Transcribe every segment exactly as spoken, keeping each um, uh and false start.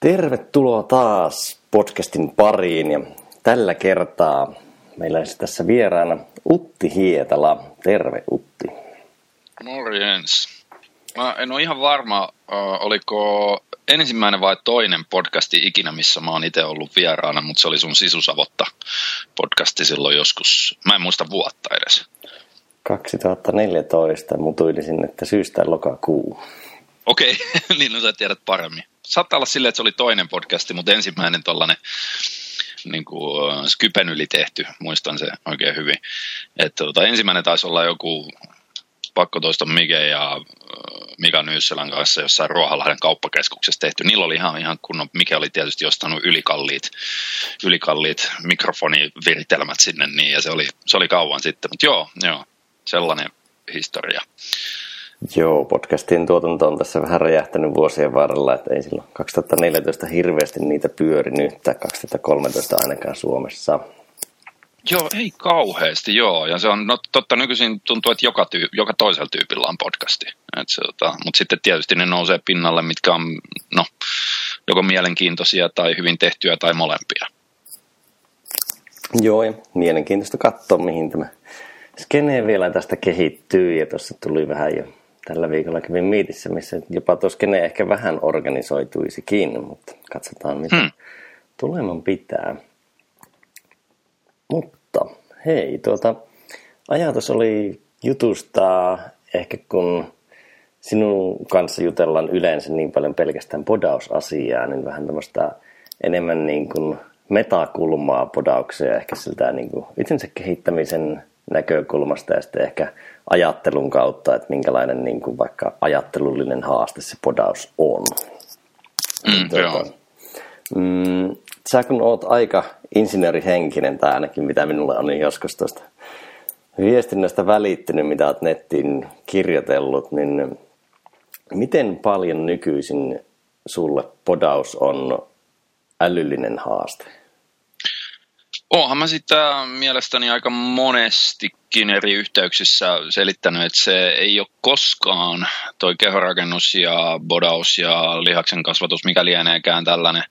Tervetuloa taas podcastin pariin ja tällä kertaa meillä on tässä vieraana Utti Hietala. Terve Utti. Morjens. Mä en ole ihan varma, oliko ensimmäinen vai toinen podcasti ikinä, missä mä oon itse ollut vieraana, mutta se oli sun Sisusavotta podcasti silloin joskus. Mä en muista vuotta edes. kaksituhattaneljätoista mutuili sinne, että syystä lokakuu. Okei, niin no sä tiedät paremmin. Saattaa olla silleen, että se oli toinen podcasti, mutta ensimmäinen tollainen niin kuin Skypen yli tehty, muistan se oikein hyvin. Että tota, ensimmäinen taisi olla joku pakkotoiston Mige ja Mika Nyysselän kanssa jossain Ruohalahden kauppakeskuksessa tehty. Niillä oli ihan, ihan kunnon, Mike oli tietysti ostanut ylikalliit, ylikalliit mikrofoniviritelmät sinne, niin, ja se oli, se oli kauan sitten. Mutta joo, joo, sellainen historia. Joo, podcastin tuotanto on tässä vähän räjähtänyt vuosien varrella, että ei silloin kaksituhattaneljätoista hirveästi niitä pyörinyt, tai kaksituhattakolmetoista ainakaan Suomessa. Joo, ei kauheasti, joo, ja se on, no totta nykyisin tuntuu, että joka, tyy- joka toisella tyypillä on podcasti, mutta sitten tietysti ne nousee pinnalle, mitkä on, no, joko mielenkiintoisia tai hyvin tehtyä tai molempia. Joo, ja mielenkiintoista katsoa, mihin tämä skene vielä tästä kehittyy, ja tuossa tuli vähän jo. Tällä viikolla kävin miitissä, missä jopa tuo skene ehkä vähän organisoituisikin, mutta katsotaan, mitä hmm. tuleman pitää. Mutta hei, tuota, ajatus oli jutusta ehkä kun sinun kanssa jutellaan yleensä niin paljon pelkästään podausasiaa, niin vähän tämmöistä enemmän niin kuin metakulmaa podauksia, ehkä siltä niin kuin itsensä kehittämisen näkökulmasta ja sitten ehkä ajattelun kautta, että minkälainen niin kuin vaikka ajattelullinen haaste se podaus on. Mm, tuota, mm, sä kun oot aika insinöörihenkinen, tai ainakin mitä minulle on niin joskus tuosta viestinnästä välittynyt, mitä oot nettiin kirjoitellut, niin miten paljon nykyisin sulle podaus on älyllinen haaste? Oonhan mä sitä mielestäni aika monestikin eri yhteyksissä selittänyt, että se ei ole koskaan toi kehorakennus ja bodaus ja lihaksen kasvatus, mikä lieneekään tällainen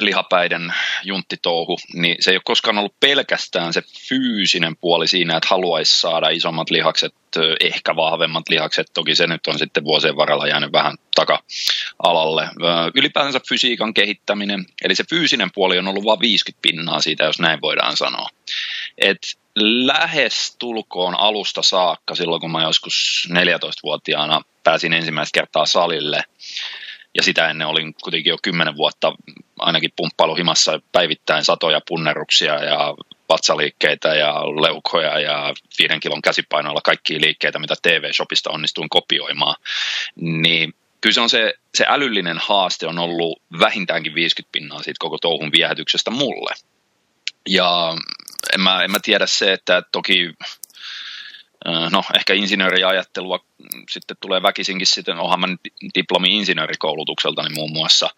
lihapäiden junttitouhu, niin se ei ole koskaan ollut pelkästään se fyysinen puoli siinä, että haluaisi saada isommat lihakset, ehkä vahvemmat lihakset, toki se nyt on sitten vuosien varrella jäänyt vähän taka-alalle. Ylipäänsä fysiikan kehittäminen, eli se fyysinen puoli on ollut vain viisikymmentä pinnaa siitä, jos näin voidaan sanoa. Et lähes tulkoon alusta saakka, silloin kun mä joskus neljätoistavuotiaana pääsin ensimmäistä kertaa salille, ja sitä ennen olin kuitenkin jo kymmenen vuotta ainakin pumppailuhimassa päivittäin satoja punnerruksia ja vatsaliikkeitä ja leukoja ja viiden kilon käsipainoilla kaikkia liikkeitä, mitä T V-shopista onnistuin kopioimaan. Niin kyllä se on se, se älyllinen haaste on ollut vähintäänkin viisikymmentä pinnaa siitä koko touhun viehätyksestä mulle. Ja en mä, en mä tiedä se, että toki... No, ehkä insinööriajattelua sitten tulee väkisinkin sitten, oonhan mä nyt diplomi-insinöörikoulutukseltani muun muassa,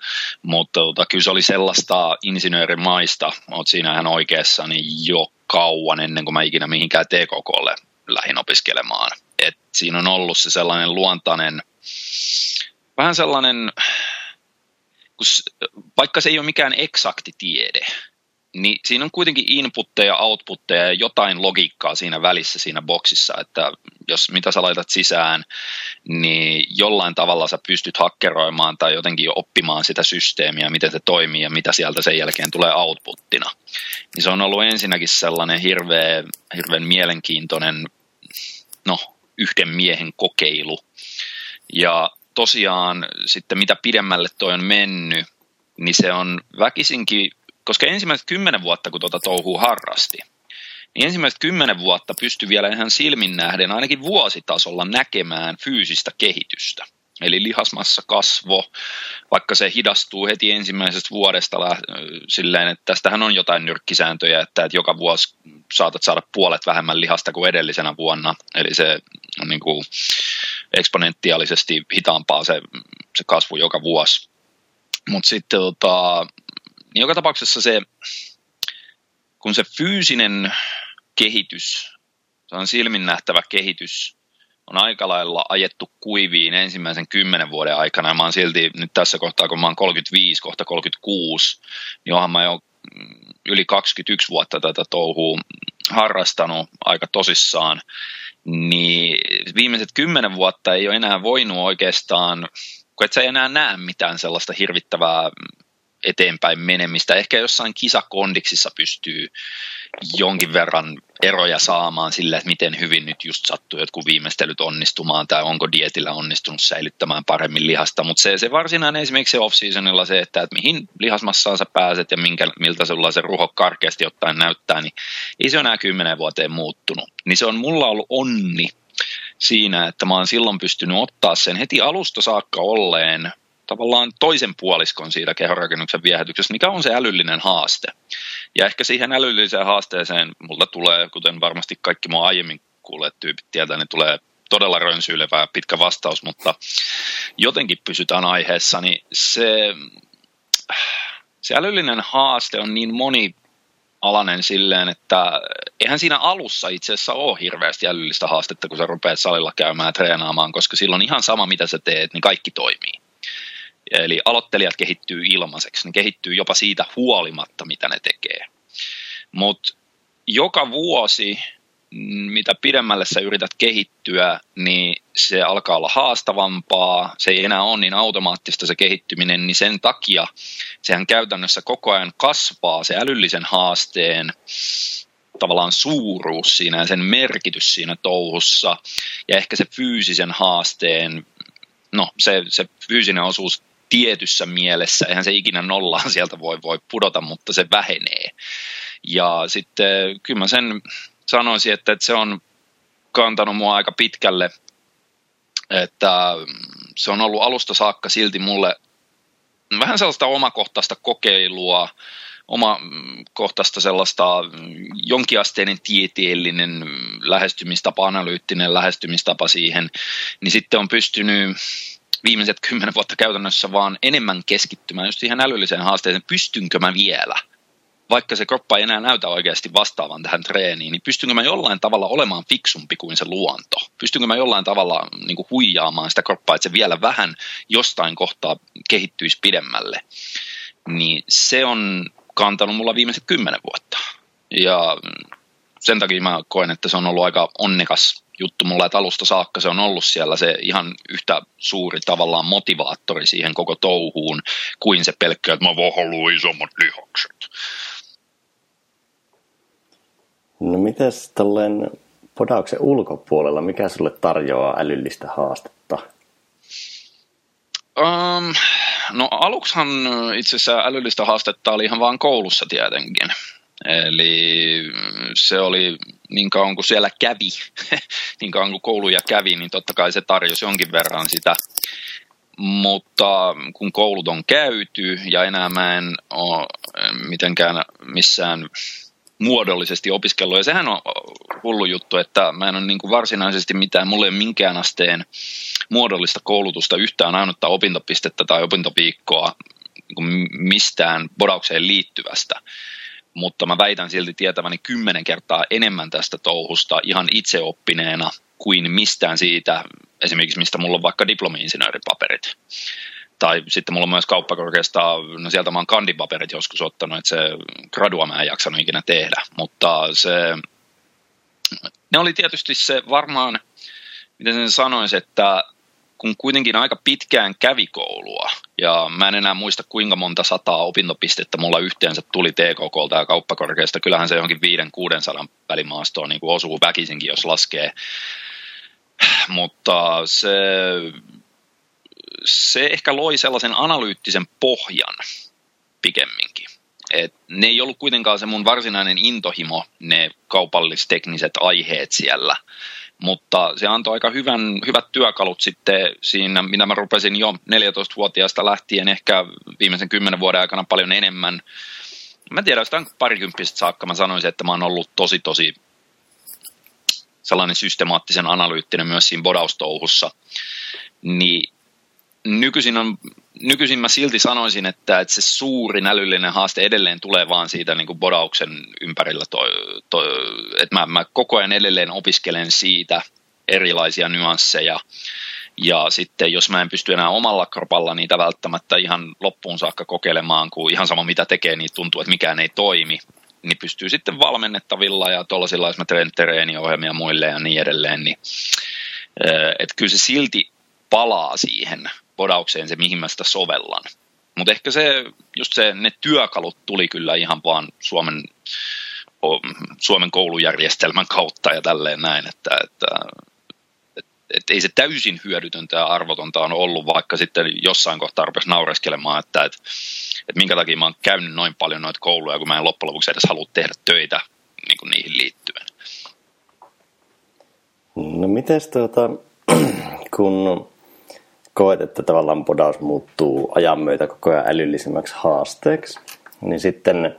mutta tota, kyllä se oli sellaista insinöörimaista, oot siinähän oikeassa, niin jo kauan ennen kuin mä ikinä mihinkään T K K:lle lähdin opiskelemaan. Et siinä on ollut se sellainen luontainen, vähän sellainen, vaikka se ei ole mikään eksakti tiede, niin siinä on kuitenkin inputteja, outputteja ja jotain logiikkaa siinä välissä siinä boksissa, että jos mitä sä laitat sisään, niin jollain tavalla sä pystyt hakkeroimaan tai jotenkin oppimaan sitä systeemiä, miten se toimii ja mitä sieltä sen jälkeen tulee outputtina. Niin se on ollut ensinnäkin sellainen hirveän, hirveän mielenkiintoinen no, yhden miehen kokeilu. Ja tosiaan sitten mitä pidemmälle toi on mennyt, niin se on väkisinkin... Koska ensimmäiset kymmenen vuotta, kun tuota touhuu harrasti, niin ensimmäiset kymmenen vuotta pystyi vielä ihan silmin nähden ainakin vuositasolla näkemään fyysistä kehitystä. Eli lihasmassa kasvo, vaikka se hidastuu heti ensimmäisestä vuodesta silleen, että tästähän on jotain nyrkkisääntöjä, että joka vuosi saatat saada puolet vähemmän lihasta kuin edellisenä vuonna. Eli se on niin kuin eksponentiaalisesti hitaampaa se, se kasvu joka vuosi. Mutta sitten... Tota, niin joka tapauksessa se, kun se fyysinen kehitys, se on silmin nähtävä kehitys, on aika lailla ajettu kuiviin ensimmäisen kymmenen vuoden aikana, ja mä oon silti nyt tässä kohtaa, kun mä oon kolmekymmentäviisi, kohta kolmekymmentäkuusi, niin oonhan mä jo yli kaksikymmentäyksi vuotta tätä touhua harrastanut aika tosissaan, niin viimeiset kymmenen vuotta ei ole enää voinut oikeastaan, kun et sä enää näe mitään sellaista hirvittävää eteenpäin menemistä. Ehkä jossain kisakondiksissa pystyy jonkin verran eroja saamaan sillä, että miten hyvin nyt just sattuu jotkut viimeistelyt onnistumaan tai onko dietillä onnistunut säilyttämään paremmin lihasta, mutta se, se varsinainen esimerkiksi off-seasonilla se, että, että mihin lihasmassaan sä pääset ja minkä, miltä sulla se ruho karkeasti ottaen näyttää, niin ei se ole enää kymmenen vuoteen muuttunut. Niin se on mulla ollut onni siinä, että mä oon silloin pystynyt ottaa sen heti alusta saakka olleen tavallaan toisen puoliskon siitä kehorakennuksen viehätyksestä, mikä on se älyllinen haaste. Ja ehkä siihen älylliseen haasteeseen multa tulee, kuten varmasti kaikki mua aiemmin kuulleet tyypit tietää, niin tulee todella rönsyilevä pitkä vastaus, mutta jotenkin pysytään aiheessa, niin se, se älyllinen haaste on niin monialainen silleen, että eihän siinä alussa itse asiassa ole hirveästi älyllistä haastetta, kun sä rupeat salilla käymään ja treenaamaan, koska silloin ihan sama mitä sä teet, niin kaikki toimii. Eli aloittelijat kehittyy ilmaiseksi, ne kehittyy jopa siitä huolimatta, mitä ne tekee. Mutta joka vuosi, mitä pidemmälle sä yrität kehittyä, niin se alkaa olla haastavampaa, se ei enää ole niin automaattista se kehittyminen, niin sen takia sehän käytännössä koko ajan kasvaa se älyllisen haasteen tavallaan suuruus siinä ja sen merkitys siinä touhussa ja ehkä se fyysisen haasteen, no se, se fyysinen osuus tietyssä mielessä, eihän se ikinä nollaan sieltä voi, voi pudota, mutta se vähenee. Ja sitten kyllä mä sen sanoisin, että, että se on kantanut mua aika pitkälle, että se on ollut alusta saakka silti mulle vähän sellaista omakohtaista kokeilua, omakohtaista sellaista jonkinasteinen tieteellinen lähestymistapa, analyyttinen lähestymistapa siihen, niin sitten on pystynyt viimeiset kymmenen vuotta käytännössä vaan enemmän keskittymään just siihen älylliseen haasteeseen, pystynkö mä vielä, vaikka se kroppa ei enää näytä oikeasti vastaavan tähän treeniin, niin pystynkö mä jollain tavalla olemaan fiksumpi kuin se luonto? Pystynkö mä jollain tavalla niin kuin huijaamaan sitä kroppaa, että se vielä vähän jostain kohtaa kehittyisi pidemmälle? Niin se on kantanut mulla viimeiset kymmenen vuotta. Ja sen takia mä koen, että se on ollut aika onnekas juttu mulla, että alusta saakka se on ollut siellä se ihan yhtä suuri tavallaan motivaattori siihen koko touhuun, kuin se pelkkä, että mä vaan haluan isommat lihakset. No mites tälleen podauksen ulkopuolella, mikä sulle tarjoaa älyllistä haastetta? Um, no aluksihan itse asiassa älyllistä haastetta oli ihan vaan koulussa tietenkin. Eli se oli niin kauan kuin siellä kävi, niin kauan kuin kouluja kävi, niin totta kai se tarjosi jonkin verran sitä. Mutta kun koulut on käyty ja enää mä en ole mitenkään missään muodollisesti opiskellut, ja sehän on hullu juttu, että mä en ole niin kuin varsinaisesti mitään, mulla ei ole minkään asteen muodollista koulutusta, yhtään ainutta opintopistettä tai opintoviikkoa niin kuin mistään bodaukseen liittyvästä. Mutta mä väitän silti tietäväni kymmenen kertaa enemmän tästä touhusta ihan itseoppineena kuin mistään siitä, esimerkiksi mistä mulla on vaikka diplomi-insinööripaperit. Tai sitten mulla on myös kauppakorkeasta, no sieltä mä oon kandipaperit joskus ottanut, että se gradua mä en jaksanut ikinä tehdä. Mutta se, ne oli tietysti se varmaan, miten sen sanoisi, että kun kuitenkin aika pitkään kävi koulua, ja mä en enää muista kuinka monta sataa opintopistettä mulla yhteensä tuli T K K:lta ja kauppakorkeasta, kyllähän se johonkin viiden kuuden sadan välimaastoon niin kuin osuu väkisinkin, jos laskee, mutta se, se ehkä loi sellaisen analyyttisen pohjan pikemminkin. Et ne ei ollut kuitenkaan se mun varsinainen intohimo, ne kaupallistekniset aiheet siellä, mutta se antoi aika hyvän, hyvät työkalut sitten siinä, mitä mä rupesin jo neljätoistavuotiaasta lähtien ehkä viimeisen kymmenen vuoden aikana paljon enemmän. Mä en tiedä, jostain parikymppisestä saakka mä sanoisin, että mä oon ollut tosi tosi sellainen systemaattisen analyyttinen myös siinä bodaustouhussa, niin nykyisin, on, nykyisin mä silti sanoisin, että, että se suurin älyllinen haaste edelleen tulee vaan siitä niin kuin bodauksen ympärillä, toi, toi, että mä, mä koko ajan edelleen opiskelen siitä, erilaisia nyansseja. Ja sitten jos mä en pysty enää omalla kropalla niitä välttämättä ihan loppuun saakka kokeilemaan, kun ihan sama mitä tekee, niin tuntuu, että mikään ei toimi, niin pystyy sitten valmennettavilla ja tuollaisilla, jos mä teen treeniohjelmia muille ja niin edelleen. Niin, että kyllä se silti palaa siihen podaukseen se, mihin mä sitä sovellan. Mutta ehkä se, just se, ne työkalut tuli kyllä ihan vaan Suomen, Suomen koulujärjestelmän kautta ja tälleen näin, että, että että ei se täysin hyödytöntä ja arvotonta on ollut, vaikka sitten jossain kohtaa rupesi naureskelemaan, että, että, että minkä takia mä oon käynyt noin paljon noita kouluja, kun mä en loppujen lopuksi edes halua tehdä töitä niin kuin niihin liittyen. No mites tuota, kun koet, että tavallaan podaus muuttuu ajan myötä koko ajan älyllisemmäksi haasteeksi, niin sitten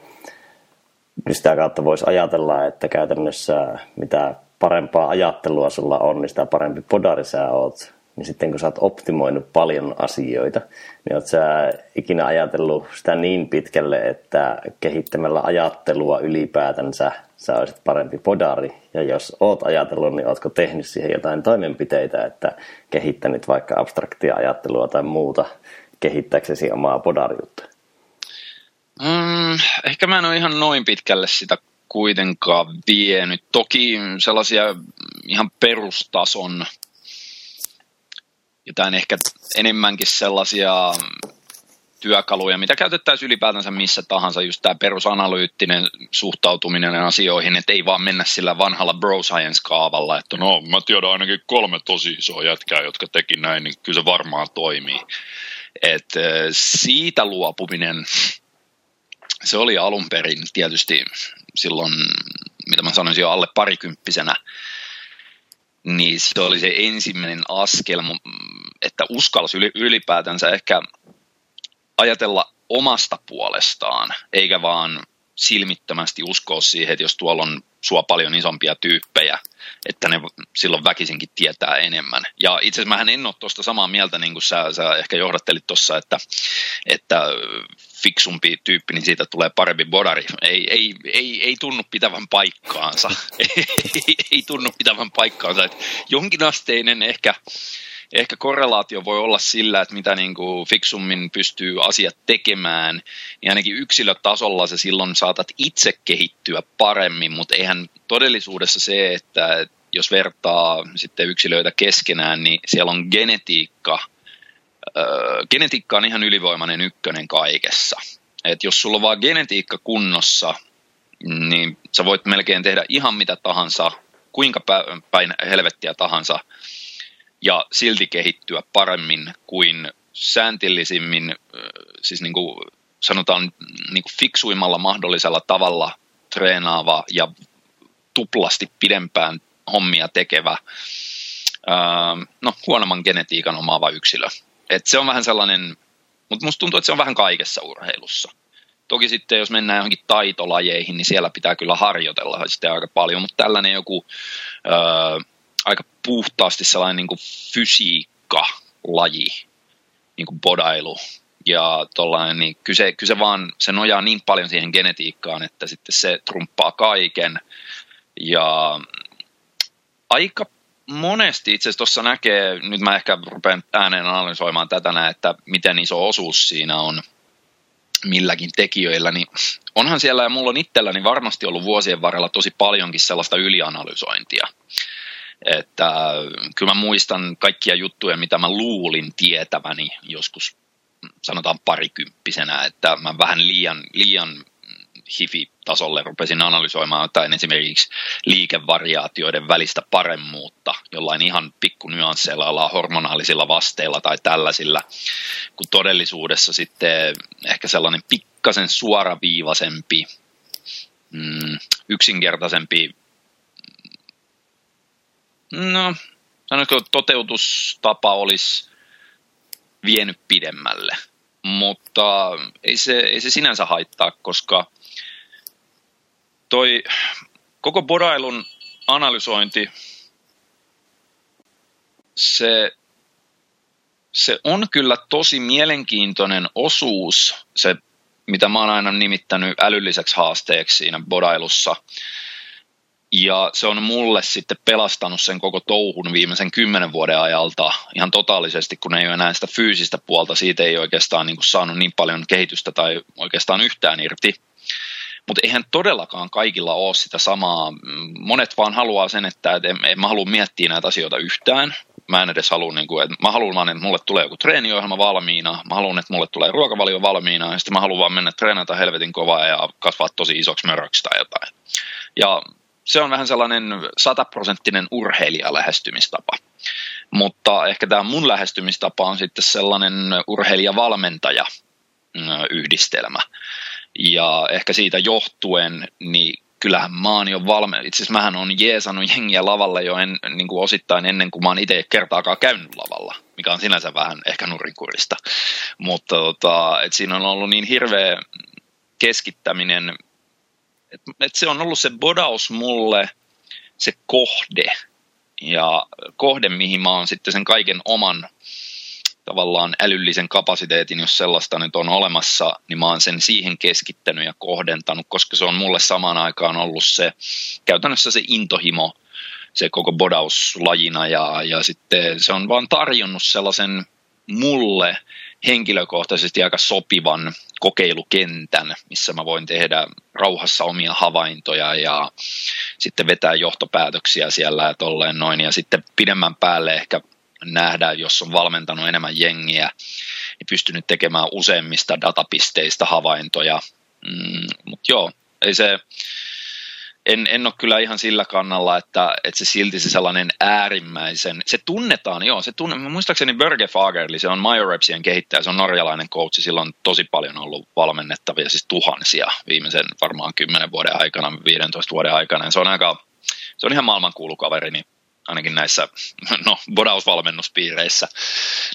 sitä kautta voisi ajatella, että käytännössä mitä parempaa ajattelua sulla on, niin sitä parempi podari sä oot. Niin sitten kun sä oot optimoinut paljon asioita, niin oot sä ikinä ajatellut sitä niin pitkälle, että kehittämällä ajattelua ylipäätänsä sä olisit parempi podari. Ja jos oot ajatellut, niin ootko tehnyt siihen jotain toimenpiteitä, että kehittänyt vaikka abstraktia ajattelua tai muuta kehittääksesi omaa podariutta? Mm, ehkä mä en ole ihan noin pitkälle sitä kuitenkaan vienyt. Toki sellaisia ihan perustason, jotain ehkä enemmänkin sellaisia työkaluja, mitä käytettäisiin ylipäätänsä missä tahansa, just tämä perusanalyyttinen suhtautuminen asioihin, että ei vaan mennä sillä vanhalla bro science-kaavalla, että no mä tiedän ainakin kolme tosi isoa jätkää, jotka teki näin, niin kyllä se varmaan toimii. Et siitä luopuminen, se oli alun perin tietysti silloin, mitä mä sanoisin jo alle parikymppisenä, niin se oli se ensimmäinen askel, että uskalsi ylipäätänsä ehkä ajatella omasta puolestaan, eikä vaan silmittömästi uskoa siihen, että jos tuolla on sua paljon isompia tyyppejä, että ne silloin väkisinkin tietää enemmän. Ja itse asiassa mähän en ole tuosta samaa mieltä, niin kuin sä, sä ehkä johdattelit tuossa, että, että fiksumpi tyyppi, niin siitä tulee parempi bodari. Ei, ei, ei, ei tunnu pitävän paikkaansa. ei, ei tunnu pitävän paikkaansa. Et jonkinasteinen ehkä, ehkä korrelaatio voi olla sillä, että mitä niin kuin fiksummin pystyy asiat tekemään, niin ainakin yksilötasolla se silloin saatat itse kehittyä paremmin, mutta eihän todellisuudessa se, että jos vertaa sitten yksilöitä keskenään, niin siellä on genetiikka. Öö, genetiikka on ihan ylivoimainen ykkönen kaikessa. Et jos sulla on vaan genetiikka kunnossa, niin sä voit melkein tehdä ihan mitä tahansa, kuinka päin helvettiä tahansa, ja silti kehittyä paremmin kuin sääntillisimmin, siis niin kuin sanotaan niin kuin fiksuimmalla mahdollisella tavalla treenaava ja tuplasti pidempään hommia tekevä, no huonomman genetiikan omaava yksilö. Et se on vähän sellainen, mutta musta tuntuu, että se on vähän kaikessa urheilussa. Toki sitten jos mennään johonkin taitolajeihin, niin siellä pitää kyllä harjoitella sitä aika paljon, mutta tällainen joku Öö, aika puhtaasti sellainen niin kuin fysiikkalaji, niin kuin bodailu ja tollainen, niin kyllä se, kyllä se vaan, se nojaa niin paljon siihen genetiikkaan, että sitten se trumppaa kaiken ja aika monesti itse asiassa tuossa näkee, nyt mä ehkä rupean ääneen analysoimaan tätä, että miten iso osuus siinä on milläkin tekijöillä, niin onhan siellä ja mulla on itselläni varmasti ollut vuosien varrella tosi paljonkin sellaista ylianalysointia. Että kyllä mä muistan kaikkia juttuja, mitä mä luulin tietäväni joskus, sanotaan parikymppisenä, että mä vähän liian, liian hifi-tasolle rupesin analysoimaan jotain esimerkiksi liikevariaatioiden välistä paremmuutta, jollain ihan pikkunyansseilla, ollaan hormonaalisilla vasteilla tai tällaisilla, kun todellisuudessa sitten ehkä sellainen pikkasen suoraviivaisempi, yksinkertaisempi, no, sanoisinko, että toteutustapa olisi vienyt pidemmälle, mutta ei se, ei se sinänsä haittaa, koska toi koko bodailun analysointi, se, se on kyllä tosi mielenkiintoinen osuus, se mitä mä oon aina nimittänyt älylliseksi haasteeksi siinä bodailussa. Ja se on mulle sitten pelastanut sen koko touhun viimeisen kymmenen vuoden ajalta ihan totaalisesti, kun ei ole enää sitä fyysistä puolta. Siitä ei oikeastaan niin kuin saanut niin paljon kehitystä tai oikeastaan yhtään irti. Mutta eihän todellakaan kaikilla ole sitä samaa. Monet vaan haluaa sen, että en, en mä halua miettiä näitä asioita yhtään. Mä en edes halua, niin kuin, että mä haluan vaan, että mulle tulee joku treeniohjelma valmiina. Mä haluan, että mulle tulee ruokavalio valmiina. Ja sitten mä haluan vaan mennä treenata helvetin kovaa ja kasvaa tosi isoksi möröksi tai jotain. Ja se on vähän sellainen sataprosenttinen urheilijalähestymistapa. Mutta ehkä tämä mun lähestymistapa on sitten sellainen urheilijavalmentaja-yhdistelmä. Ja ehkä siitä johtuen, niin kyllähän mä oon jo valme... Itse asiassa mähän oon jeesannut jengiä lavalla jo en, niin kuin osittain ennen kuin mä oon itse kertaakaan käynyt lavalla, mikä on sinänsä vähän ehkä nurinkurista. Mutta tota, et siinä on ollut niin hirveä keskittäminen. Et, et se on ollut se bodaus mulle, se kohde. Ja kohde, mihin mä oon sitten sen kaiken oman tavallaan älyllisen kapasiteetin, jos sellaista nyt on olemassa, niin mä oon sen siihen keskittänyt ja kohdentanut, koska se on mulle samaan aikaan ollut se, käytännössä se intohimo, se koko bodauslajina ja, ja sitten se on vaan tarjonnut sellaisen mulle henkilökohtaisesti aika sopivan kokeilukentän, missä mä voin tehdä rauhassa omia havaintoja ja sitten vetää johtopäätöksiä siellä ja tolleen noin ja sitten pidemmän päälle ehkä nähdään, jos on valmentanut enemmän jengiä, niin pystynyt tekemään useimmista datapisteistä havaintoja, mm, mutta joo, ei se, en, en ole kyllä ihan sillä kannalla, että, että se silti se sellainen äärimmäisen, se tunnetaan, joo, se tunne, muistaakseni Berge Fager, eli se on MyoRepsien kehittäjä, se on norjalainen coachi, sillä on tosi paljon ollut valmennettavia, siis tuhansia viimeisen varmaan kymmenen vuoden aikana, viidentoista vuoden aikana, se on aika, se on ihan maailmankuulu kaveri, niin ainakin näissä no, bodausvalmennuspiireissä,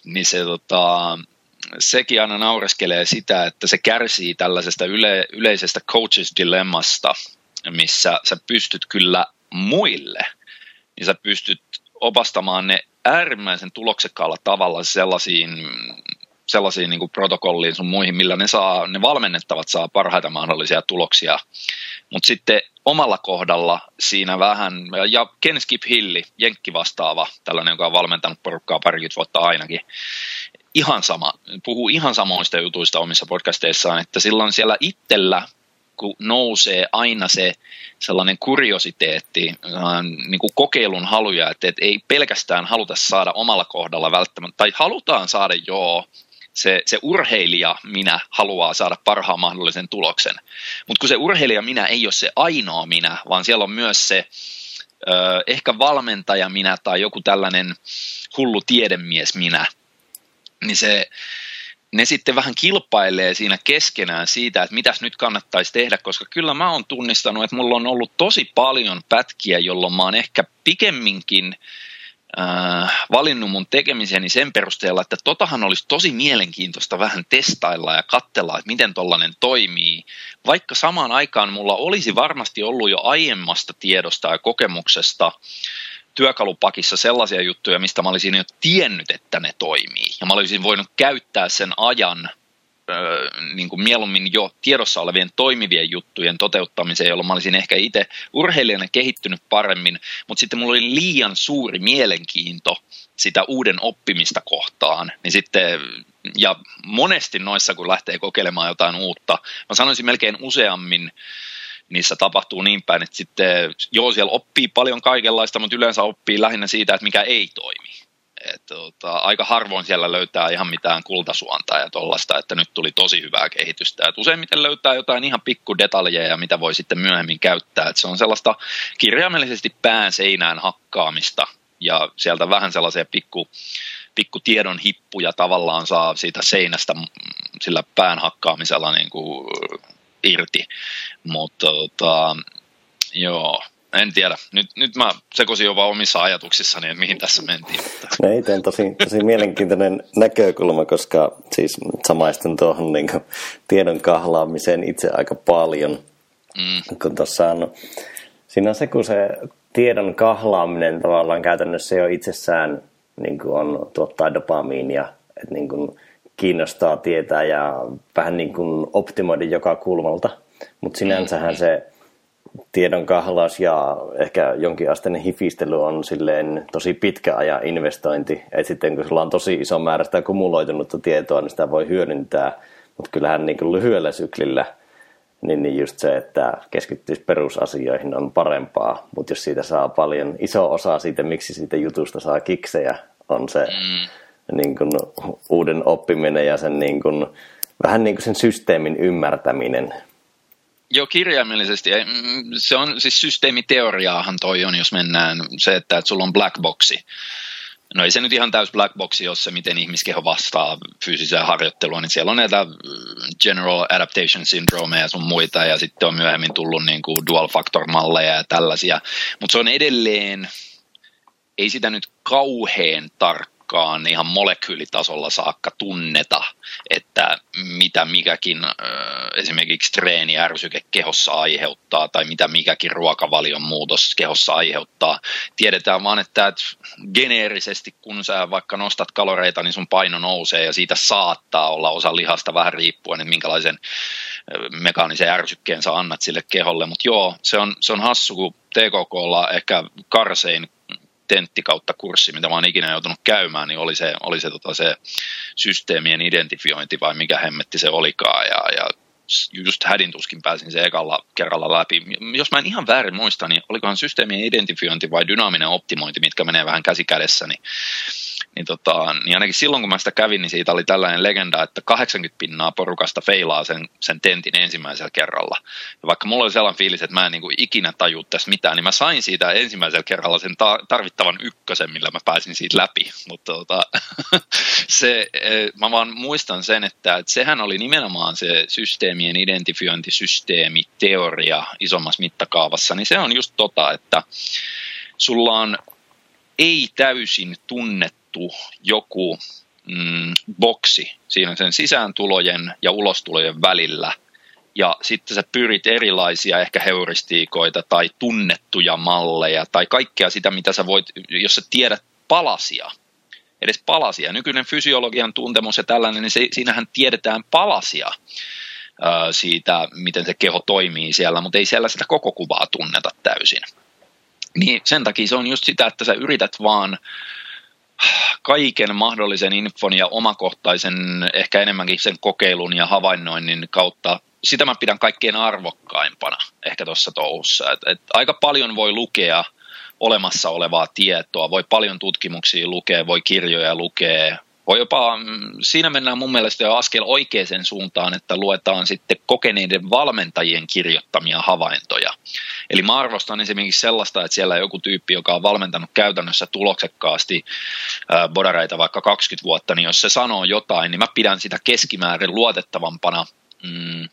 niin se, tota, sekin aina naureskelee sitä, että se kärsii tällaisesta yle, yleisestä coaches-dilemmasta, missä sä pystyt kyllä muille, niin sä pystyt opastamaan ne äärimmäisen tuloksekkaalla tavalla sellaisiin, sellaisiin niin kuin protokolliin sun muihin, millä ne, saa, ne valmennettavat saa parhaita mahdollisia tuloksia, mutta sitten omalla kohdalla siinä vähän, ja Ken Skip Hilli, jenkki vastaava, tällainen, joka on valmentanut porukkaa parikymmentä vuotta ainakin, ihan sama, puhuu ihan samoista jutuista omissa podcasteissaan, että silloin siellä itsellä, kun nousee aina se sellainen kuriositeetti, niin kuin kokeilun haluja, että ei pelkästään haluta saada omalla kohdalla välttämättä, tai halutaan saada joo, Se, se urheilija minä haluaa saada parhaan mahdollisen tuloksen, mutta kun se urheilija minä ei ole se ainoa minä, vaan siellä on myös se ö, ehkä valmentaja minä tai joku tällainen hullu tiedemies minä, niin se, ne sitten vähän kilpailee siinä keskenään siitä, että mitäs nyt kannattaisi tehdä, koska kyllä mä oon tunnistanut, että mulla on ollut tosi paljon pätkiä, jolloin mä oon ehkä pikemminkin valinnut mun tekemiseni sen perusteella, että totahan olisi tosi mielenkiintoista vähän testailla ja katsella, että miten tollainen toimii, vaikka samaan aikaan mulla olisi varmasti ollut jo aiemmasta tiedosta ja kokemuksesta työkalupakissa sellaisia juttuja, mistä mä olisin jo tiennyt, että ne toimii, ja mä olisin voinut käyttää sen ajan niin kuin mieluummin jo tiedossa olevien toimivien juttujen toteuttamiseen, jolloin mä olisin ehkä itse urheilijana kehittynyt paremmin, mutta sitten mulla oli liian suuri mielenkiinto sitä uuden oppimista kohtaan. Niin sitten, ja monesti noissa, kun lähtee kokeilemaan jotain uutta, mä sanoisin melkein useammin, niissä tapahtuu niin päin, että sitten joo, siellä oppii paljon kaikenlaista, mutta yleensä oppii lähinnä siitä, että mikä ei toimi. Et, tota, aika harvoin siellä löytää ihan mitään kultasuontaa ja tollaista, että nyt tuli tosi hyvää kehitystä. Et useimmiten löytää jotain ihan pikkudetaljeja, mitä voi sitten myöhemmin käyttää. Et se on sellaista kirjaimellisesti pään seinään hakkaamista ja sieltä vähän sellaisia pikku, pikku tiedon hippuja tavallaan saa siitä seinästä sillä pään hakkaamisella niin kuin irti. Mutta tota, joo. En tiedä. Nyt, nyt mä sekoisin jo vaan omissa ajatuksissani, että mihin tässä mentiin. No ei, tämä on tosi, tosi mielenkiintoinen näkökulma, koska siis samaistun tuohon niin kuin tiedon kahlaamiseen itse aika paljon. Mm. Kun tuossa on, siinä on se, kun se tiedon kahlaaminen tavallaan käytännössä jo itsessään niin kuin on, tuottaa dopamiinia, että niin kuin kiinnostaa tietää ja vähän niin kuin optimoida joka kulmalta, mutta sinänsähän se tiedon kahlaus ja ehkä jonkinasteinen hifistely on silleen tosi pitkä ajan investointi. Et sitten kun sulla on tosi iso määrä sitä kumuloitunutta tietoa, niin sitä voi hyödyntää. Mutta kyllähän niin kuin lyhyellä syklillä niin just se, että keskittyisi perusasioihin on parempaa. Mutta jos siitä saa paljon, iso osa siitä, miksi siitä jutusta saa kiksejä, on se niin kuin uuden oppiminen ja sen niin kuin, vähän niin kuin sen systeemin ymmärtäminen. Joo, kirjaimellisesti. Se on siis systeemiteoriaahan toi on, jos mennään se, että, että sulla on black boxi. No ei se nyt ihan täys black boxi ole se, miten ihmiskeho vastaa fyysiseen harjoitteluun. Niin siellä on näitä general adaptation syndromeja ja sun muita, ja sitten on myöhemmin tullut niin kuin dual factor-malleja ja tällaisia. Mutta se on edelleen, ei sitä nyt kauhean tarkkaan ihan molekyylitasolla saakka tunneta, että mitä mikäkin esimerkiksi treeni ja ärsyke kehossa aiheuttaa tai mitä mikäkin ruokavalion muutos kehossa aiheuttaa. Tiedetään vaan, että geneerisesti kun sä vaikka nostat kaloreita, niin sun paino nousee ja siitä saattaa olla osa lihasta vähän riippuen, että minkälaisen mekaanisen ärsykkeen sä annat sille keholle. Mutta joo, se on, se on hassu, kun T K K:lla ehkä karsein tentti kautta kurssi, mitä mä oon ikinä joutunut käymään, niin oli se, oli se, tota, se systeemien identifiointi vai mikä hemmetti se olikaan. Ja, ja just hädintuskin pääsin se ekalla kerralla läpi. Jos mä en ihan väärin muista, niin olikohan systeemien identifiointi vai dynaaminen optimointi, mitkä menee vähän käsi kädessä, niin, niin, tota, niin ainakin silloin, kun mä sitä kävin, niin siitä oli tällainen legenda, että kahdeksankymmentä pinnaa porukasta feilaa sen, sen tentin ensimmäisellä kerralla. Ja vaikka mulla oli sellainen fiilis, että mä en niin kuin ikinä taju tässä mitään, niin mä sain siitä ensimmäisellä kerralla sen ta- tarvittavan ykkösen, millä mä pääsin siitä läpi. Mutta tota, se, mä vaan muistan sen, että, että sehän oli nimenomaan se systeemi, identifiointisysteemi, teoria isommassa mittakaavassa, niin se on just tota, että sulla on ei täysin tunnettu joku mm, boksi siinä sen sisääntulojen ja ulostulojen välillä, ja sitten sä pyrit erilaisia ehkä heuristiikoita tai tunnettuja malleja tai kaikkea sitä, mitä sä voit, jos sä tiedät palasia, edes palasia, nykyinen fysiologian tuntemus ja tällainen, niin se, siinähän tiedetään palasia siitä, miten se keho toimii siellä, mutta ei siellä sitä koko kuvaa tunneta täysin. Niin sen takia se on just sitä, että sä yrität vaan kaiken mahdollisen infon ja omakohtaisen, ehkä enemmänkin sen kokeilun ja havainnoinnin kautta, sitä mä pidän kaikkein arvokkaimpana ehkä tuossa touhussa. Et, et aika paljon voi lukea olemassa olevaa tietoa, voi paljon tutkimuksia lukea, voi kirjoja lukea, voi jopa, siinä mennään mun mielestä jo askel oikeaan suuntaan, että luetaan sitten kokeneiden valmentajien kirjoittamia havaintoja. Eli mä arvostan esimerkiksi sellaista, että siellä joku tyyppi, joka on valmentanut käytännössä tuloksekkaasti bodareita vaikka kaksikymmentä vuotta, niin jos se sanoo jotain, niin mä pidän sitä keskimäärin luotettavampana mm,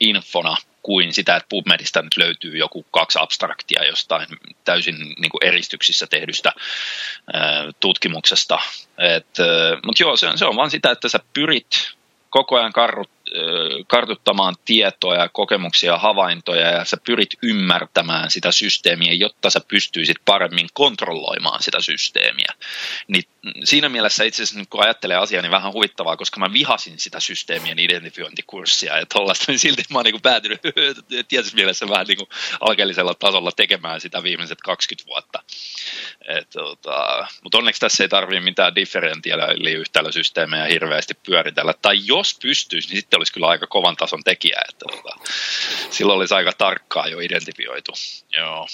infona kuin sitä, että PubMedistä nyt löytyy joku kaksi abstraktia jostain täysin niin kuin eristyksissä tehdystä ää, tutkimuksesta. Mutta joo, se on, se on vaan sitä, että sä pyrit koko ajan karrut, ää, kartuttamaan tietoa ja kokemuksia ja havaintoja, ja sä pyrit ymmärtämään sitä systeemiä, jotta sä pystyisit paremmin kontrolloimaan sitä systeemiä. Niin siinä mielessä itse asiassa, kun ajattelee asiaa, niin vähän huvittavaa, koska mä vihasin sitä systeemien identifiointikurssia ja tollaista, niin silti mä oon niin kuin päätynyt tietysti mielessä vähän niin kuin alkeellisella tasolla tekemään sitä viimeiset kaksikymmentä vuotta. Tota, mutta onneksi tässä ei tarvitse mitään differentiaaliyhtälösysteemejä hirveästi pyöritellä. Tai jos pystyisi, niin sitten olisi kyllä aika kovan tason tekijä. Että tota, silloin olisi aika tarkkaa jo identifioitu. Joo.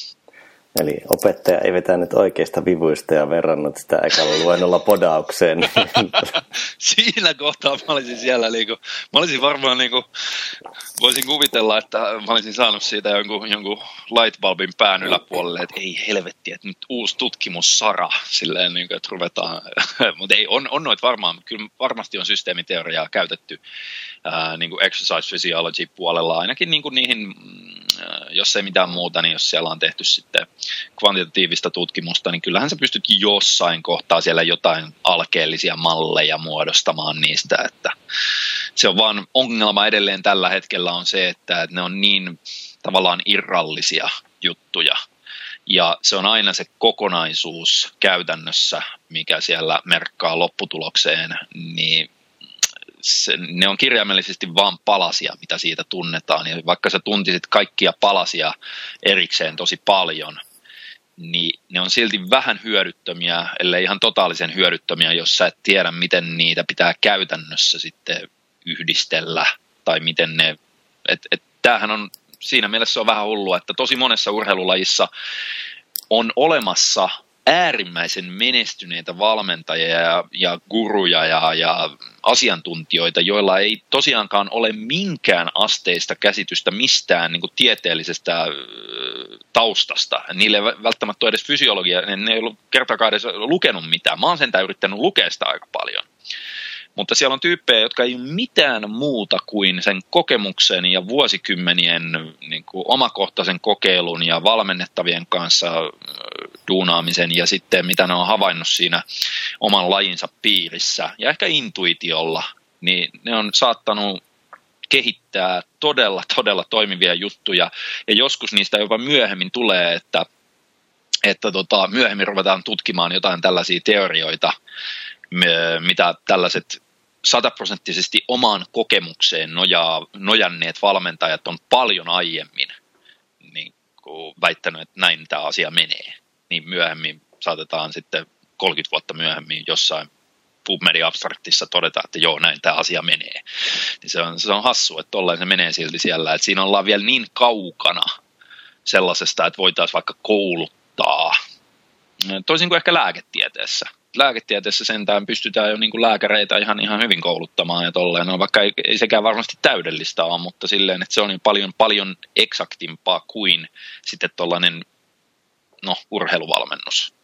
Eli opettaja ei vetänyt oikeista vivuista ja verrannut sitä ekalla luennolla podaukseen. Siinä kohtaa mä olisin siellä, niin kuin, mä olisin varmaan, niin kuin, voisin kuvitella, että mä olisin saanut siitä jonkun, jonkun lightbulbin pään yläpuolelle, että ei helvetti, että nyt uusi tutkimussara, silleen, niin kuin, että ruvetaan, mutta ei, on, on noit varmaan, kyllä varmasti on systeemiteoriaa käytetty ää, niin kuin exercise physiology puolella, ainakin niin kuin niihin, jos ei mitään muuta, niin jos siellä on tehty sitten kvantitatiivista tutkimusta, niin kyllähän sä pystyt jossain kohtaa siellä jotain alkeellisia malleja muodostamaan niistä, että se on vaan ongelma edelleen tällä hetkellä on se, että ne on niin tavallaan irrallisia juttuja ja se on aina se kokonaisuus käytännössä, mikä siellä merkkaa lopputulokseen, niin se, ne on kirjaimellisesti vaan palasia, mitä siitä tunnetaan. Ja vaikka sä tuntisit kaikkia palasia erikseen tosi paljon, niin ne on silti vähän hyödyttömiä, ellei ihan totaalisen hyödyttömiä, jos sä et tiedä, miten niitä pitää käytännössä sitten yhdistellä. Tai miten ne, et, et, tämähän on, siinä mielessä on vähän hullua, että tosi monessa urheilulajissa on olemassa äärimmäisen menestyneitä valmentajia ja, ja guruja ja, ja asiantuntijoita, joilla ei tosiaankaan ole minkään asteista käsitystä mistään niin kuin tieteellisestä taustasta. Niille ei välttämättä ole edes fysiologia, ne ei ole kertaakaan edes lukenut mitään. Mä oon sentään yrittänyt lukea sitä aika paljon. Mutta siellä on tyyppejä, jotka ei ole mitään muuta kuin sen kokemuksen ja vuosikymmenien niin kuin omakohtaisen kokeilun ja valmennettavien kanssa duunaamisen ja sitten mitä ne on havainnut siinä oman lajinsa piirissä ja ehkä intuitiolla, niin ne on saattanut kehittää todella, todella toimivia juttuja ja joskus niistä jopa myöhemmin tulee, että, että tota, myöhemmin ruvetaan tutkimaan jotain tällaisia teorioita, mitä tällaiset sataprosenttisesti omaan kokemukseen nojaa, nojanneet valmentajat on paljon aiemmin niin kuin väittänyt, että näin tämä asia menee. Niin myöhemmin saatetaan sitten kolmekymmentä vuotta myöhemmin jossain PubMedin abstraktissa todeta, että joo, näin tämä asia menee. Niin se on, se on hassu, että tollain se menee silti siellä. Että siinä ollaan vielä niin kaukana sellaisesta, että voitaisiin vaikka kouluttaa, toisin kuin ehkä lääketieteessä. Lääketieteessä sentään pystytään jo niin kuin lääkäreitä ihan, ihan hyvin kouluttamaan ja tolleen, no, vaikka ei, ei sekään varmasti täydellistä ole, mutta silleen, että se on niin paljon, paljon eksaktimpaa kuin sitten tollainen no, urheiluvalmennus.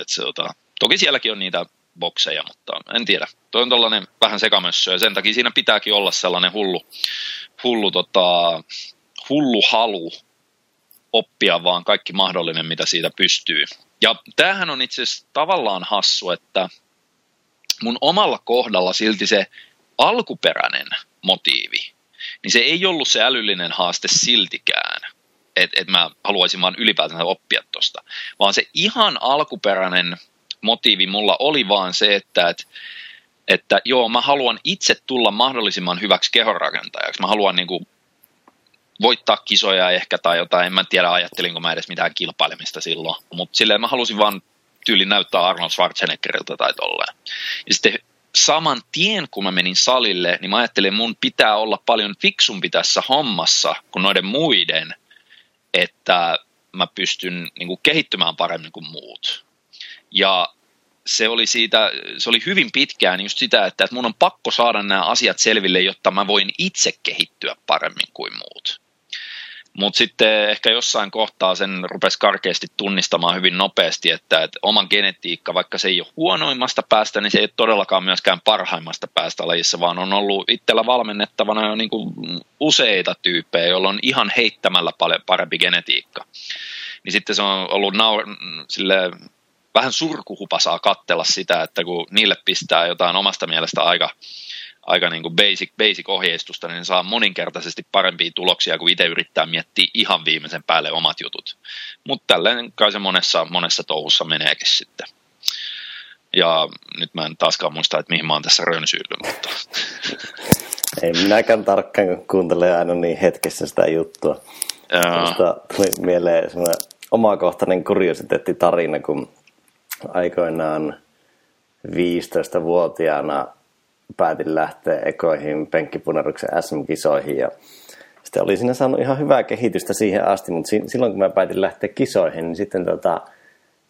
Et se, ota, toki sielläkin on niitä bokseja, mutta en tiedä. Toi on tollainen vähän sekamössö ja sen takia siinä pitääkin olla sellainen hullu, hullu, tota, hullu halu oppia vaan kaikki mahdollinen, mitä siitä pystyy. Ja tämähän on itse asiassa tavallaan hassu, että mun omalla kohdalla silti se alkuperäinen motiivi, niin se ei ollut se älyllinen haaste siltikään, että et mä haluaisin vaan ylipäätään oppia tosta, vaan se ihan alkuperäinen motiivi mulla oli vaan se, että et, että joo, mä haluan itse tulla mahdollisimman hyväksi kehonrakentajaksi, mä haluan niinku voittaa kisoja ehkä tai jotain, en mä tiedä ajattelinko mä edes mitään kilpailemista silloin, mutta silleen mä halusin vaan tyylin näyttää Arnold Schwarzeneggerilta tai tolleen. Ja sitten saman tien kun mä menin salille, niin mä ajattelin, että mun pitää olla paljon fiksumpi tässä hommassa kuin noiden muiden, että mä pystyn niin kuin kehittymään paremmin kuin muut. Ja se oli, siitä, se oli hyvin pitkään just sitä, että, että mun on pakko saada nämä asiat selville, jotta mä voin itse kehittyä paremmin kuin muut. Mutta sitten ehkä jossain kohtaa sen rupesi karkeasti tunnistamaan hyvin nopeasti, että, että oman genetiikka, vaikka se ei ole huonoimmasta päästä, niin se ei ole todellakaan myöskään parhaimmasta päästä lajissa, vaan on ollut itsellä valmennettavana jo niin kuin useita tyyppejä, joilla on ihan heittämällä paljon parempi genetiikka. Niin sitten se on ollut naur- silleen... Vähän surkuhupa saa katsella sitä, että kun niille pistää jotain omasta mielestä aika, aika niin kuin basic, basic ohjeistusta, niin saa moninkertaisesti parempia tuloksia, kun itse yrittää miettiä ihan viimeisen päälle omat jutut. Mutta tälleen kai se monessa, monessa touhussa meneekin sitten. Ja nyt mä en taaskaan muista, että mihin mä oon tässä rönsyillyt, mutta... Ei minäkään tarkkaan, kun kuuntelen aina niin hetkessä sitä juttua. Musta tuli mieleen semmoinen omakohtainen kuriositeettitarina, kun... Aikoinaan viisitoistavuotiaana päätin lähteä ekoihin penkkipunneruksen äs äm-kisoihin ja sitten olin siinä saanut ihan hyvää kehitystä siihen asti, mutta silloin kun mä päätin lähteä kisoihin, niin sitten tota,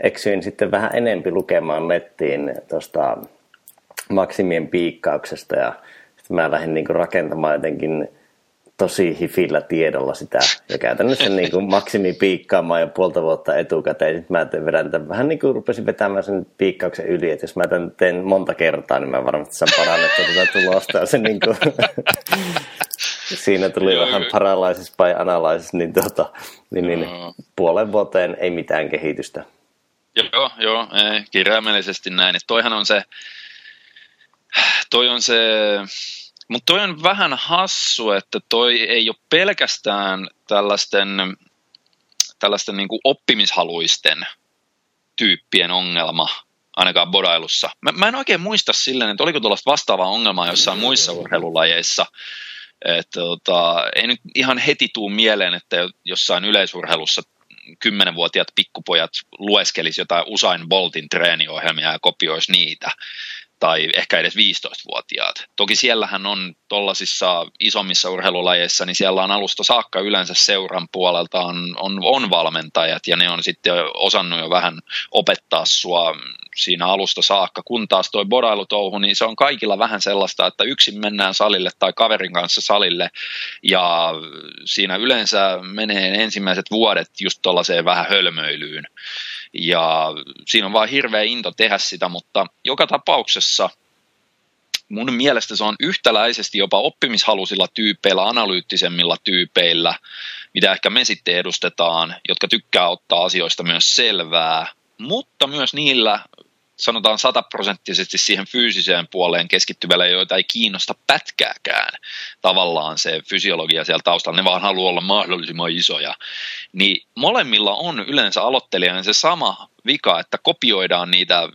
eksyin sitten vähän enempi lukemaan nettiin tuosta maksimien piikkauksesta ja sitten mä lähdin niinku rakentamaan jotenkin tosi hifillä tiedolla sitä ja käytännössä niin kuin maksimi piikkaamaan jo puolta vuotta etukäteen. Sitten mä vedän tämän vähän niin kuin rupesin vetämään sen piikkauksen yli, että jos mä tämän teen monta kertaa, niin mä varmasti saan parannettua tätä tulosta. Se niin kuin siinä tuli joo, vähän paralysis by analysis, niin, tuota, niin, niin puolen vuoteen ei mitään kehitystä. Joo, joo, ei, kirjaimellisesti näin. Että toihan on se, toi on se... Mutta toi on vähän hassu, että toi ei ole pelkästään tällaisten, tällaisten niin kuin oppimishaluisten tyyppien ongelma, ainakaan bodailussa. Mä, mä en oikein muista silleen, että oliko tuollaista vastaavaa ongelmaa jossain muissa urheilulajeissa. Että, tota, ei nyt ihan heti tuu mieleen, että jossain yleisurheilussa kymmenvuotiaat pikkupojat lueskelisi jotain Usain Boltin treeniohjelmia ja kopioisi niitä. Tai ehkä edes viisitoistavuotiaat. Toki siellähän on tuollaisissa isommissa urheilulajeissa, niin siellä on alusta saakka yleensä seuran puolelta on, on, on valmentajat, ja ne on sitten osannut jo vähän opettaa sua siinä alusta saakka. Kun taas toi bodailutouhu, niin se on kaikilla vähän sellaista, että yksin mennään salille tai kaverin kanssa salille, ja siinä yleensä menee ensimmäiset vuodet just tuollaiseen vähän hölmöilyyn. Ja siinä on vaan hirveä into tehdä sitä, mutta joka tapauksessa mun mielestä se on yhtäläisesti jopa oppimishalusilla tyypeillä, analyyttisemmilla tyypeillä, mitä ehkä me sitten edustetaan, jotka tykkää ottaa asioista myös selvää, mutta myös niillä sanotaan sataprosenttisesti siihen fyysiseen puoleen keskittyvällä, joita ei kiinnosta pätkääkään tavallaan se fysiologia siellä taustalla, ne vaan haluaa olla mahdollisimman isoja, niin molemmilla on yleensä aloittelijan se sama vika, että kopioidaan niitä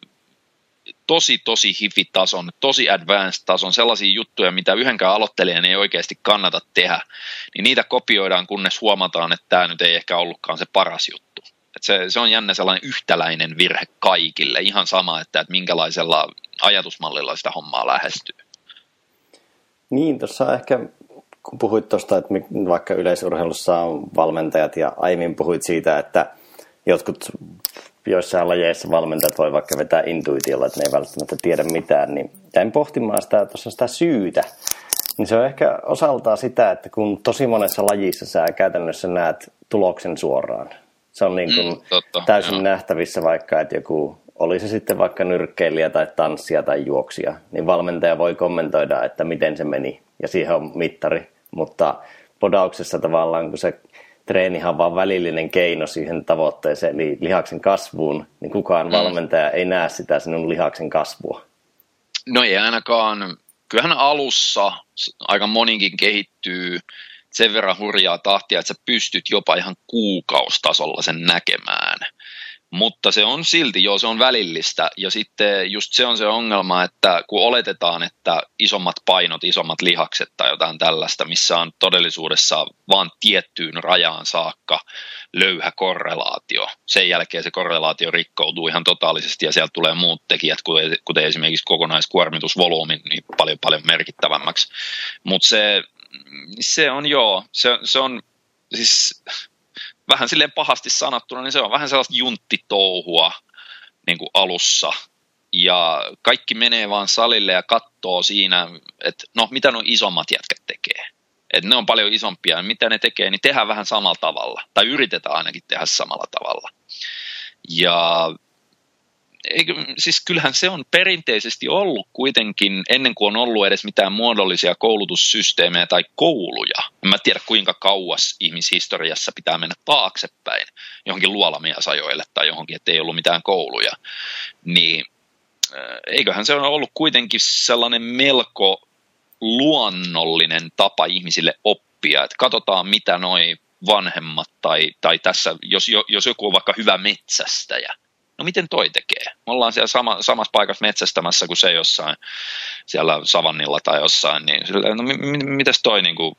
tosi tosi hifi-tason, tosi advanced-tason, sellaisia juttuja, mitä yhdenkään aloittelijan ei oikeasti kannata tehdä, niin niitä kopioidaan, kunnes huomataan, että tämä nyt ei ehkä ollutkaan se paras juttu. Se, se on jännä sellainen yhtäläinen virhe kaikille, ihan sama, että, että minkälaisella ajatusmallilla sitä hommaa lähestyy. Niin, tuossa ehkä, kun puhuit tuosta, että vaikka yleisurheilussa on valmentajat, ja aiemmin puhuit siitä, että jotkut joissain lajeissa valmentajat voi vaikka vetää intuitiolla, että ne ei välttämättä tiedä mitään, niin jäin pohtimaan sitä, tuossa sitä syytä. Niin se on ehkä osaltaan sitä, että kun tosi monessa lajissa sä käytännössä näet tuloksen suoraan. Se on niin kuin mm, totta, täysin joo. nähtävissä vaikka, että joku, oli se sitten vaikka nyrkkeilijä tai tanssija tai juoksija, niin valmentaja voi kommentoida, että miten se meni ja siihen on mittari. Mutta podauksessa tavallaan, kun se treenihan on vaan välillinen keino siihen tavoitteeseen, eli lihaksen kasvuun, niin kukaan mm. valmentaja ei näe sitä sinun lihaksen kasvua. No ei ainakaan. Kyllähän alussa aika moninkin kehittyy sen verran hurjaa tahtia, että sä pystyt jopa ihan kuukaustasolla sen näkemään. Mutta se on silti, joo, se on välillistä. Ja sitten just se on se ongelma, että kun oletetaan, että isommat painot, isommat lihakset tai jotain tällaista, missä on todellisuudessa vaan tiettyyn rajaan saakka löyhä korrelaatio. Sen jälkeen se korrelaatio rikkoutuu ihan totaalisesti ja sieltä tulee muut tekijät, kuten esimerkiksi kokonaiskuormitusvolyymi, niin paljon, paljon merkittävämmäksi. Mutta se... Se on joo, se, se on siis vähän silleen pahasti sanottuna, niin se on vähän sellaista junttitouhua niin kuin alussa ja kaikki menee vaan salille ja katsoo siinä, että no mitä nuo isommat jätkät tekee, että ne on paljon isompia ja mitä ne tekee, niin tehdään vähän samalla tavalla tai yritetään ainakin tehdä samalla tavalla ja Eikö, siis kyllähän se on perinteisesti ollut kuitenkin, ennen kuin on ollut edes mitään muodollisia koulutussysteemejä tai kouluja. En mä tiedä, kuinka kauas ihmishistoriassa pitää mennä taaksepäin johonkin luolamiasajoille tai johonkin, ettei ollut mitään kouluja. Niin, eiköhän se on ollut kuitenkin sellainen melko luonnollinen tapa ihmisille oppia, että katsotaan mitä noi vanhemmat tai, tai tässä, jos, jos joku on vaikka hyvä metsästäjä. No miten toi tekee? Me ollaan siellä sama, samassa paikassa metsästämässä kuin se jossain siellä savannilla tai jossain, niin no m- m- mitäs toi niin kuin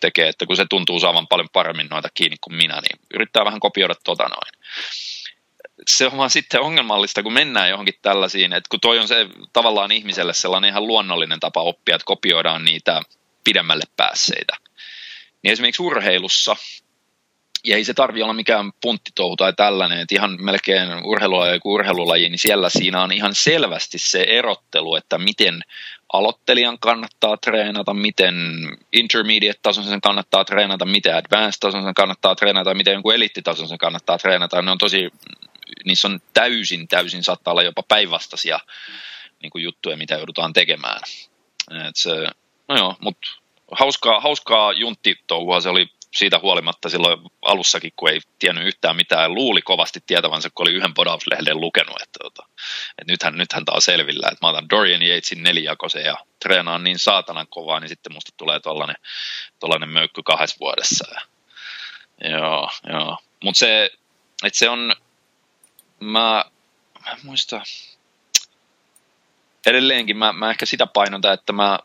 tekee, että kun se tuntuu saavan paljon paremmin noita kiinni kuin minä, niin yrittää vähän kopioida tota noin. Se on vaan sitten ongelmallista, kun mennään johonkin tällaisiin, että kun toi on se tavallaan ihmiselle sellainen ihan luonnollinen tapa oppia, että kopioidaan niitä pidemmälle päässeitä. Niin esimerkiksi urheilussa, ja ei se tarvitse olla mikään punttitouhu tai tällainen, että ihan melkein urheilulaji kuin urheilulaji, niin siellä siinä on ihan selvästi se erottelu, että miten aloittelijan kannattaa treenata, miten intermediate-tasoisen kannattaa treenata, miten advanced-tasoisen kannattaa treenata, miten jonkun eliittitasoisen kannattaa treenata. Ne on tosi, niissä on täysin, täysin saattaa olla jopa päinvastaisia niin kuin juttuja, mitä joudutaan tekemään. Et se, no joo, mutta hauskaa, hauskaa junttitouhua se oli. Siitä huolimatta silloin alussakin, kun ei tiennyt yhtään mitään, luuli kovasti tietävänsä, kun oli yhden podauslehden lukenut, että, että nythän, nythän tämä on selvillä, että mä otan Dorian Yatesin nelijakosen ja treenaan niin saatanan kovaa, niin sitten musta tulee tollainen, tollainen möykky kahdessa vuodessa. Ja, joo, joo. Mutta se, että se on, mä, mä en muista, edelleenkin mä, mä ehkä sitä painotan, että mä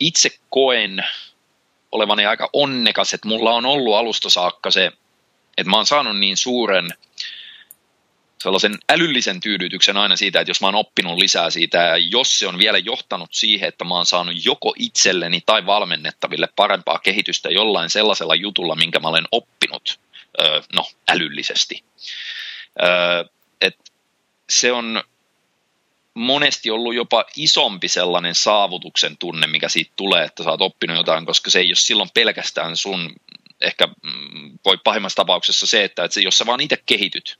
itse koen olevani aika onnekas, että mulla on ollut alusta saakka se, että mä oon saanut niin suuren sellaisen älyllisen tyydytyksen aina siitä, että jos mä oon oppinut lisää siitä, ja jos se on vielä johtanut siihen, että mä oon saanut joko itselleni tai valmennettaville parempaa kehitystä jollain sellaisella jutulla, minkä mä olen oppinut, öö, no, älyllisesti. Öö, et se on monesti ollut jopa isompi sellainen saavutuksen tunne, mikä siitä tulee, että sä oot oppinut jotain, koska se ei ole silloin pelkästään sun, ehkä voi pahimmassa tapauksessa se, että et jos sä vaan itse kehityt,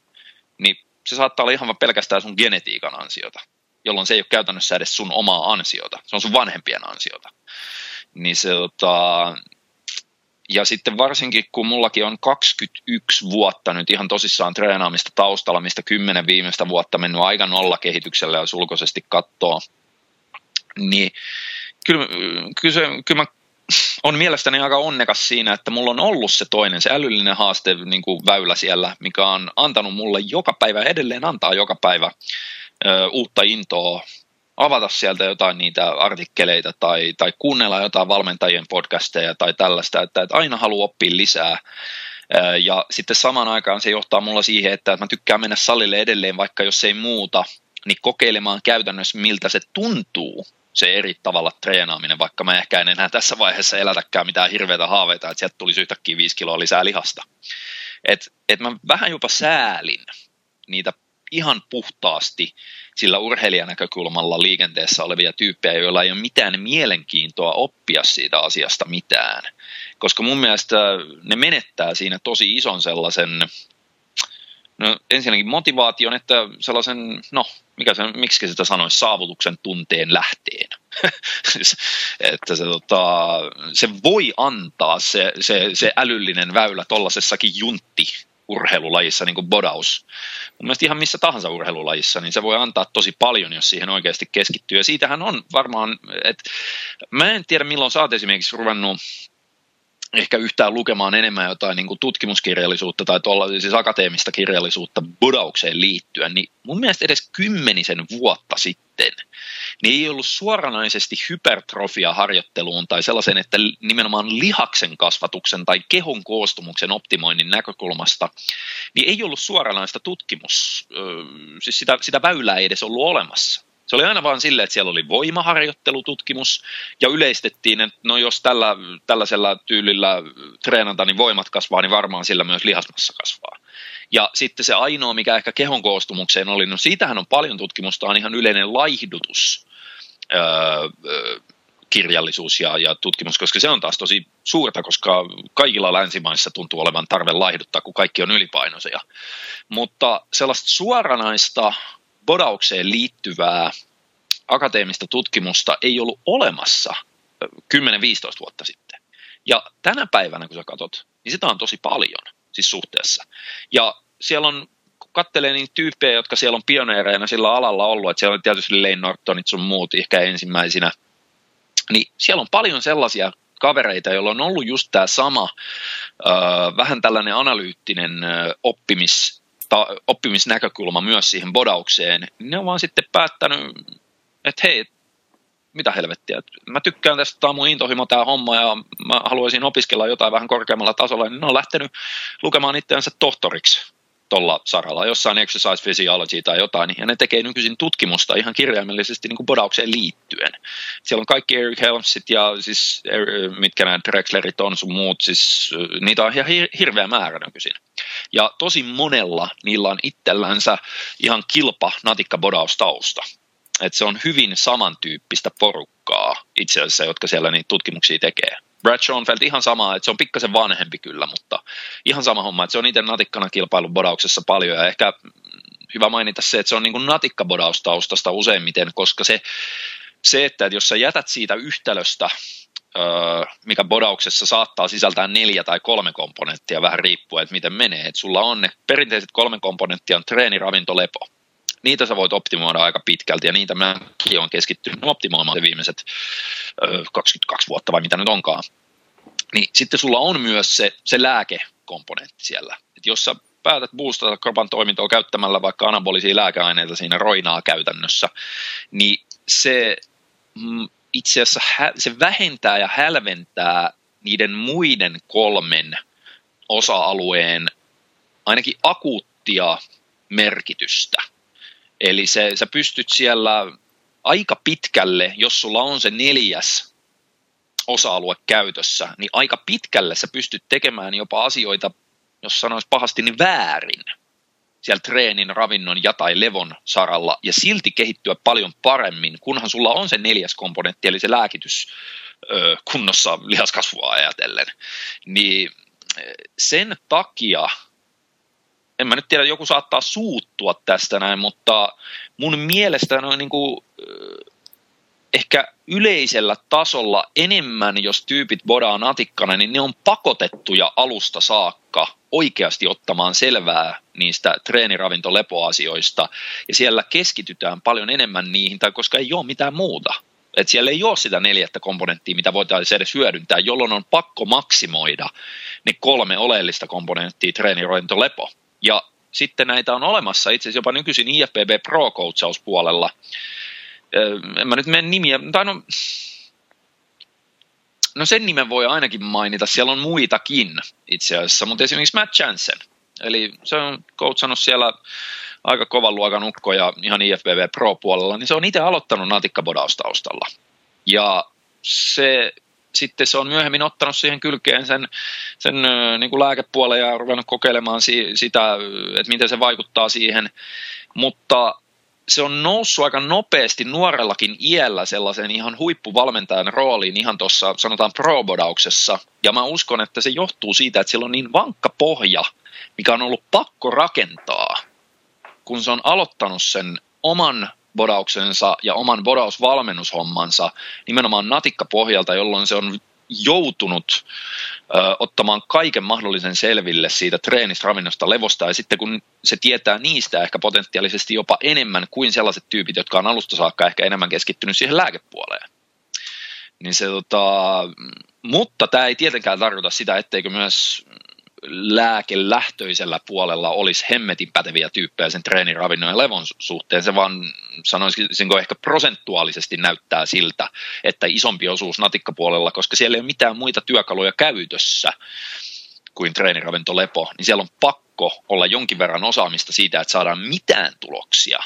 niin se saattaa olla ihan pelkästään sun genetiikan ansiota, jolloin se ei ole käytännössä edes sun omaa ansiota, se on sun vanhempien ansiota. Niin se, tota... Ja sitten varsinkin, kun mullakin on kaksikymmentäyksi vuotta nyt ihan tosissaan treenaamista taustalla, mistä kymmenen viimeistä vuotta mennyt aika nolla kehityksellä, jos ulkoisesti katsoo, niin kyllä, kyllä, se, kyllä mä on mielestäni aika onnekas siinä, että mulla on ollut se toinen, se älyllinen haaste niin kuin väylä siellä, mikä on antanut mulle joka päivä, edelleen antaa joka päivä ö, uutta intoa, avata sieltä jotain niitä artikkeleita tai, tai kuunnella jotain valmentajien podcasteja tai tällaista, että, että aina haluaa oppia lisää. Ö, ja sitten samaan aikaan se johtaa mulla siihen, että, että mä tykkään mennä salille edelleen, vaikka jos ei muuta, niin kokeilemaan käytännössä miltä se tuntuu. Se eri tavalla treenaaminen, vaikka mä ehkä en enää tässä vaiheessa elätäkään mitään hirveätä haaveita, että sieltä tulisi yhtäkkiä viisi kiloa lisää lihasta. Et, et mä vähän jopa säälin niitä ihan puhtaasti sillä urheilijanäkökulmalla liikenteessä olevia tyyppejä, joilla ei ole mitään mielenkiintoa oppia siitä asiasta mitään. Koska mun mielestä ne menettää siinä tosi ison sellaisen, no ensinnäkin motivaation, että sellaisen, no mikä se, miksi sitä sanoisi, saavutuksen tunteen lähteen. Että se, tota, se voi antaa se, se, se älyllinen väylä tuollaisessakin junttiurheilulajissa, niin kuin bodaus. Mun mielestä ihan missä tahansa urheilulajissa, niin se voi antaa tosi paljon, jos siihen oikeasti keskittyy. Ja siitähän on varmaan, että mä en tiedä milloin sä oot esimerkiksi ruvennut ehkä yhtään lukemaan enemmän jotain niin kuin tutkimuskirjallisuutta tai tuolla, siis akateemista kirjallisuutta bodaukseen liittyen, niin mun mielestä edes kymmenisen vuotta sitten niin ei ollut suoranaisesti hypertrofiaharjoitteluun tai sellaisen, että nimenomaan lihaksen kasvatuksen tai kehon koostumuksen optimoinnin näkökulmasta, niin ei ollut suoranaista tutkimus, siis sitä, sitä väylää ei edes ollut olemassa. Se oli aina vaan silleen, että siellä oli voimaharjoittelututkimus ja yleistettiin, että no jos tällä, tällaisella tyylillä treenata, niin voimat kasvaa, niin varmaan sillä myös lihasmassa kasvaa. Ja sitten se ainoa, mikä ehkä kehon koostumukseen oli, no siitähän on paljon tutkimusta, on ihan yleinen laihdutus, öö, kirjallisuus ja, ja tutkimus, koska se on taas tosi suurta, koska kaikilla länsimaissa tuntuu olevan tarve laihduttaa, kun kaikki on ylipainoisia. Mutta sellaista suoranaista bodaukseen liittyvää akateemista tutkimusta ei ollut olemassa kymmenen viisitoista vuotta sitten. Ja tänä päivänä, kun sä katsot, niin sitä on tosi paljon siis suhteessa. Ja siellä on, kun katselee niitä tyyppejä, jotka siellä on pioneereina sillä alalla ollut, että siellä on tietysti Lein Nortonit sun muut ehkä ensimmäisinä, niin siellä on paljon sellaisia kavereita, joilla on ollut just tämä sama, vähän tällainen analyyttinen oppimis Ta- oppimisnäkökulma myös siihen bodaukseen, niin ne on vaan sitten päättänyt, että hei, mitä helvettiä, mä tykkään tästä, tämä on mun intohimo tämä homma ja mä haluaisin opiskella jotain vähän korkeammalla tasolla, niin ne on lähtenyt lukemaan itseänsä tohtoriksi tuolla saralla, jossain exercise physiology tai jotain, ja ne tekee nykyisin tutkimusta ihan kirjaimellisesti niin kuin bodaukseen liittyen. Siellä on kaikki Eric Helmsit ja siis, mitkä nämä Drexlerit on sun muut, siis niitä on ihan hirveä määrä nykyisin. Ja tosi monella niillä on itsellänsä ihan kilpa natikkabodaustausta. Että se on hyvin samantyyppistä porukkaa itse asiassa, jotka siellä niitä tutkimuksia tekee. Brad Schoenfeld ihan sama, että se on pikkasen vanhempi kyllä, mutta ihan sama homma, että se on itse natikkana kilpaillut bodauksessa paljon ja ehkä hyvä mainita se, että se on niin kuin natikkabodaustausta useimmiten, koska se, se että jos sä jätät siitä yhtälöstä, mikä bodauksessa saattaa sisältää neljä tai kolme komponenttia, vähän riippuen, että miten menee, että sulla on ne perinteiset kolme komponenttia on treeni, ravinto, lepo. Niitä sä voit optimoida aika pitkälti ja niitä mäkin olen keskittynyt optimoimaan viimeiset kaksikymmentäkaksi vuotta vai mitä nyt onkaan. Niin sitten sulla on myös se, se lääkekomponentti siellä. Et jos sä päätät boostata kropan toimintoa käyttämällä vaikka anabolisia lääkeaineita siinä roinaa käytännössä, niin se mm, itse asiassa hä- se vähentää ja hälventää niiden muiden kolmen osa-alueen ainakin akuuttia merkitystä. Eli se, sä pystyt siellä aika pitkälle, jos sulla on se neljäs osa-alue käytössä, niin aika pitkälle sä pystyt tekemään jopa asioita, jos sanois pahasti, niin väärin siellä treenin, ravinnon ja tai levon saralla ja silti kehittyä paljon paremmin, kunhan sulla on se neljäs komponentti, eli se lääkitys ö, kunnossa lihaskasvua ajatellen. Niin sen takia, en mä nyt tiedä, joku saattaa suuttua tästä näin, mutta mun mielestä on niin kuin, ehkä yleisellä tasolla enemmän, jos tyypit bodaan atikkana, niin ne on pakotettuja alusta saakka oikeasti ottamaan selvää niistä treeniravintolepoasioista, ja siellä keskitytään paljon enemmän niihin, tai koska ei ole mitään muuta. Että siellä ei ole sitä neljättä komponenttia, mitä voitaisiin edes hyödyntää, jolloin on pakko maksimoida ne kolme oleellista komponenttia, treeniravintolepo. Ja sitten näitä on olemassa itse asiassa jopa nykyisin I F B B Pro-coachauspuolella. En mä nyt mene nimiä, tai no, no sen nimen voi ainakin mainita, siellä on muitakin itse asiassa, mutta esimerkiksi Matt Jansen, eli se on coachannut siellä aika kovan luokan ukkoja ihan I F B B Pro-puolella, niin se on itse aloittanut natikkabodaus-taustalla, ja se, sitten se on myöhemmin ottanut siihen kylkeen sen, sen niin kuin lääkepuolen ja ruvennut kokeilemaan si, sitä, että miten se vaikuttaa siihen, mutta se on noussut aika nopeasti nuorellakin iällä sellaisen ihan huippuvalmentajan rooliin ihan tuossa sanotaan pro-bodauksessa. Ja mä uskon, että se johtuu siitä, että sillä on niin vankka pohja, mikä on ollut pakko rakentaa, kun se on aloittanut sen oman bodauksensa ja oman bodausvalmennushommansa nimenomaan natikkapohjalta, jolloin se on joutunut ö, ottamaan kaiken mahdollisen selville siitä treenistä, ravinnosta, levosta, ja sitten kun se tietää niistä ehkä potentiaalisesti jopa enemmän kuin sellaiset tyypit, jotka on alusta saakka ehkä enemmän keskittynyt siihen lääkepuoleen. Niin se, tota, mutta tämä ei tietenkään tarkoita sitä, etteikö myös lääkelähtöisellä puolella olisi hemmetin päteviä tyyppejä sen treenin, ravinnon ja levon suhteen. Se vaan sanoisinko ehkä prosentuaalisesti näyttää siltä, että isompi osuus natikkapuolella, koska siellä ei ole mitään muita työkaluja käytössä kuin treenin, ravinto, lepo, niin siellä on pakko olla jonkin verran osaamista siitä, että saadaan mitään tuloksia.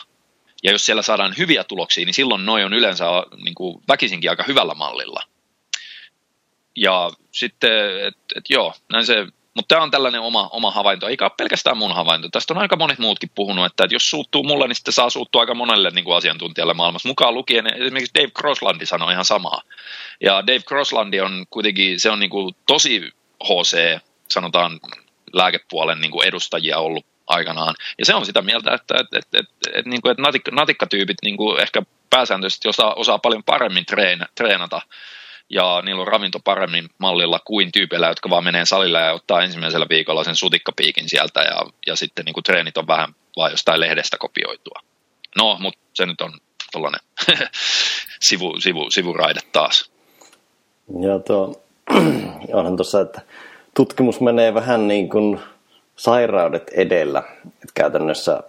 Ja jos siellä saadaan hyviä tuloksia, niin silloin noi on yleensä niin kuin väkisinkin aika hyvällä mallilla. Ja sitten, että et, joo, näin se. Mutta tämä on tällainen oma, oma havainto, eikä ole pelkästään mun havainto. Tästä on aika monet muutkin puhunut, että, että jos suuttuu mulle, niin sitten saa suuttua aika monelle niin kuin asiantuntijalle maailmassa. Mukaan lukien esimerkiksi Dave Crossland sanoi ihan samaa. Ja Dave Crossland on kuitenkin, se on niin kuin tosi H C, sanotaan lääkepuolen niin kuin edustajia ollut aikanaan. Ja se on sitä mieltä, että, että, että, että, että, että, että natik- natikkatyypit niin kuin ehkä pääsääntöisesti osaa, osaa paljon paremmin treena, treenata. Ja niillä on ravinto paremmin mallilla kuin tyypeillä, jotka vaan menee salilla ja ottaa ensimmäisellä viikolla sen sutikkapiikin sieltä ja, ja sitten niin kuin treenit on vähän vaan jostain lehdestä kopioitua. No, mutta se nyt on tuollainen sivu, sivu, sivuraide taas. Joo, tuo onhan tuossa, että tutkimus menee vähän niin kuin sairaudet edellä. Et käytännössä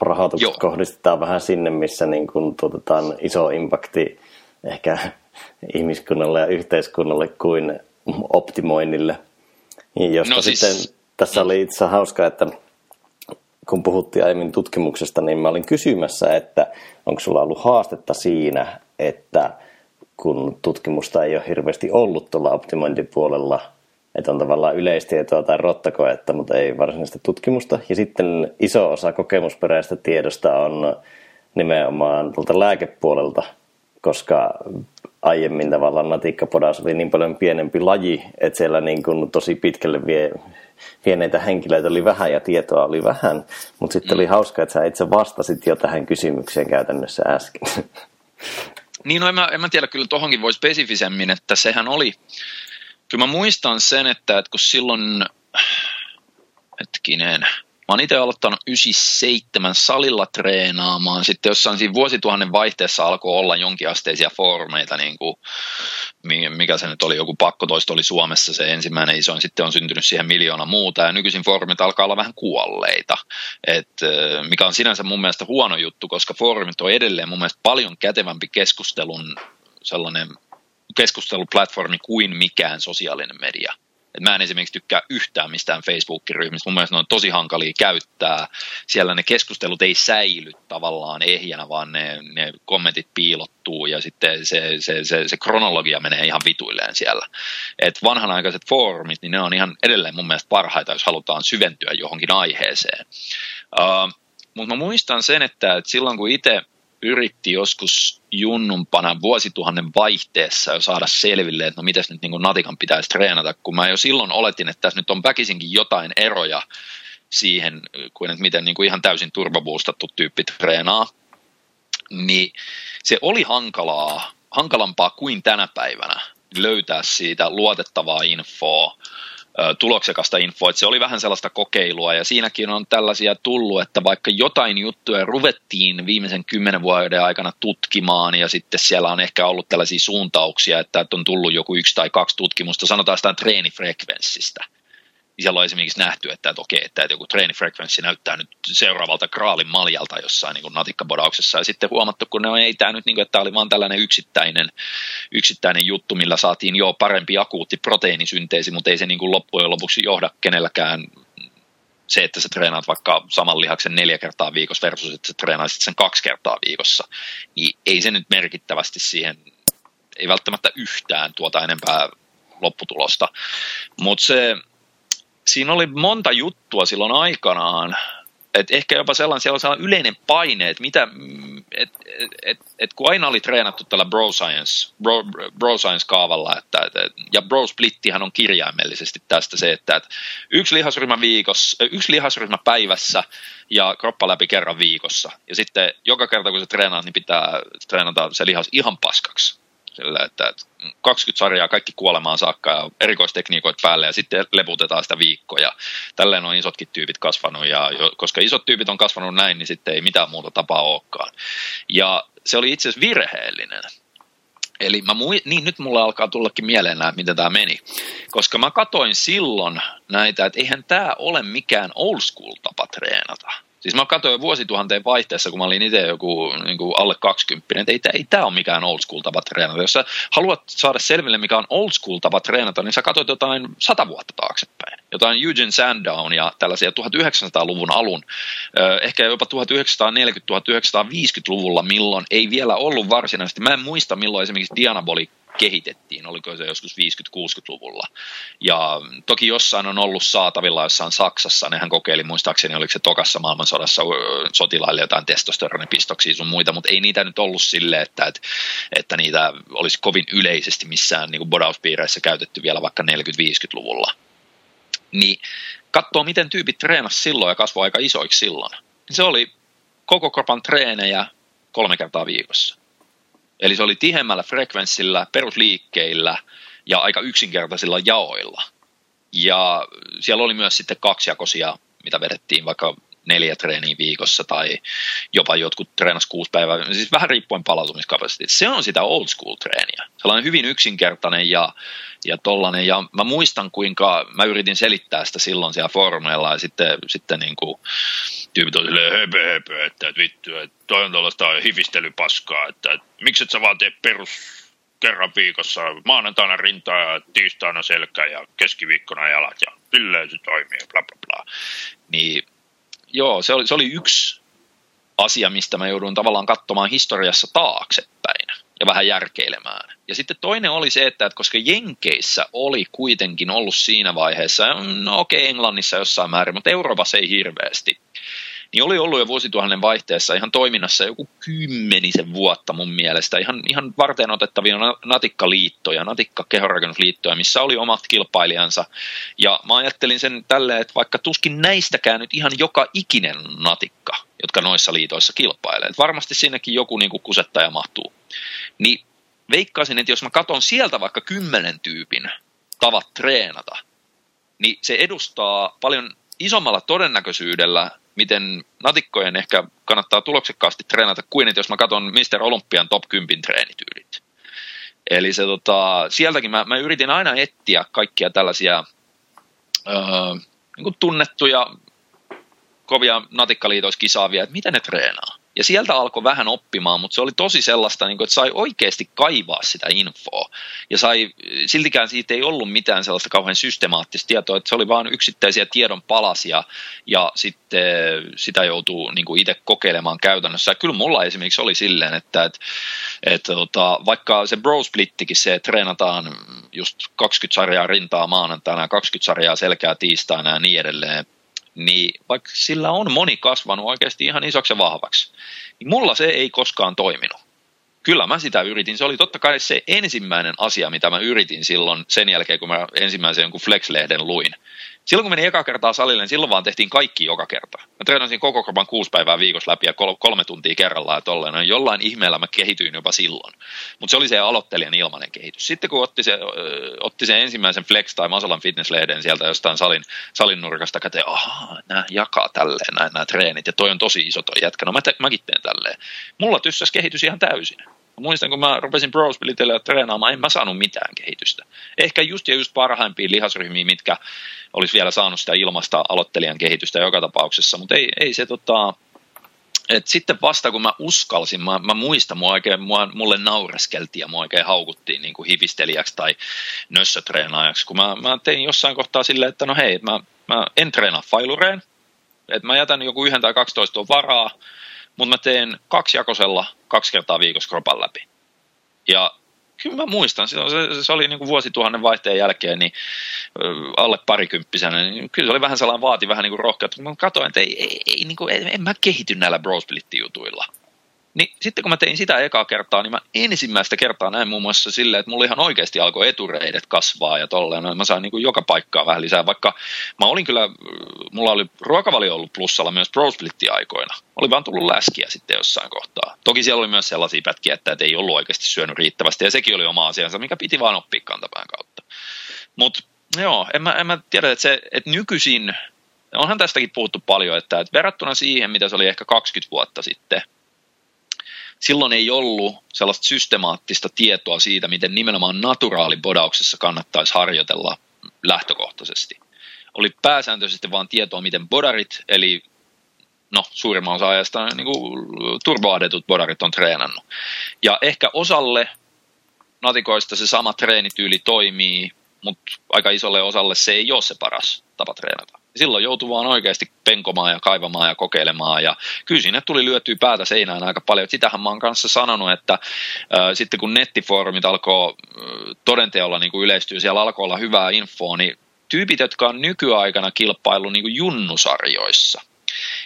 rahoitukset Joo. kohdistetaan vähän sinne, missä niin kuin tuotetaan iso impakti ehkä ihmiskunnalle ja yhteiskunnalle kuin optimoinnille. Josta no siis, sitten tässä oli itse hauska, että kun puhuttiin aiemmin tutkimuksesta, niin mä olin kysymässä, että onko sulla ollut haastetta siinä, että kun tutkimusta ei ole hirveästi ollut tuolla optimointipuolella, että on tavallaan yleistietoa tai rottakoetta, mutta ei varsinaista tutkimusta. Ja sitten iso osa kokemusperäistä tiedosta on nimenomaan tuolta lääkepuolelta, koska aiemmin tavallaan natikkapodaus oli niin paljon pienempi laji, että siellä niin kuin tosi pitkälle vie, vieneitä henkilöitä oli vähän ja tietoa oli vähän, mutta sitten oli hauska, että sä itse vastasit jo tähän kysymykseen käytännössä äsken. Niin, no en mä, en mä tiedä, kyllä tohonkin voi spesifisemmin, että sehän oli, kyllä mä muistan sen, että, että kun silloin, hetkinen, Mä oon itse aloittanut yhdeksänkymmentäseitsemän salilla treenaamaan. Sitten jossain siinä vuosituhannen vaihteessa alkoi olla jonkinasteisia formeita, niin kuin, mikä se nyt oli, joku pakkotoisto oli Suomessa se ensimmäinen isoin, sitten on syntynyt siihen miljoona muuta, ja nykyisin formit alkaa olla vähän kuolleita, et, mikä on sinänsä mun mielestä huono juttu, koska formit on edelleen mun mielestä paljon kätevämpi keskustelun sellainen keskusteluplatformi kuin mikään sosiaalinen media. Et mä en esimerkiksi tykkää yhtään mistään Facebook-ryhmistä. Mun mielestä ne on tosi hankalia käyttää. Siellä ne keskustelut ei säily tavallaan ehjänä, vaan ne, ne kommentit piilottuu ja sitten se, se, se, se kronologia menee ihan vituilleen siellä. Et vanhanaikaiset foorumit, niin ne on ihan edelleen mun mielestä parhaita, jos halutaan syventyä johonkin aiheeseen. Uh, mutta mä muistan sen, että et silloin kun itse yritti joskus junnumpana vuosituhannen vaihteessa jo saada selville, että no mitäs nyt niin kuin natikan pitäisi treenata, kun mä jo silloin oletin, että tässä nyt on väkisinkin jotain eroja siihen, kuin että miten niin kuin ihan täysin turvabuustattu tyyppi treenaa, niin se oli hankalaa, hankalampaa kuin tänä päivänä löytää siitä luotettavaa infoa, tuloksekasta infoa, että se oli vähän sellaista kokeilua ja siinäkin on tällaisia tullut, että vaikka jotain juttuja ruvettiin viimeisen kymmenen vuoden aikana tutkimaan ja sitten siellä on ehkä ollut tällaisia suuntauksia, että on tullut joku yksi tai kaksi tutkimusta, sanotaan sitä treenifrekvenssistä. Siellä on esimerkiksi nähty, että, että okei, että joku treenifrekvenssi näyttää nyt seuraavalta kraalin maljalta jossain niin kuin natikkabodauksessa ja sitten huomattu, kun ne ei tämä nyt, niin kuin, että tämä oli vaan tällainen yksittäinen, yksittäinen juttu, millä saatiin jo parempi akuutti proteiinisynteesi, mutta ei se niin kuin loppujen lopuksi johda kenelläkään se, että sä treenaat vaikka saman lihaksen neljä kertaa viikossa versus, että sä treenaisit sen kaksi kertaa viikossa, niin ei se nyt merkittävästi siihen, ei välttämättä yhtään tuota enempää lopputulosta, mutta se siinä oli monta juttua silloin aikanaan, että ehkä jopa sellainen, siellä oli sellainen yleinen paine, että mitä, et, et, et, et kun aina oli treenattu tällä bro science, bro, bro science kaavalla, että, et, ja bro splittihän on kirjaimellisesti tästä se, että et yksi lihasryhmä viikossa, yksi lihasryhmä päivässä ja kroppa läpi kerran viikossa, ja sitten joka kerta kun sä treenaat, niin pitää treenata se lihas ihan paskaksi. Sillä, että kaksikymmentä sarjaa kaikki kuolemaan saakka ja erikoistekniikoit päälle ja sitten leputetaan sitä viikkoja. Tälleen on isotkin tyypit kasvanut ja koska isot tyypit on kasvanut näin, niin sitten ei mitään muuta tapaa olekaan. Ja se oli itse asiassa virheellinen. Eli mä mui, niin nyt mulla alkaa tullakin mieleen näin, miten tämä meni. Koska mä katoin silloin näitä, että eihän tämä ole mikään old school tapa treenata. Siis mä katsoin vuosituhanteen vaihteessa, kun mä olin itse joku niin kuin alle kaksikymmentä, että ei, ei tämä ole mikään old school tapa treenata. Jos sä haluat saada selville, mikä on old school tapa treenata, niin sä katsot jotain sata vuotta taaksepäin. Jotain Eugene Sandown ja tällaisia tuhatyhdeksänsataaluvun alun, ehkä jopa tuhatyhdeksänsataaneljäkymmentä-tuhatyhdeksänsataaviisikymmentäluvulla, milloin ei vielä ollut varsinaisesti. Mä en muista, milloin esimerkiksi Dianaboli kehitettiin, oliko se joskus viisikymmentä-kuusikymmentäluvulla. Ja toki jossain on ollut saatavilla, jossain Saksassa, nehän kokeili muistaakseni, oliko se tokassa maailmansodassa sotilaille jotain testosteronipistoksia sun muita, mutta ei niitä nyt ollut silleen, että, että, että niitä olisi kovin yleisesti missään niin kuin bodauspiireissä käytetty vielä vaikka neljäkymmentä-viisikymmentäluvulla. Niin katsoo, miten tyypit treenasi silloin ja kasvoi aika isoiksi silloin. Se oli koko kropan treenejä kolme kertaa viikossa. Eli se oli tihemmällä frekvenssillä, perusliikkeillä ja aika yksinkertaisilla jaoilla. Ja siellä oli myös sitten kaksijakoisia, mitä vedettiin vaikka neljä treeniä viikossa tai jopa jotkut treenasi kuusi päivää, siis vähän riippuen palautumiskapasiteetista. Se on sitä old school treeniä. Sellainen hyvin yksinkertainen ja, ja tollainen. Ja mä muistan, kuinka mä yritin selittää sitä silloin siellä foorumeilla ja sitten, sitten niin kuin tyypit on silleen höpö höpö, että vittu, että toi on tuollaista hifistelypaskaa, että, että miksi et sä vaan tee perus kerran viikossa, maanantaina rintaa ja tiistaina selkä ja keskiviikkona jalat ja silleen se toimii ja bla bla bla. Niin joo, se oli, se oli yksi asia, mistä mä jouduin tavallaan katsomaan historiassa taaksepäin ja vähän järkeilemään. Ja sitten toinen oli se, että koska Jenkeissä oli kuitenkin ollut siinä vaiheessa, no okei, Englannissa jossain määrin, mutta Euroopassa ei hirveästi, niin oli ollut jo vuosituhannen vaihteessa ihan toiminnassa joku kymmenisen vuotta mun mielestä, ihan, ihan varten otettavia natikkaliittoja, natikkakehonrakennusliittoja, missä oli omat kilpailijansa. Ja mä ajattelin sen tälleen, että vaikka tuskin näistäkään nyt ihan joka ikinen natikka, jotka noissa liitoissa kilpailee, että varmasti sinnekin joku niin kuin kusettaja mahtuu, niin veikkaisin, että jos mä katson sieltä vaikka kymmenen tyypin tavat treenata, niin se edustaa paljon isommalla todennäköisyydellä, miten natikkojen ehkä kannattaa tuloksekkaasti treenata kuin, että jos mä katson mister Olympian top kymmenen treenityylit. Eli se, tota, sieltäkin mä, mä yritin aina etsiä kaikkia tällaisia öö, niin kuin tunnettuja, kovia natikkaliitoiskisaavia, että miten ne treenaa. Ja sieltä alkoi vähän oppimaan, mutta se oli tosi sellaista, niin kuin, että sai oikeasti kaivaa sitä infoa. Ja sai, siltikään siitä ei ollut mitään sellaista kauhean systemaattista tietoa, että se oli vain yksittäisiä tiedon palasia ja sitten sitä joutuu niin kuin itse kokeilemaan käytännössä. Ja kyllä mulla esimerkiksi oli silleen, että, että, että, että vaikka se brosplittikin se, että treenataan just kaksikymmentä sarjaa rintaa maanantaina, kaksikymmentä sarjaa selkää tiistaina ja niin edelleen, niin vaikka sillä on moni kasvanut oikeasti ihan isoksi ja vahvaksi, niin mulla se ei koskaan toiminut. Kyllä mä sitä yritin, se oli totta kai se ensimmäinen asia, mitä mä yritin silloin sen jälkeen, kun mä ensimmäisen jonkun Flex-lehden luin. Silloin kun menin eka kertaa salille, niin silloin vaan tehtiin kaikki joka kerta. Mä treenasin koko kropan kuusi päivää viikossa läpi ja kolme tuntia kerrallaan ja tolleen. No, jollain ihmeellä mä kehityin jopa silloin. Mutta se oli se aloittelijan ilmainen kehitys. Sitten kun otti se, ö, otti se ensimmäisen Flex tai Masalan Fitness-lehden sieltä jostain salin, salin nurkasta käteen, ahaa, nämä jakaa tälleen nämä, nämä treenit ja toi on tosi iso toi jätkä. No mä te, mäkin teen tälleen. Mulla tyssäsi kehitys ihan täysin. Mä muistan, kun mä rupesin brospilitellä treenaamaan, en mä saanut mitään kehitystä. Ehkä just ja just parhaimpia lihasryhmiä, mitkä olisi vielä saanut sitä ilmasta aloittelijan kehitystä joka tapauksessa, mutta ei, ei se tota... Et sitten vasta kun mä uskalsin, mä, mä muistan, mua oikein, mua, mulle naureskeltiin ja mua oikein haukuttiin niin kuin hivistelijäksi tai nössötreenaajaksi, kun mä, mä tein jossain kohtaa silleen, että no hei, mä, mä en treenaa failureen, että mä jätän joku yhden tai kaksitoista varaa, mutta mä teen kaksijakosella kaksi kertaa viikossa kropan läpi. Ja kyllä mä muistan, se, se oli niin kuin vuosituhannen vaihteen jälkeen, niin alle parikymppisenä, niin kyllä se oli vähän sellainen, vaati vähän niin kuin rohkeutta. Mä katsoin, että ei, ei, ei, niin kuin, en mä kehity näillä brosplitti-jutuilla. Niin sitten kun mä tein sitä ekaa kertaa, niin mä ensimmäistä kertaa näin muun muassa silleen, että mulla ihan oikeasti alkoi etureidet kasvaa ja tolleen. Mä sain niin kuin joka paikkaa vähän lisää, vaikka mä olin kyllä, mulla oli ruokavalio ollut plussalla myös brosplitti-aikoina. Oli vaan tullut läskiä sitten jossain kohtaa. Toki siellä oli myös sellaisia pätkiä, että ei ollut oikeasti syönyt riittävästi ja sekin oli oma asiansa, mikä piti vaan oppia kantapään kautta. Mutta joo, en mä, en mä tiedä, että, se, että nykyisin, onhan tästäkin puhuttu paljon, että, että verrattuna siihen, mitä se oli ehkä kaksikymmentä vuotta sitten, silloin ei ollut sellaista systemaattista tietoa siitä, miten nimenomaan naturaalibodauksessa kannattaisi harjoitella lähtökohtaisesti. Oli pääsääntöisesti vaan tietoa, miten bodarit, eli no, suurimman osa ajasta niin kuin turboadetut bodarit on treenannut. Ja ehkä osalle natikoista se sama treenityyli toimii, mutta aika isolle osalle se ei ole se paras tapa treenata. Silloin joutui vaan oikeasti penkomaan ja kaivamaan ja kokeilemaan ja kyllä siinä tuli lyötyä päätä seinään aika paljon. Sitähän mä oon kanssa sanonut, että äh, sitten kun nettifoorumit alkoi äh, todenteolla niin kuin yleistyä, siellä alkoi olla hyvää infoa, niin tyypit, jotka on nykyaikana kilpaillut niin kuin junnusarjoissa,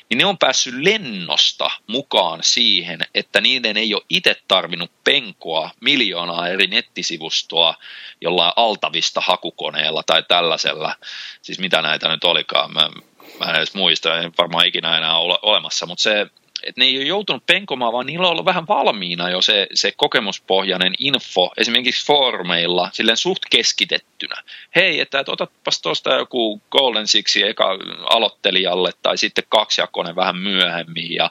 niin ne on päässyt lennosta mukaan siihen, että niiden ei ole itse tarvinnut penkoa miljoonaa eri nettisivustoa jollain altavista hakukoneella tai tällaisella, siis mitä näitä nyt olikaan, mä, mä en edes muista, en varmaan ikinä enää ole olemassa, mutta se, että ne ei ole joutunut penkomaan, vaan niillä on ollut vähän valmiina jo se, se kokemuspohjainen info, esimerkiksi foorumeilla, silleen suht keskitettynä. Hei, että et, otapas tuosta joku Golden Sixi eka aloittelijalle tai sitten kaksijakonen vähän myöhemmin ja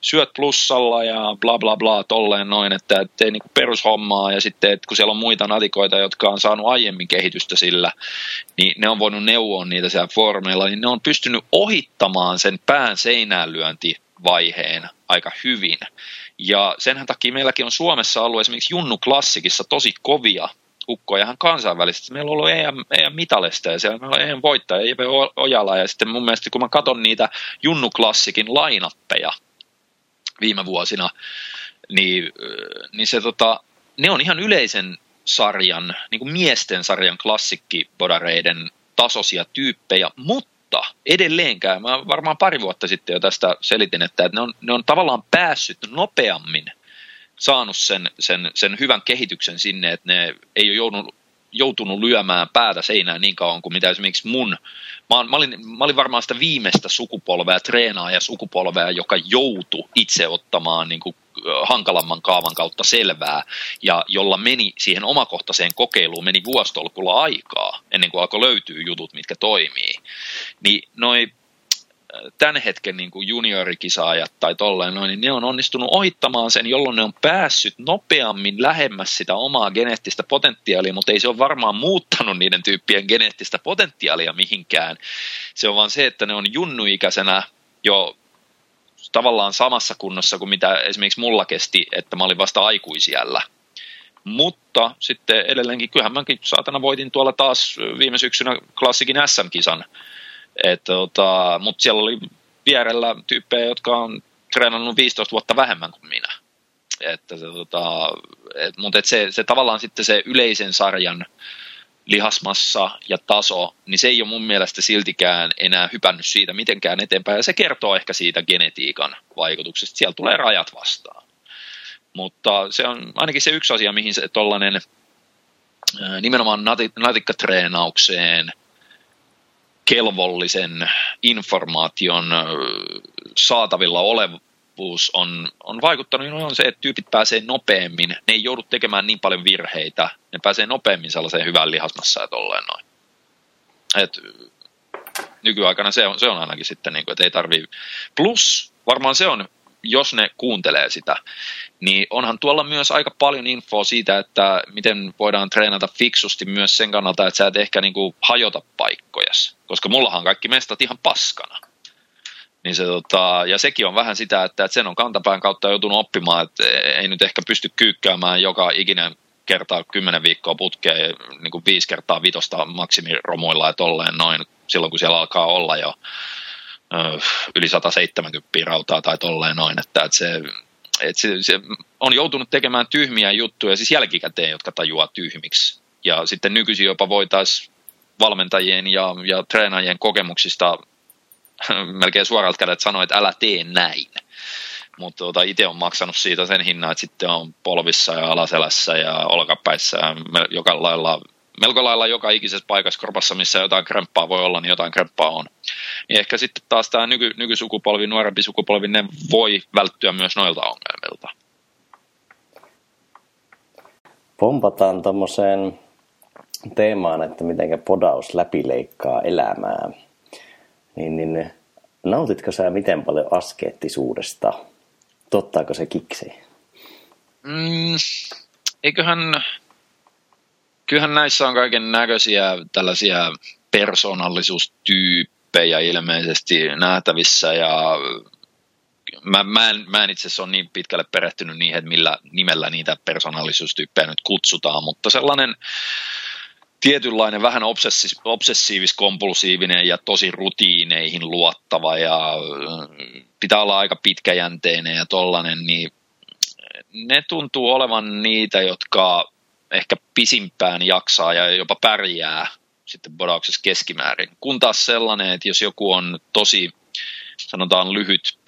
syöt plussalla ja bla bla bla tolleen noin, että et, ei niinku perushommaa ja sitten, että kun siellä on muita natikoita, jotka on saanut aiemmin kehitystä sillä, niin ne on voinut neuvoa niitä siellä foorumeilla, niin ne on pystynyt ohittamaan sen pään seinäänlyönti vaiheen aika hyvin. Ja senhän takia meilläkin on Suomessa ollut esimerkiksi Junnu Klassikissa tosi kovia ukkoja ihan kansainvälisesti. Meillä on ollut E M-mitalista ja siellä meillä on E M-voittaja Jeppe Ojala ja sitten mun mielestä kun mä katson niitä Junnu Klassikin lainappeja viime vuosina, niin, niin se, tota, ne on ihan yleisen sarjan, niin kuin miesten sarjan klassikkibodareiden tasoisia tyyppejä, mutta Mutta edelleenkään, mä varmaan pari vuotta sitten jo tästä selitin, että ne on, ne on tavallaan päässyt nopeammin, saanut sen, sen, sen hyvän kehityksen sinne, että ne ei ole joutunut, joutunut lyömään päätä seinään niin kauan kuin mitä esimerkiksi mun. Mä, mä, olin, mä olin varmaan sitä viimeistä sukupolvea, treenaaja sukupolvea, joka joutui itse ottamaan niin kuin hankalamman kaavan kautta selvää ja jolla meni siihen omakohtaiseen kokeiluun, meni vuositolkulla aikaa ennen kuin alkoi löytyä jutut, mitkä toimii. Niin noi tämän hetken niin kuin juniorikisaajat tai tolleen noin, niin ne on onnistunut ohittamaan sen, jolloin ne on päässyt nopeammin lähemmäs sitä omaa geneettistä potentiaalia, mutta ei se ole varmaan muuttanut niiden tyyppien geneettistä potentiaalia mihinkään. Se on vaan se, että ne on junnuikäisenä jo tavallaan samassa kunnossa kuin mitä esimerkiksi mulla kesti, että mä olin vasta aikuisiällä. Mutta sitten edelleenkin, kyllähän mäkin saatana voitin tuolla taas viime syksynä klassikin äs äm-kisan. Tota, mutta siellä oli vierellä tyyppejä, jotka on treenannut viisitoista vuotta vähemmän kuin minä. Että se, tota, et, mut et se, se tavallaan sitten se yleisen sarjan lihasmassa ja taso, niin se ei ole mun mielestä siltikään enää hypännyt siitä mitenkään eteenpäin. Ja se kertoo ehkä siitä genetiikan vaikutuksesta. Siellä tulee rajat vastaan. Mutta se on ainakin se yksi asia, mihin se tollainen nimenomaan natikkatreenaukseen kelvollisen informaation saatavilla olevuus on, on vaikuttanut, niin on se, että tyypit pääsee nopeammin, ne ei joudu tekemään niin paljon virheitä, ne pääsee nopeammin sellaiseen hyvään lihasmassaan ja tolleen noin. Et nykyaikana se on, se on ainakin sitten, niin kuin, että ei tarvii. Plus varmaan se on, jos ne kuuntelee sitä, niin onhan tuolla myös aika paljon infoa siitä, että miten voidaan treenata fiksusti myös sen kannalta, että sä et ehkä niin kuin hajota paikkojas, koska mullahan kaikki mestat ihan paskana. Niin se, tota, ja sekin on vähän sitä, että, että sen on kantapään kautta joutunut oppimaan, että ei nyt ehkä pysty kyykkäämään joka ikinen kertaa kymmenen viikkoa putkeen, niin kuin viisi kertaa vitosta maksimiromuilla ja tolleen noin, silloin kun siellä alkaa olla jo yli sata seitsemänkymmentä rautaa tai tolleen noin, että, että, se, että se, se on joutunut tekemään tyhmiä juttuja, siis jälkikäteen, jotka tajuaa tyhmiksi. Ja sitten nykyisin jopa voitaisiin valmentajien ja, ja treenaajien kokemuksista melkein suoralta kädet sanoa, että älä tee näin. Mutta tota, itse on maksanut siitä sen hinnan, että sitten on polvissa ja alaselässä ja olkapäissä ja joka lailla, melko lailla joka ikisessä paikassa korpassa, missä jotain kremppaa voi olla, niin jotain kremppaa on. Niin ehkä sitten taas tämä nyky, nykysukupolvi, nuorempi sukupolvi, ne voi välttyä myös noilta ongelmilta. Pompataan tuommoiseen teemaan, että miten podaus läpileikkaa elämää. Niin, niin, nautitko sä miten paljon askeettisuudesta? Tottaako se kiksi? Mm, eiköhän... Kyllähän näissä on kaiken näköisiä tällaisia persoonallisuustyyppejä ilmeisesti nähtävissä ja mä, mä, en, mä en itse asiassa ole niin pitkälle perehtynyt niihin, että millä nimellä niitä persoonallisuustyyppejä nyt kutsutaan, mutta sellainen tietynlainen vähän obsessi, obsessiivis-kompulsiivinen ja tosi rutiineihin luottava ja pitää olla aika pitkäjänteinen ja tollainen, niin ne tuntuu olevan niitä, jotka ehkä pisimpään jaksaa ja jopa pärjää sitten bodauksessa keskimäärin. Kun taas sellainen, että jos joku on tosi, sanotaan lyhyt,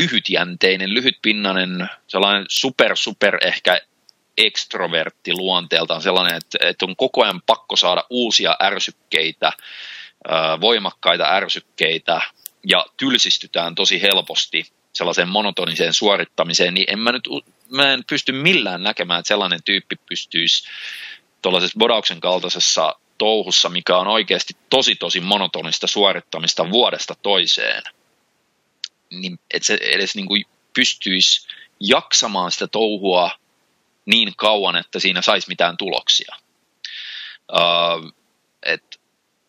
lyhytjänteinen, lyhytpinnainen, sellainen super, super ehkä ekstrovertti luonteeltaan, sellainen, että, että on koko ajan pakko saada uusia ärsykkeitä, voimakkaita ärsykkeitä ja tylsistytään tosi helposti sellaiseen monotoniseen suorittamiseen, niin en mä nyt... Mä en pysty millään näkemään, että sellainen tyyppi pystyisi tuollaisessa bodauksen kaltaisessa touhussa, mikä on oikeasti tosi tosi monotonista suorittamista vuodesta toiseen, niin että se edes niin kuin pystyisi jaksamaan sitä touhua niin kauan, että siinä saisi mitään tuloksia. Uh, et,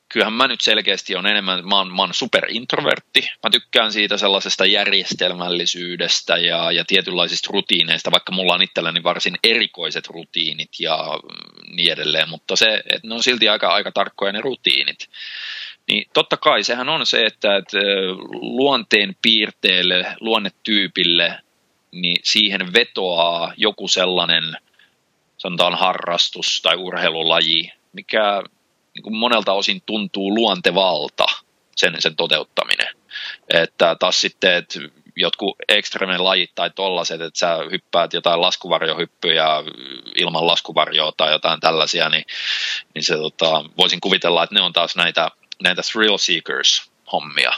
kyllähän mä nyt selkeästi on enemmän, mä oon, mä oon superintrovertti, mä tykkään siitä sellaisesta järjestelmällisyydestä ja, ja tietynlaisista rutiineista, vaikka mulla on itselläni varsin erikoiset rutiinit ja niin edelleen, mutta se, että ne on silti aika, aika tarkkoja ne rutiinit. Niin totta kai sehän on se, että, että luonteen piirteelle, luonnetyypille, niin siihen vetoaa joku sellainen, sanotaan harrastus tai urheilulaji, mikä... Niin monelta osin tuntuu luontevalta sen, sen toteuttaminen. Että taas sitten, että jotkut ekstremen lajit tai tollaset, että sä hyppäät jotain laskuvarjohyppyjä ilman laskuvarjoa tai jotain tällaisia, niin, niin se, tota, voisin kuvitella, että ne on taas näitä, näitä thrill seekers-hommia.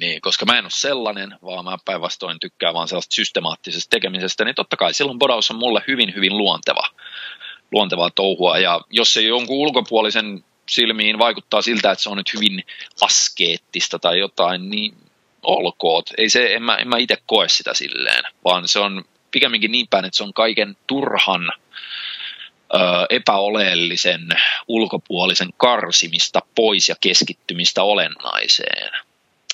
Niin, koska mä en ole sellainen, vaan mä päinvastoin tykkään vaan sellaista systemaattisesta tekemisestä, niin totta kai silloin bodaus on mulle hyvin, hyvin luonteva. luontevaa touhua, ja jos se jonkun ulkopuolisen silmiin vaikuttaa siltä, että se on nyt hyvin askeettista tai jotain, niin olkoot. Ei se, en mä, en mä itse koe sitä silleen, vaan se on pikemminkin niin päin, että se on kaiken turhan ö, epäoleellisen ulkopuolisen karsimista pois ja keskittymistä olennaiseen.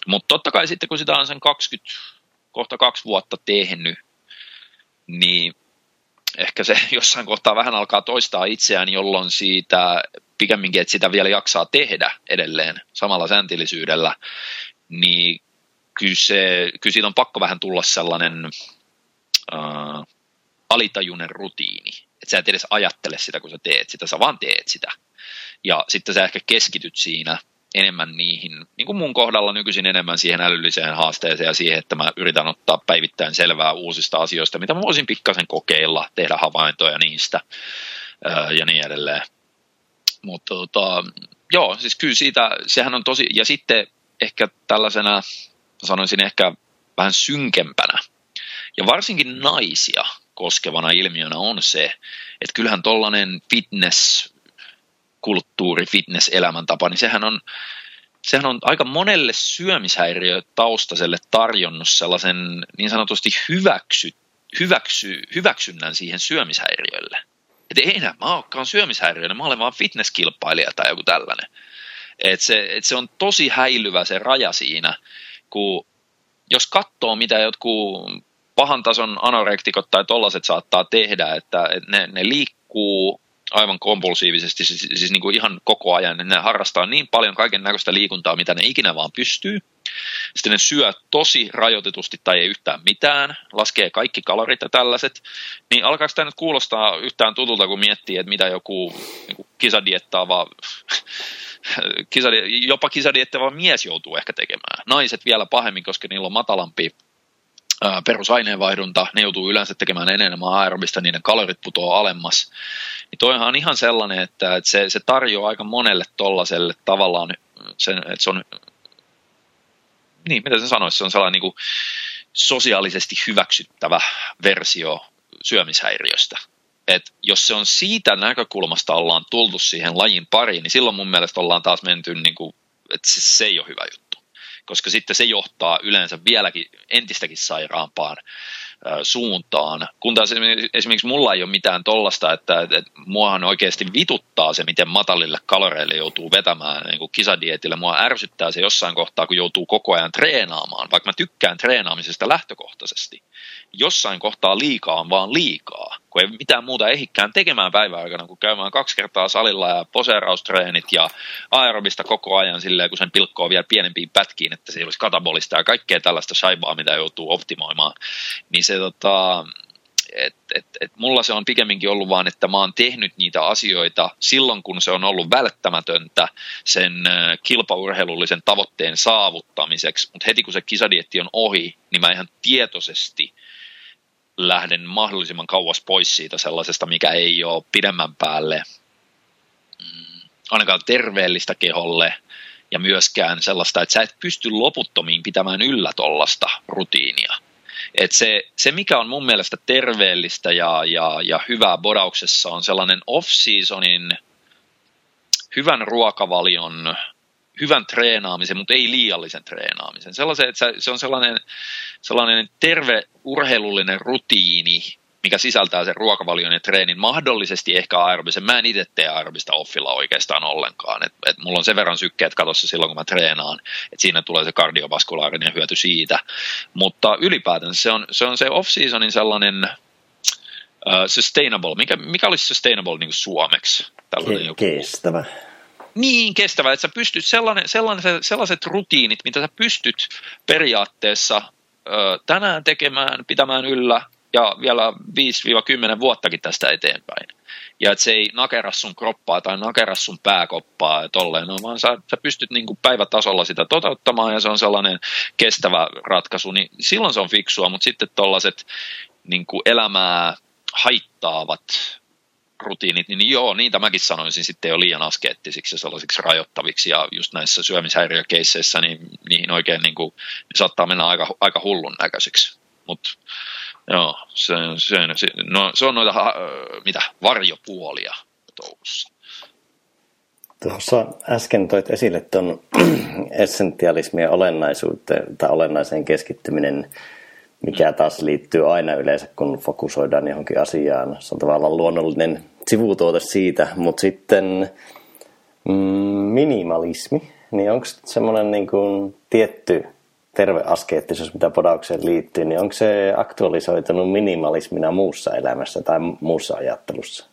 Mutta totta kai sitten, kun sitä on sen kaksikymmentä, kohta kaksi vuotta tehnyt, niin ehkä se jossain kohtaa vähän alkaa toistaa itseään, jolloin siitä pikemminkin, että sitä vielä jaksaa tehdä edelleen samalla sääntillisyydellä, niin kyllä, se, kyllä siitä on pakko vähän tulla sellainen äh, alitajuinen rutiini, että sä et edes ajattele sitä, kun sä teet sitä, sä vaan teet sitä. Ja sitten sä ehkä keskityt siinä enemmän niihin, niin kuin mun kohdalla nykyisin enemmän siihen älylliseen haasteeseen ja siihen, että mä yritän ottaa päivittäin selvää uusista asioista, mitä mä voisin pikkasen kokeilla, tehdä havaintoja niistä öö, ja niin edelleen. Mutta tota, joo, siis kyllä siitä, sehän on tosi, ja sitten ehkä tällaisena, sanoisin ehkä vähän synkempänä ja varsinkin naisia koskevana ilmiönä on se, että kyllähän tollainen fitness kulttuuri, fitness, elämäntapa, niin sehän on, sehän on aika monelle syömishäiriötaustaselle tarjonnut sellaisen niin sanotusti hyväksy, hyväksy, hyväksynnän siihen syömishäiriölle. Että ei enää mä olekaan syömishäiriöinen, mä olen vaan fitnesskilpailija tai joku tällainen. Että se, et se on tosi häilyvä se raja siinä, kun jos katsoo mitä jotkut pahan tason anorektikot tai tollaset saattaa tehdä, että et ne, ne liikkuu aivan kompulsiivisesti, siis, siis niin kuin ihan koko ajan, ne harrastaa niin paljon kaiken näköistä liikuntaa, mitä ne ikinä vaan pystyy. Sitten ne syö tosi rajoitetusti tai ei yhtään mitään, laskee kaikki kalorit ja tällaiset. Niin alkaako tämä nyt kuulostaa yhtään tutulta, kun miettii, että mitä joku niin kisadiettaava, kisadi, jopa kisadiettaava mies joutuu ehkä tekemään. Naiset vielä pahemmin, koska niillä on matalampi perusaineenvaihdunta, ne joutuu yleensä tekemään enemmän aerobista, niiden kalorit putoaa alemmas. Niin toihan on ihan sellainen, että se, se tarjoaa aika monelle tollaselle tavallaan, sen, että se on, niin mitä sen sanoisi, se on sellainen niin kuin sosiaalisesti hyväksyttävä versio syömishäiriöstä. Et jos se on siitä näkökulmasta ollaan tultu siihen lajin pariin, niin silloin mun mielestä ollaan taas menty, niin kuin, että se ei ole hyvä juttu. Koska sitten se johtaa yleensä vieläkin entistäkin sairaampaan ö, suuntaan. Kun taas esimerkiksi mulla ei ole mitään tollasta, että, että, että muahan oikeasti vituttaa se, miten matalille kaloreille joutuu vetämään niin kuin kisadietillä. Mua ärsyttää se jossain kohtaa, kun joutuu koko ajan treenaamaan, vaikka mä tykkään treenaamisesta lähtökohtaisesti. Jossain kohtaa liikaa on vaan liikaa, kun ei mitään muuta ehikään tekemään päivän aikana, kun käymään kaksi kertaa salilla ja poseeraustreenit ja aerobista koko ajan silleen, kun sen pilkkoo vielä pienempiin pätkiin, että se ei olisi katabolista ja kaikkea tällaista shaibaa, mitä joutuu optimoimaan. Niin se tota, et, et, et, mulla se on pikemminkin ollut vaan, että mä oon tehnyt niitä asioita silloin, kun se on ollut välttämätöntä sen kilpaurheilullisen tavoitteen saavuttamiseksi, mutta heti kun se kisadietti on ohi, niin mä ihan tietoisesti lähden mahdollisimman kauas pois siitä sellaisesta, mikä ei ole pidemmän päälle ainakaan terveellistä keholle ja myöskään sellaista, että sä et pysty loputtomiin pitämään yllä tollaista rutiinia. Et se, se, mikä on mun mielestä terveellistä ja, ja, ja hyvää bodauksessa, on sellainen off-seasonin, hyvän ruokavalion, hyvän treenaamisen, mutta ei liiallisen treenaamisen. Sellaisen, että se on sellainen, sellainen terve urheilullinen rutiini, mikä sisältää sen ruokavalion ja treenin, mahdollisesti ehkä aerobisen. Mä en itse tee aerobista offilla oikeastaan ollenkaan. Et, et mulla on sen verran sykkeet katossa silloin, kun mä treenaan, että siinä tulee se kardiovaskulaarinen hyöty siitä. Mutta ylipäätään se on se, on se off-seasonin sellainen uh, sustainable. Mikä, mikä olisi sustainable niin kuin suomeksi? Ke- joku. Kestävä. Niin, kestävä, että sä pystyt sellainen, sellaiset, sellaiset rutiinit, mitä sä pystyt periaatteessa ö, tänään tekemään, pitämään yllä ja vielä viisi kymmenen vuottakin tästä eteenpäin. Ja että se ei nakera sun kroppaa tai nakera sun pääkoppaa ja tolleen, no, vaan sä, sä pystyt niin kuin päivätasolla sitä toteuttamaan ja se on sellainen kestävä ratkaisu, niin silloin se on fiksua, mutta sitten tollaiset niin kuin elämää haittaavat rutiinit, niin joo, niitä mäkin sanoisin sitten jo liian askeettisiksi ja sellaisiksi rajoittaviksi, ja just näissä syömishäiriökeisseissä, niin niihin oikein niin kuin, saattaa mennä aika, aika hullun näköisiksi, mutta joo, se, se, se, no, se on noita, mitä, varjopuolia touhussa. Tuossa äsken toit esille tuon essentialismin ja olennaisuuteen tai olennaiseen keskittyminen, mikä taas liittyy aina yleensä, kun fokusoidaan johonkin asiaan. Se on tavallaan luonnollinen sivutuote siitä, mutta sitten mm, minimalismi, niin onko semmoinen niin kuin tietty terve askeettisuus, mitä podaukseen liittyy, niin onko se aktualisoitunut minimalismina muussa elämässä tai muussa ajattelussa?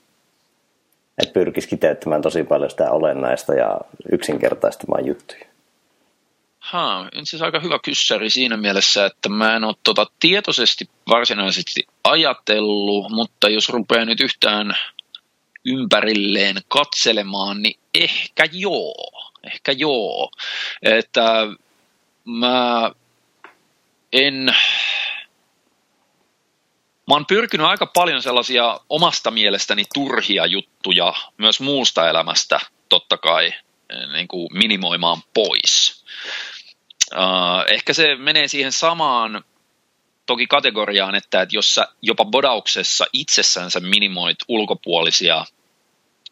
Että pyrkisi kiteyttämään tosi paljon sitä olennaista ja yksinkertaistamaan juttuja. Haa, siis aika hyvä kyssäri siinä mielessä, että mä en ole tota tietoisesti varsinaisesti ajatellut, mutta jos rupeaa nyt yhtään ympärilleen katselemaan, niin ehkä joo, ehkä joo, että mä en... Mä oon pyrkinyt aika paljon sellaisia omasta mielestäni turhia juttuja myös muusta elämästä totta kai niin kuin minimoimaan pois. Uh, ehkä se menee siihen samaan toki kategoriaan, että, että jos sä jopa bodauksessa itsessänsä minimoit ulkopuolisia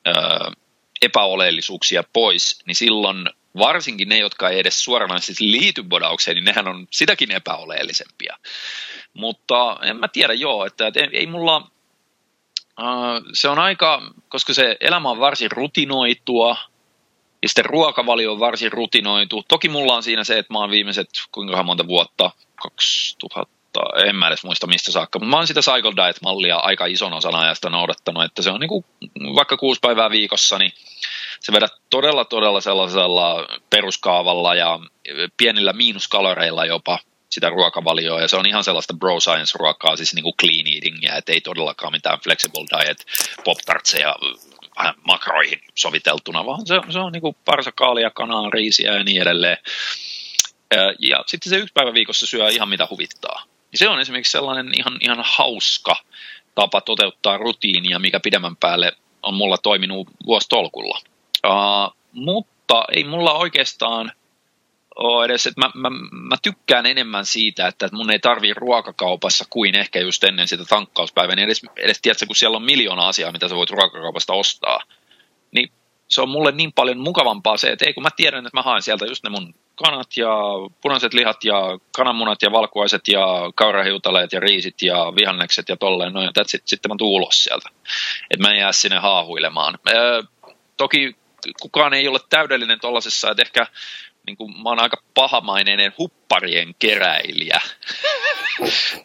uh, epäoleellisuuksia pois, niin silloin varsinkin ne, jotka ei edes suoranaisesti liity bodaukseen, niin nehän on sitäkin epäoleellisempia. Mutta en mä tiedä, joo, että, että ei mulla, äh, se on aika, koska se elämä on varsin rutinoitua ja sitten ruokavalio on varsin rutinoitu. Toki mulla on siinä se, että mä oon viimeiset kuinkahan monta vuotta, kaksituhatta, en mä edes muista mistä saakka, mutta mä oon sitä cycle diet-mallia aika ison osan ajasta noudattanut, että se on niin kuin vaikka kuusi päivää viikossa, niin se vedät todella todella sellaisella peruskaavalla ja pienillä miinuskaloreilla jopa sitä ruokavalioa, ja se on ihan sellaista bro science-ruokaa, siis niin kuin clean eatingia, että ei todellakaan mitään flexible diet, pop-tartseja vähän makroihin soviteltuna, vaan se, se on niin kuin parsakaalia, kanaa, riisiä ja niin edelleen. Ja sitten se yksi päivä viikossa syö ihan mitä huvittaa. Se on esimerkiksi sellainen ihan, ihan hauska tapa toteuttaa rutiinia, mikä pidemmän päälle on mulla toiminut vuositolkulla. Uh, mutta ei mulla oikeastaan ole edes, että mä, mä, mä tykkään enemmän siitä, että mun ei tarvii ruokakaupassa kuin ehkä just ennen sitä tankkauspäivää, niin edes, edes tiedätkö, kun siellä on miljoona asiaa, mitä sä voit ruokakaupasta ostaa, niin se on mulle niin paljon mukavampaa se, että ei kun mä tiedän, että mä haen sieltä just ne mun kanat ja punaiset lihat ja kananmunat ja valkuaiset ja kaurahiutaleet ja riisit ja vihannekset ja tolleen noin, että sitten sit mä tuun ulos sieltä, että mä en jää sinne haahuilemaan. Öö, toki kukaan ei ole täydellinen tollasessa, että ehkä niin kuin, mä oon aika pahamainen hupparien keräilijä,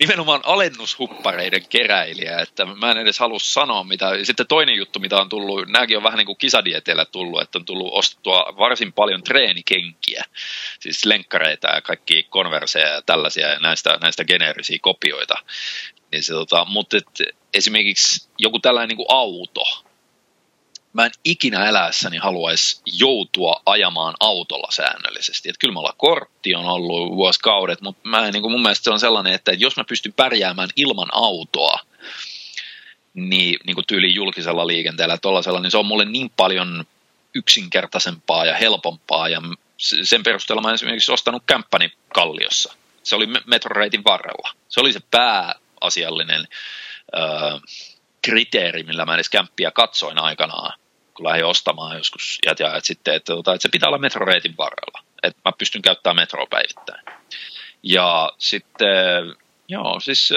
nimenomaan alennushuppareiden keräilijä, että mä en edes halua sanoa mitä. Sitten toinen juttu, mitä on tullut, nämäkin on vähän niin kuin kisadieteellä tullut, että on tullut ostettua varsin paljon treenikenkiä, siis lenkkareita ja kaikki konverseja ja tällaisia ja näistä, näistä geneerisiä kopioita. Niin se, tota, mutta et, esimerkiksi joku tällainen niin kuin auto. Mä en ikinä eläessäni haluaisi joutua ajamaan autolla säännöllisesti. Et kyllä mulla kortti on ollut vuosikaudet, mutta mä en, niin mun mielestä se on sellainen, että jos mä pystyn pärjäämään ilman autoa, niin, niin kuin tyyliin julkisella liikenteellä tollasella, niin se on mulle niin paljon yksinkertaisempaa ja helpompaa. Ja sen perusteella mä en esimerkiksi ostanut kämppäni Kalliossa. Se oli metroreitin varrella. Se oli se pääasiallinen... Öö, kriteeri, millä mä edes kämppiä katsoin aikanaan, kun lähdin ostamaan joskus ja et sitten, että, että se pitää olla metroreitin varrella, että mä pystyn käyttämään metroa päivittäin. Ja sitten, joo, siis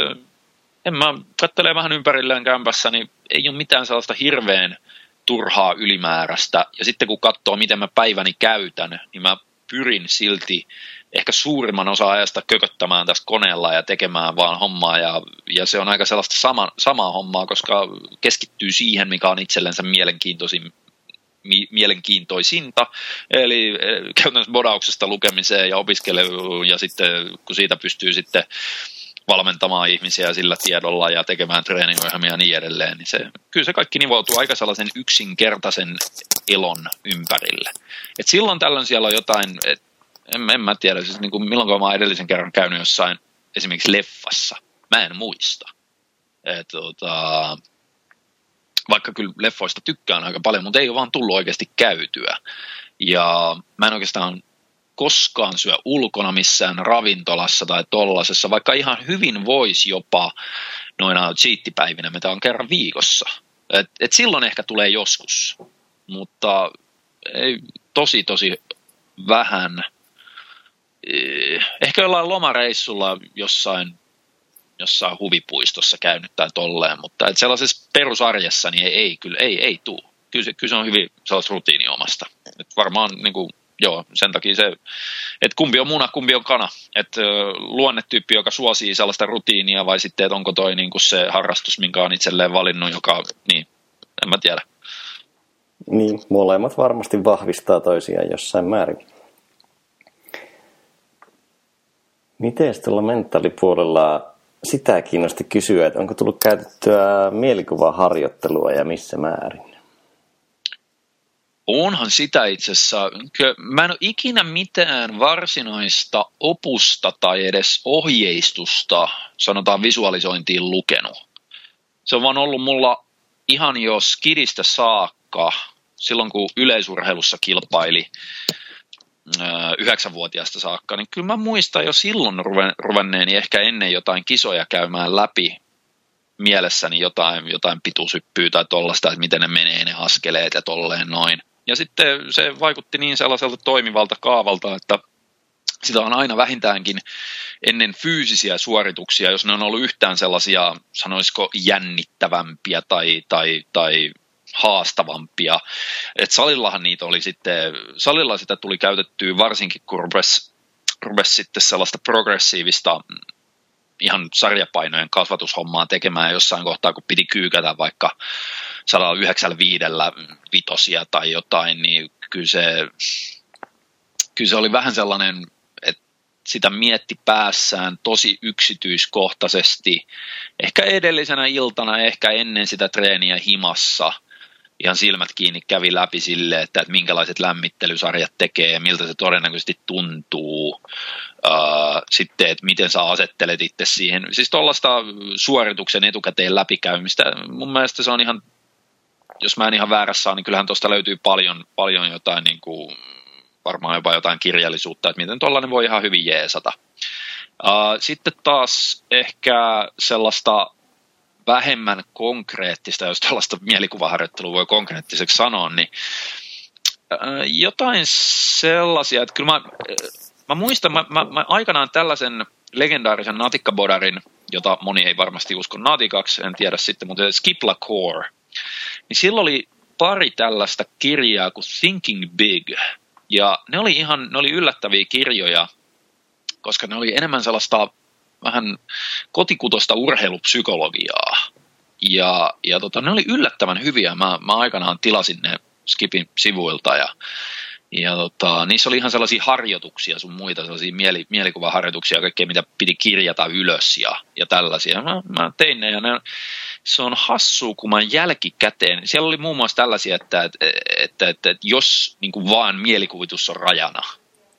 en mä kattele vähän ympärilleen kämpässä, niin ei ole mitään sellaista hirveän turhaa ylimääräistä. Ja sitten kun katsoo, miten mä päiväni käytän, niin mä pyrin silti ehkä suurimman osa ajasta kököttämään tässä koneella ja tekemään vaan hommaa, ja, ja se on aika sellaista sama, samaa hommaa, koska keskittyy siihen, mikä on itsellensä mielenkiintoisin, mi, mielenkiintoisinta, eli käytännössä bodauksesta lukemiseen ja opiskeluun, ja sitten kun siitä pystyy sitten valmentamaan ihmisiä sillä tiedolla ja tekemään treeniohjelmia ja niin edelleen, niin se, kyllä se kaikki nivoutuu aika sellaisen yksinkertaisen elon ympärille. Et silloin tällöin siellä on jotain, et en, en mä tiedä, siis niin kuin milloinkaan mä oon edellisen kerran käynyt jossain esimerkiksi leffassa, mä en muista. Et, tota, vaikka kyllä leffoista tykkään aika paljon, mutta ei ole vaan tullut oikeasti käytyä. Ja mä en oikeastaan koskaan syö ulkona missään ravintolassa tai tollasessa, vaikka ihan hyvin voisi jopa noina cheat-päivinä, mitä on kerran viikossa. Et, et silloin ehkä tulee joskus, mutta ei, tosi tosi vähän. Ehkä jollain lomareissulla jossain, jossain huvipuistossa käynyt tai tolleen, mutta et sellaisessa perusarjessa niin ei, ei kyllä ei, ei tule. Kyllä, kyllä se on hyvin sellaista rutiiniomasta. Et varmaan niin kuin, joo, sen takia se, että kumpi on muna, kumpi on kana. Että luonnetyyppi, joka suosii sellaista rutiinia vai sitten, että onko toi niin kuin se harrastus, minkä on itselleen valinnut, joka, niin, en mä tiedä. Niin, molemmat varmasti vahvistaa toisiaan jossain määrin. Miten tuolla mentaalipuolella sitä kiinnosti kysyä, että onko tullut käytettyä mielikuvaharjoittelua ja missä määrin? Onhan sitä itse asiassa. Mä en ole ikinä mitään varsinaista opusta tai edes ohjeistusta, sanotaan visualisointiin, lukenut. Se on vaan ollut mulla ihan jo skidistä saakka, silloin kun yleisurheilussa kilpaili yhdeksänvuotiaasta saakka, niin kyllä mä muistan jo silloin ruvenneeni ehkä ennen jotain kisoja käymään läpi mielessäni jotain, jotain pituushyppyä tai tollaista, että miten ne menee ne askeleet ja tolleen noin. Ja sitten se vaikutti niin sellaiselta toimivalta kaavalta, että sitä on aina vähintäänkin ennen fyysisiä suorituksia, jos ne on ollut yhtään sellaisia, sanoisiko jännittävämpiä tai, tai, tai haastavampia. Et salillahan niitä oli sitten, salilla sitä tuli käytettyä varsinkin, kun rupesi, rupesi sitten sellaista progressiivista ihan sarjapainojen kasvatushommaa tekemään jossain kohtaa, kun piti kyykätä vaikka sata yhdeksänkymmentäviisi vitosia tai jotain, niin kyllä se, kyllä se oli vähän sellainen, että sitä mietti päässään tosi yksityiskohtaisesti, ehkä edellisenä iltana, ehkä ennen sitä treeniä himassa, ihan silmät kiinni kävi läpi sille, että, että minkälaiset lämmittelysarjat tekee, miltä se todennäköisesti tuntuu, äh, sitten, että miten sä asettelet itse siihen. Siis tuollaista suorituksen etukäteen läpikäymistä, mun mielestä se on ihan, jos mä en ihan väärässä ole, niin kyllähän tuosta löytyy paljon, paljon jotain, niin kuin, varmaan jopa jotain kirjallisuutta, että miten tuollainen voi ihan hyvin jeesata. Äh, sitten taas ehkä sellaista vähemmän konkreettista, jos tällaista mielikuvaharjoittelua voi konkreettiseksi sanoa, niin jotain sellaisia, että kyllä mä, mä muistan, mä, mä, mä aikanaan tällaisen legendaarisen natikkabodarin, jota moni ei varmasti usko natikaksi, en tiedä sitten, mutta Skip LaCore, niin sillä oli pari tällaista kirjaa kuin Thinking Big, ja ne oli ihan, ne oli yllättäviä kirjoja, koska ne oli enemmän sellaista vähän kotikutosta urheilupsykologiaa, ja, ja tota, ne oli yllättävän hyviä, mä, mä aikanaan tilasin ne Skipin sivuilta, ja, ja tota, niissä oli ihan sellaisia harjoituksia, sun muita sellaisia mieli, mielikuvaharjoituksia, kaikkea mitä piti kirjata ylös, ja, ja tällaisia, mä, mä tein ne, ja ne, se on hassua, kun mä jälkikäteen, siellä oli muun muassa tällaisia, että, että, että, että, että jos niin kuin vaan mielikuvitus on rajana,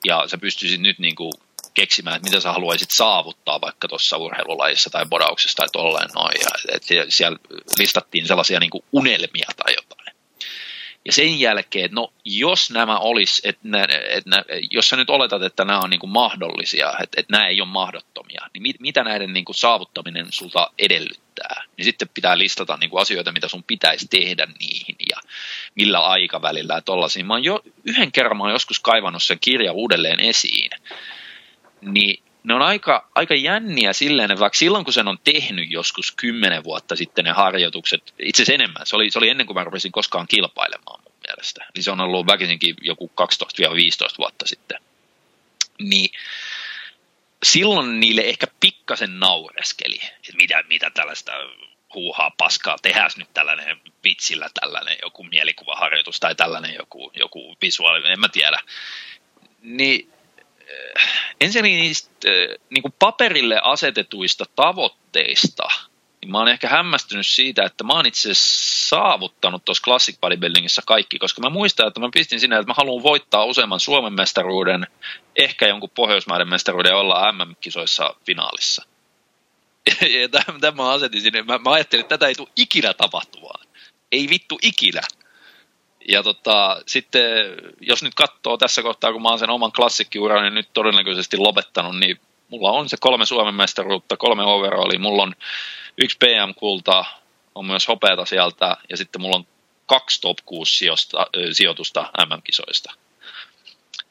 ja sä pystyisit nyt niin kuin keksimään, että mitä sä haluaisit saavuttaa vaikka tuossa urheilulajissa tai bodauksessa tai tolleen noin. Ja, et siellä listattiin sellaisia niin kuin unelmia tai jotain. Ja sen jälkeen, no jos nämä olis, et nä, et nä, jos sä nyt oletat, että nämä on niin kuin mahdollisia, että et nämä ei ole mahdottomia, niin mit, mitä näiden niin kuin saavuttaminen sulta edellyttää? Niin sitten pitää listata niin kuin asioita, mitä sun pitäisi tehdä niihin ja millä aikavälillä ja tollaisia. Mä oon jo yhden kerran mä oon joskus kaivannut sen kirjan uudelleen esiin. Niin ne on aika, aika jänniä silleen, että vaikka silloin kun sen on tehnyt joskus kymmenen vuotta sitten ne harjoitukset, itse asiassa enemmän, se oli, se oli ennen kuin mä rupesin koskaan kilpailemaan mun mielestä, eli se on ollut väkisinkin joku kaksitoista viisitoista vuotta sitten, niin silloin niille ehkä pikkasen naureskeli, että mitä, mitä tällaista huuhaa paskaa, tehäs nyt tällainen vitsillä tällainen joku mielikuvaharjoitus tai tällainen joku, joku visuaalinen, en mä tiedä, niin ensinnäkin niistä niin kuin paperille asetetuista tavoitteista, niin mä oon ehkä hämmästynyt siitä, että mä oon itse saavuttanut tuossa Classic Bodybuildingissa kaikki, koska mä muistan, että mä pistin sinne, että mä haluan voittaa useamman Suomen mestaruuden, ehkä jonkun Pohjoismaiden mestaruuden ja olla M M-kisoissa finaalissa. Ja tämän, tämän mä asetin sinne, mä, mä ajattelin, että tätä ei tule ikinä tapahtumaan, ei vittu ikinä. Ja tota, sitten jos nyt katsoo tässä kohtaa, kun mä oon sen oman klassikkiurani nyt todennäköisesti lopettanut, niin mulla on se kolme Suomen mestaruutta, kolme overallia, mulla on yksi P M-kulta, on myös hopeata sieltä, ja sitten mulla on kaksi top kuusi sijoista, sijoitusta M M-kisoista.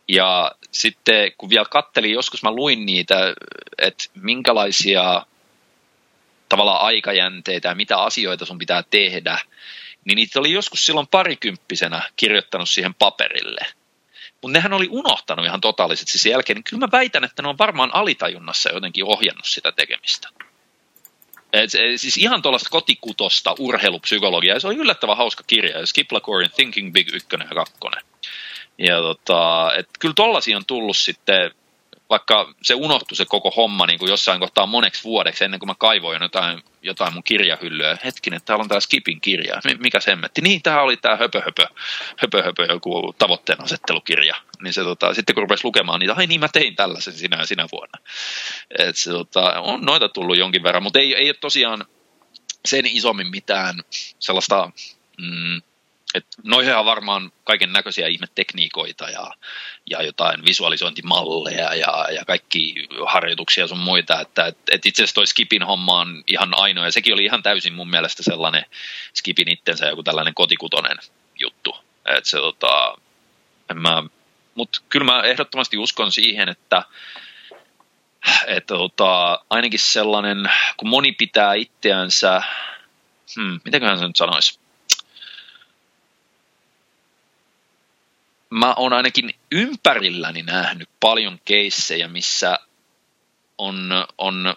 Ja sitten kun vielä kattelin, joskus mä luin niitä, että minkälaisia tavallaan aikajänteitä ja mitä asioita sun pitää tehdä, niin niitä oli joskus silloin parikymppisenä kirjoittanut siihen paperille. Mutta nehän oli unohtanut ihan totaalisesti sen jälkeen, niin kyllä mä väitän, että ne on varmaan alitajunnassa jotenkin ohjannut sitä tekemistä. Et, siis ihan tuollaista kotikutosta urheilupsykologiaa, se oli yllättävän hauska kirja, Skip LaCoren Thinking Big yksi ja kaksi. Ja tota, et kyllä tollaisia on tullut sitten, vaikka se unohtui se koko homma niin kuin jossain kohtaa moneksi vuodeksi, ennen kuin mä kaivoin jotain, jotain mun kirjahyllyä. Hetkinen, täällä on tää Skipin kirja. Mikä se emmetti? Niin, tää oli tää höpö höpö, höpö, höpö joku tavoitteenasettelukirja. Niin se, tota, sitten kun rupesi lukemaan niitä, ai niin mä tein tällaisen sinä ja sinä vuonna. Et se, tota, on noita tullut jonkin verran, mutta ei, ei ole tosiaan sen isommin mitään sellaista... Mm, että noihin on varmaan kaiken näköisiä ihmetekniikoita ja, ja jotain visualisointimalleja ja, ja kaikki harjoituksia sun muita. Että, et, et itse asiassa toi Skipin homma on ihan ainoa. Ja sekin oli ihan täysin mun mielestä sellainen Skipin itsensä joku tällainen kotikutonen juttu. Että se tota, en mä, mut kyllä mä ehdottomasti uskon siihen, että et, tota, ainakin sellainen, kun moni pitää itseänsä, hmm, mitäköhän se nyt sanoisi? Mä oon ainakin ympärilläni nähnyt paljon keissejä, missä on, on,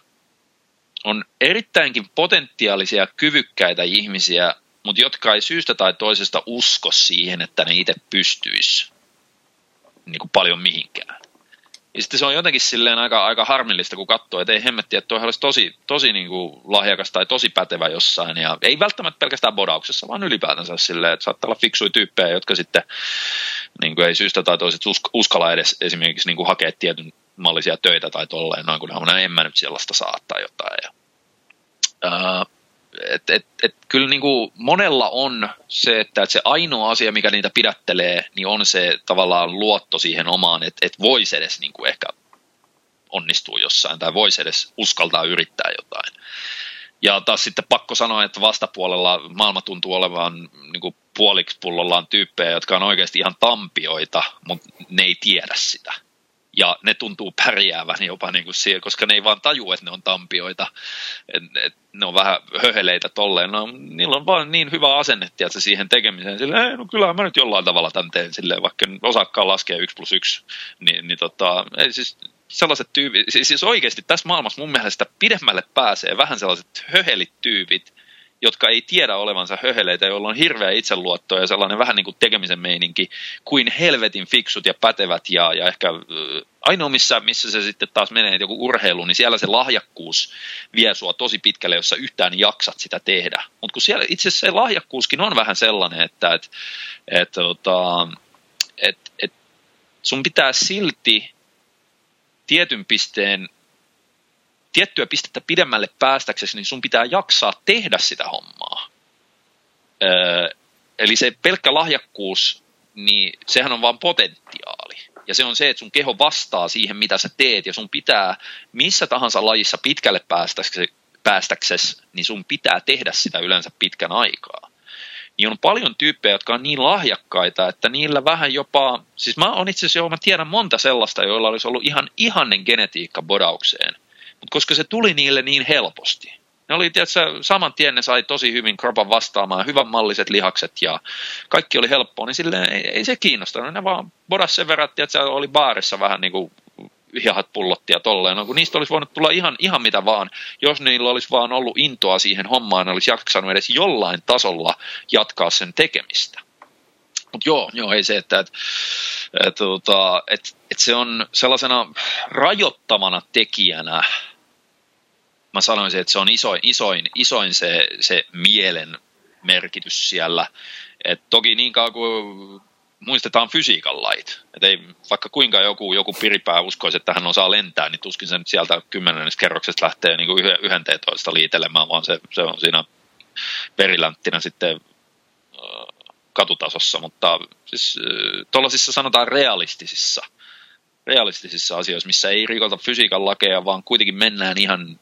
on erittäinkin potentiaalisia kyvykkäitä ihmisiä, mutta jotka ei syystä tai toisesta usko siihen, että ne itse pystyisi niin kuin paljon mihinkään. Ja sitten se on jotenkin silleen aika, aika harmillista, kun katsoo, että ei hemmettiä, että toihan olisi tosi, tosi niin kuin lahjakas tai tosi pätevä jossain. Ja ei välttämättä pelkästään bodauksessa, vaan ylipäätänsä silleen, että saattaa olla fiksuja tyyppejä, jotka sitten niin kuin ei syystä tai toisesta uskalla edes esimerkiksi niin kuin hakea tietyn mallisia töitä tai tolleen, noin kun on, en mä nyt sellaista saa tai jotain. Ja, ää, et, et, et, kyllä niin kuin monella on se, että et se ainoa asia, mikä niitä pidättelee, niin on se tavallaan luotto siihen omaan, että et voisi edes niin kuin ehkä onnistua jossain tai voisi edes uskaltaa yrittää jotain. Ja taas sitten pakko sanoa, että vastapuolella maailma tuntuu olevan niin kuin puoliksi pullollaan tyyppejä, jotka on oikeasti ihan tampioita, mutta ne ei tiedä sitä. Ja ne tuntuu pärjäävän jopa niin kuin siihen, koska ne ei vaan tajua, että ne on tampioita. Et, et, ne on vähän höheleitä tolleen. No, niillä on vaan niin hyvä asenne tietysti, siihen tekemiseen. Silleen, no kyllä mä nyt jollain tavalla tämän teen, silleen, vaikka en osaakaan laskea yksi plus yksi. Niin, niin tota, ei siis sellaiset tyypit, siis, siis oikeasti tässä maailmassa mun mielestä pidemmälle pääsee vähän sellaiset höhelit tyypit, jotka ei tiedä olevansa höheleitä, joilla on hirveä itseluotto ja sellainen vähän niin kuin tekemisen meininki, kuin helvetin fiksut ja pätevät ja, ja ehkä ainoa missä, missä se sitten taas menee, että joku urheilu, niin siellä se lahjakkuus vie sua tosi pitkälle, jos sä yhtään jaksat sitä tehdä. Mutta kun siellä itse asiassa se lahjakkuuskin on vähän sellainen, että et, et, tota, et, et sun pitää silti tietyn pisteen tiettyä pistettä pidemmälle päästäksesi, niin sun pitää jaksaa tehdä sitä hommaa. Öö, eli se pelkkä lahjakkuus, niin sehän on vaan potentiaali. Ja se on se, että sun keho vastaa siihen, mitä sä teet, ja sun pitää missä tahansa lajissa pitkälle päästäksesi, päästäksesi niin sun pitää tehdä sitä yleensä pitkän aikaa. Niin on paljon tyyppejä, jotka on niin lahjakkaita, että niillä vähän jopa, siis mä on itse asiassa, joo, mä tiedän monta sellaista, joilla olisi ollut ihan ihannen genetiikka bodaukseen. Mutta koska se tuli niille niin helposti. Ne oli, tiedätkö, saman tien ne sai tosi hyvin kropan vastaamaan, hyvän malliset lihakset ja kaikki oli helppoa, niin silleen ei, ei se kiinnostanut. Ne vaan bodas sen verran, tiedätkö, oli baarissa vähän niin kuin hihat pullotti ja tolleen. No, kun niistä olisi voinut tulla ihan, ihan mitä vaan, jos niillä olisi vaan ollut intoa siihen hommaan, ne olisi jaksanut edes jollain tasolla jatkaa sen tekemistä. Mutta joo, joo, ei se, että et, et, et, et se on sellaisena rajoittavana tekijänä, mä sanoisin, että se on isoin, isoin, isoin se, se mielen merkitys siellä. Et toki niin kauan kuin muistetaan fysiikan lait, et ei, vaikka kuinka joku, joku piripää uskoisi, että hän osaa lentää, niin tuskin se nyt sieltä kymmenennestä kerroksesta lähtee niin kuin yhdentoista liitelemään, vaan se, se on siinä perilänttinä sitten... katutasossa, mutta siis tuollaisissa sanotaan realistisissa, realistisissa asioissa, missä ei rikota fysiikan lakeja, vaan kuitenkin mennään ihan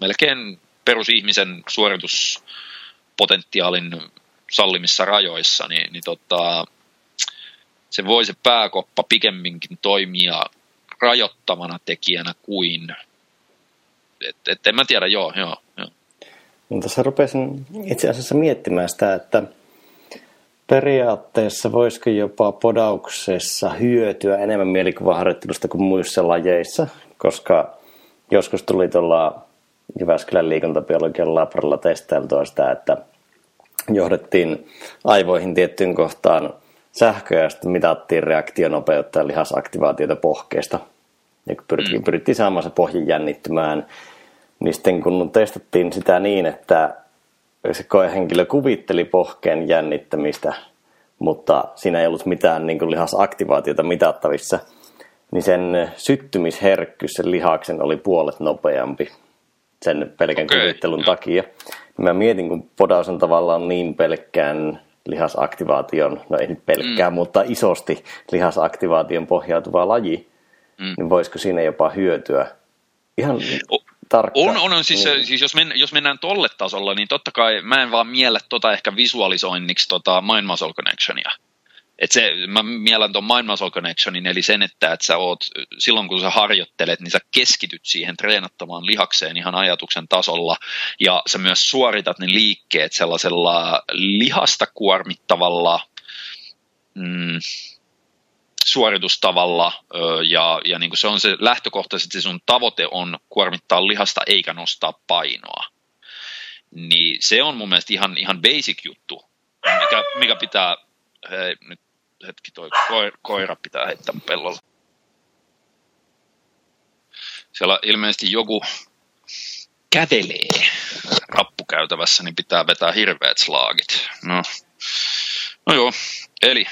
melkein perusihmisen suorituspotentiaalin sallimissa rajoissa, niin, niin tota, se voi se pääkoppa pikemminkin toimia rajoittavana tekijänä kuin, että et, en mä tiedä, joo, joo. joo. No, tässä rupesin itse asiassa miettimään sitä, että periaatteessa voisiko jopa podauksessa hyötyä enemmän mielikuvaharjoittelusta kuin muissa lajeissa, koska joskus tuli tuolla Jyväskylän liikuntabiologian labralla testailtua sitä, että johdettiin aivoihin tiettyyn kohtaan sähköä ja sitten mitattiin reaktionopeutta ja lihasaktivaatiota pohkeesta. Ja kun pyrittiin, pyrittiin saamaan se pohja jännittymään, niin sitten kun testattiin sitä niin, että se koehenkilö kuvitteli pohkeen jännittämistä, mutta siinä ei ollut mitään niin kuin lihasaktivaatiota mitattavissa, niin sen syttymisherkkyys sen lihaksen oli puolet nopeampi sen pelkän okay. kuvittelun yeah. takia. Mä mietin, kun podaus on tavallaan niin pelkkään lihasaktivaation, no ei nyt pelkkään, mm. mutta isosti lihasaktivaation pohjautuva laji, mm. niin voisiko siinä jopa hyötyä? Ihan oh. tarkka. On, on, on. Siis, niin. siis jos, men, jos mennään tolle tasolla, niin totta kai mä en vaan miele tota ehkä visualisoinniksi tota mind muscle connectionia. Et se, mä mielen tuon mind muscle connectionin, eli sen, että et sä oot, silloin kun sä harjoittelet, niin sä keskityt siihen treenattamaan lihakseen ihan ajatuksen tasolla, ja sä myös suoritat ne liikkeet sellaisella lihasta kuormittavalla mm, suoritustavalla, ja, ja niin kuin se on se lähtökohtaisesti sun tavoite on kuormittaa lihasta eikä nostaa painoa. Niin se on mun mielestä ihan, ihan basic juttu, mikä, mikä pitää... Hei, nyt hetki, toi koira pitää heittää pellolla. Siellä ilmeisesti joku kävelee rappukäytävässä, niin pitää vetää hirveät slaagit. No, no joo, eli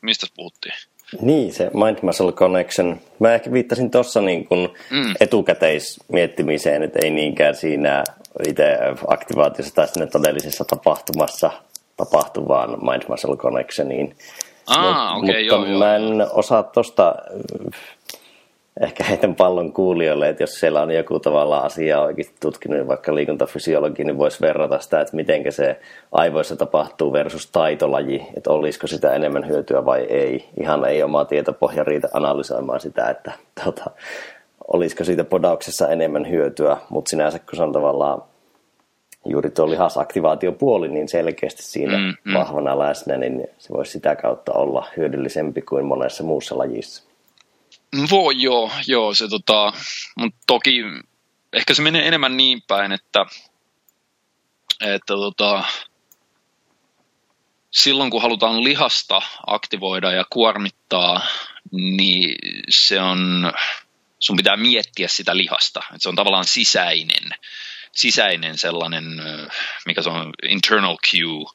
mistä puhuttiin? Niin, se mind muscle connection. Mä ehkä viittasin tuossa niin kuin mm. etukäteismiettimiseen, että ei niinkään siinä itse aktivaatiossa tai siinä todellisessa tapahtumassa tapahtuvaan mind muscle connectioniin. Ah, okei, okay, joo, joo. Mutta mä en osaa tuosta, ehkä heitän pallon kuulijoille, että jos siellä on joku tavallaan asiaa oikeasti tutkinut, vaikka liikuntafysiologi, niin voisi verrata sitä, että miten se aivoissa tapahtuu versus taitolaji, että olisiko sitä enemmän hyötyä vai ei. Ihan ei omaa tietopohja riitä analysoimaan sitä, että tota, olisiko siitä podauksessa enemmän hyötyä, mutta sinänsä kun se on tavallaan juuri tuo lihasaktivaatiopuoli niin selkeästi siinä mm, mm. vahvana läsnä, niin se voisi sitä kautta olla hyödyllisempi kuin monessa muussa lajissa. Voi joo, joo se tota, mutta toki ehkä se menee enemmän niin päin, että, että tota, silloin kun halutaan lihasta aktivoida ja kuormittaa, niin se on, sun pitää miettiä sitä lihasta, että se on tavallaan sisäinen. sisäinen sellainen, mikä se on, internal cue,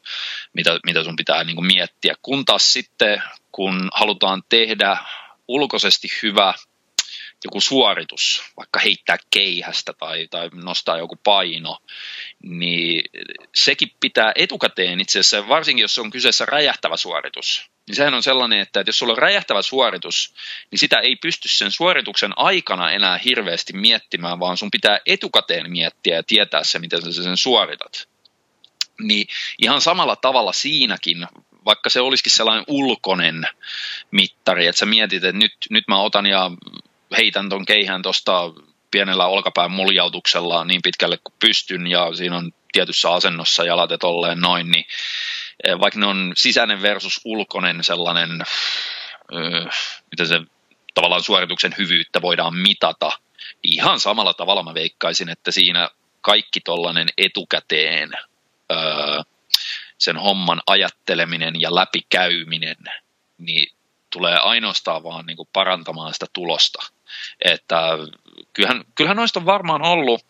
mitä, mitä sun pitää niin kuin miettiä. Kun taas sitten, kun halutaan tehdä ulkoisesti hyvä joku suoritus, vaikka heittää keihästä tai, tai nostaa joku paino, niin sekin pitää etukäteen itse asiassa, varsinkin jos on kyseessä räjähtävä suoritus, niin sehän on sellainen, että jos sulla on räjähtävä suoritus, niin sitä ei pysty sen suorituksen aikana enää hirveästi miettimään, vaan sun pitää etukäteen miettiä ja tietää se, miten sä sen suoritat. Niin ihan samalla tavalla siinäkin, vaikka se olisikin sellainen ulkoinen mittari, että sä mietit, että nyt, nyt mä otan ja heitän ton keihään tuosta pienellä olkapään muljautuksella niin pitkälle kuin pystyn ja siinä on tietyssä asennossa jalat ja tolleen noin, niin vaikka ne on sisäinen versus ulkoinen sellainen, öö, miten se tavallaan suorituksen hyvyyttä voidaan mitata, ihan samalla tavalla mä veikkaisin, että siinä kaikki tollainen etukäteen öö, sen homman ajatteleminen ja läpikäyminen, niin tulee ainoastaan vaan niin kuin parantamaan sitä tulosta. Että kyllähän, kyllähän noista on varmaan ollut,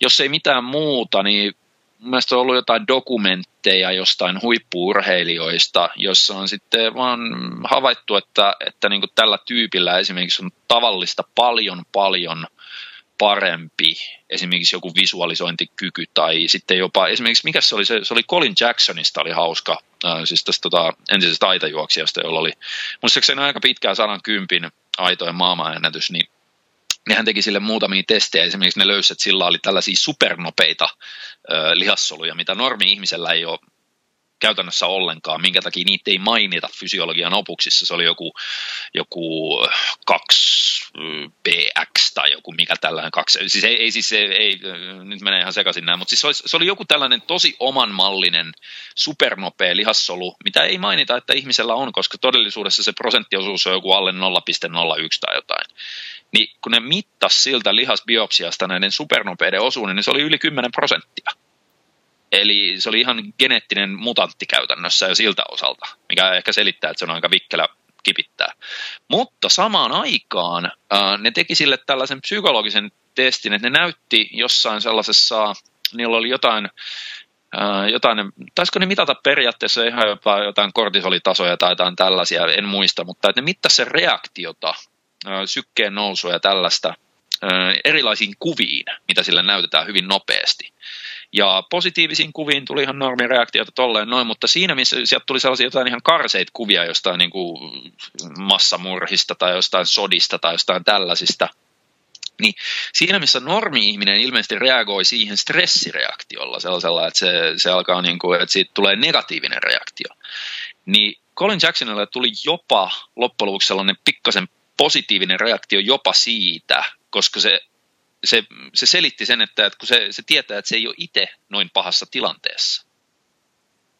jos ei mitään muuta, niin mun mielestä on ollut jotain dokumentteja jostain huippu-urheilijoista, jossa on sitten vaan havaittu, että, että niin kuin tällä tyypillä esimerkiksi on tavallista paljon paljon parempi esimerkiksi joku visualisointikyky tai sitten jopa esimerkiksi, mikä se oli, se, se oli Colin Jacksonista oli hauska, siis tästä tota, entisestä aitajuoksijasta, jolla oli muistaakseni aika pitkään sadan kympin aitojen maailmanennätys, niin nehän teki sille muutamia testejä, esimerkiksi ne löysivät, että sillä oli tällaisia supernopeita ö, lihassoluja, mitä normi-ihmisellä ei ole käytännössä ollenkaan, minkä takia niitä ei mainita fysiologian opuksissa, se oli joku, joku kaksi B X tai joku mikä tällainen, kaksi, siis ei, ei siis, ei, ei, nyt menee ihan sekaisin näin, mutta siis se oli, se oli joku tällainen tosi omanmallinen supernopea lihassolu, mitä ei mainita, että ihmisellä on, koska todellisuudessa se prosenttiosuus on joku alle nolla pilkku nolla yksi tai jotain, niin kun ne mittasi siltä lihasbiopsiasta näiden supernopeiden osuuden, niin se oli yli kymmenen prosenttia. Eli se oli ihan geneettinen mutantti käytännössä jo siltä osalta, mikä ehkä selittää, että se on aika vikkelä kipittää. Mutta samaan aikaan äh, ne teki sille tällaisen psykologisen testin, että ne näytti jossain sellaisessa, niillä oli jotain, äh, jotain taisiko ne mitata periaatteessa ihan jopa jotain kortisolitasoja tai jotain tällaisia, en muista, mutta että ne mittasi sen reaktiota, äh, sykkeen nousua ja tällaista äh, erilaisiin kuviin, mitä sille näytetään hyvin nopeasti. Ja positiivisiin kuviin tuli ihan normireaktiota tolleen noin, mutta siinä missä sieltä tuli sellaisia jotain ihan karseita kuvia jostain niin kuin massamurhista tai jostain sodista tai jostain tällaisista, niin siinä missä normi-ihminen ilmeisesti reagoi siihen stressireaktiolla sellaisella, että se, se alkaa niin kuin, että siitä tulee negatiivinen reaktio, niin Colin Jacksonille tuli jopa loppujen lopuksi sellainen pikkasen positiivinen reaktio jopa siitä, koska se Se, se selitti sen, että, että kun se, se tietää, että se ei ole itse noin pahassa tilanteessa.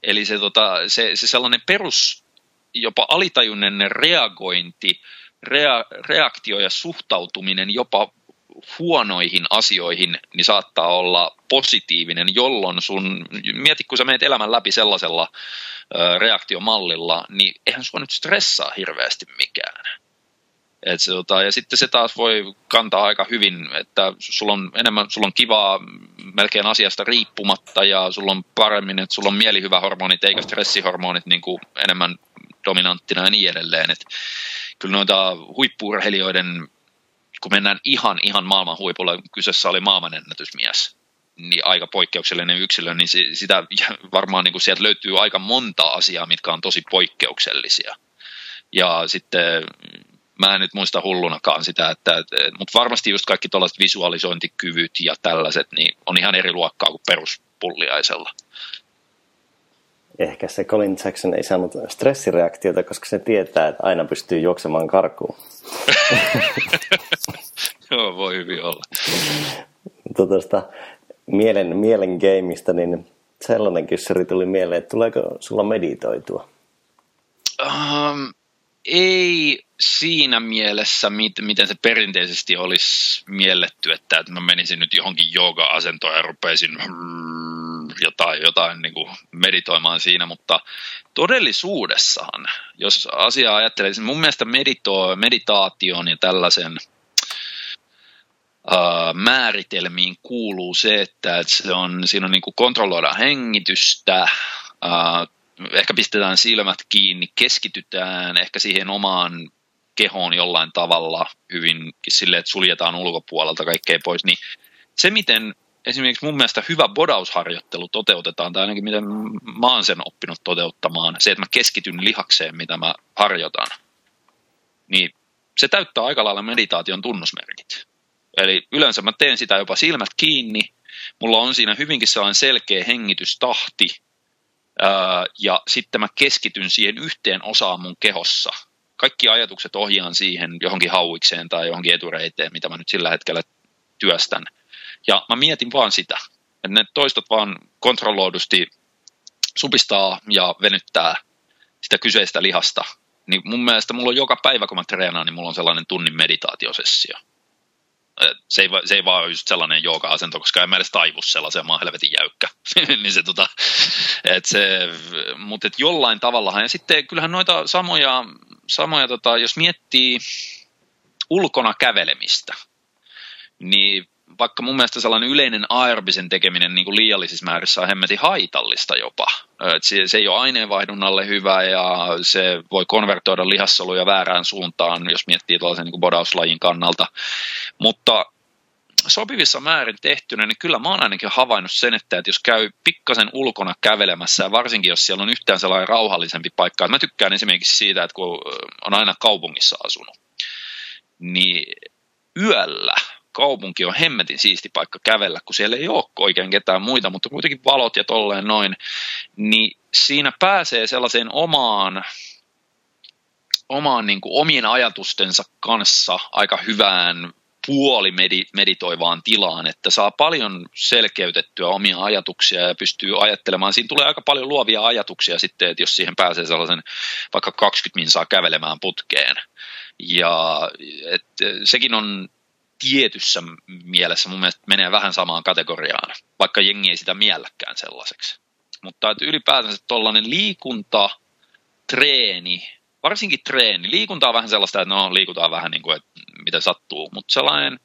Eli se, tota, se, se sellainen perus, jopa alitajuinen reagointi, rea, reaktio ja suhtautuminen jopa huonoihin asioihin, niin saattaa olla positiivinen, jolloin sun, mieti kun sä menet elämän läpi sellaisella ö, reaktiomallilla, niin eihän sua nyt stressaa hirveästi mikään. Et se, ja sitten se taas voi kantaa aika hyvin, että sulla on enemmän, sulla on kivaa melkein asiasta riippumatta ja sulla on paremmin, että sulla on mielihyvähormonit eikä stressihormonit niin kuin enemmän dominanttina ja niin edelleen. Et kyllä noita huippu-urheilijoiden, kun mennään ihan, ihan maailman huipulle, kyseessä oli maailmanennätysmies, niin aika poikkeuksellinen yksilö, niin se, sitä varmaan niin kuin sieltä löytyy aika monta asiaa, mitkä on tosi poikkeuksellisia. Ja sitten mä en nyt muista hullunakaan sitä, että, mutta varmasti just kaikki tuollaiset visualisointikyvyt ja tällaiset niin on ihan eri luokkaa kuin peruspulliaisella. Ehkä se Colin Jackson ei saanut stressireaktiota, koska se tietää, että aina pystyy juoksemaan karkuun. Joo, voi hyvin olla. Tuosta mielen, mielen gameista, niin sellainen kyssäri tuli mieleen, että tuleeko sulla meditoitua? Um, ei... Siinä mielessä, miten se perinteisesti olisi mielletty, että mä menisin nyt johonkin jooga-asentoon ja rupeisin jotain, jotain niin kuin meditoimaan siinä, mutta todellisuudessaan, jos asiaa ajattelisin, mun mielestä medito- meditaation ja tällaisen Uh, määritelmiin kuuluu se, että, että se on, siinä on niin kuin kontrolloidaan hengitystä, uh, ehkä pistetään silmät kiinni, keskitytään ehkä siihen omaan kehoon jollain tavalla hyvin silleen, että suljetaan ulkopuolelta kaikkea pois, niin se miten esimerkiksi mun mielestä hyvä bodausharjoittelu toteutetaan, tai ainakin miten mä oon sen oppinut toteuttamaan, se, että mä keskityn lihakseen, mitä mä harjoitan, niin se täyttää aika lailla meditaation tunnusmerkit. Eli yleensä mä teen sitä jopa silmät kiinni, mulla on siinä hyvinkin sellainen selkeä hengitystahti, ja sitten mä keskityn siihen yhteen osaan mun kehossa. Kaikki ajatukset ohjaan siihen johonkin hauikseen tai johonkin etureiteen, mitä mä nyt sillä hetkellä työstän. Ja mä mietin vaan sitä, että ne toistot vaan kontrolloidusti supistaa ja venyttää sitä kyseistä lihasta. Niin mun mielestä mulla on joka päivä, kun mä treenaan, niin mulla on sellainen tunnin meditaatiosessio. Se ei, se ei vaan ole just sellainen jooga-asento, koska en mä edes taivu sellaiseen, mä oon helvetin jäykkä. niin se, tota, et se, mut et jollain tavallahan, ja sitten kyllähän noita samoja, samoja tota, jos miettii ulkona kävelemistä, niin vaikka mun mielestä sellainen yleinen aerobisen tekeminen niin kuin liiallisissa määrissä on hemmetin haitallista jopa. Et se, se ei ole aineenvaihdunnalle hyvä ja se voi konvertoida lihassoluja väärään suuntaan, jos miettii tuollaisen niin kuin bodauslajin kannalta. Mutta sopivissa määrin tehtynä, niin kyllä mä oon ainakin havainnut sen, että jos käy pikkasen ulkona kävelemässä ja varsinkin jos siellä on yhtään sellainen rauhallisempi paikka. Mä tykkään esimerkiksi siitä, että kun on aina kaupungissa asunut, niin yöllä kaupunki on hemmetin siisti paikka kävellä, kun siellä ei ole oikein ketään muita, mutta kuitenkin valot ja tolleen noin, niin siinä pääsee sellaiseen omaan, omaan niin kuin omien ajatustensa kanssa aika hyvään puolimeditoivaan tilaan, että saa paljon selkeytettyä omia ajatuksia ja pystyy ajattelemaan. Siinä tulee aika paljon luovia ajatuksia sitten, että jos siihen pääsee sellaisen vaikka kaksikymmentä minsaa kävelemään putkeen. Ja et, sekin on tietyssä mielessä mun mielestä menee vähän samaan kategoriaan, vaikka jengi ei sitä mielläkään sellaiseksi. Mutta et ylipäätänsä tollainen liikunta, treeni, varsinkin treeni. Liikunta on vähän sellaista, että no liikutaan vähän niin kuin, että mitä sattuu, mutta sellainen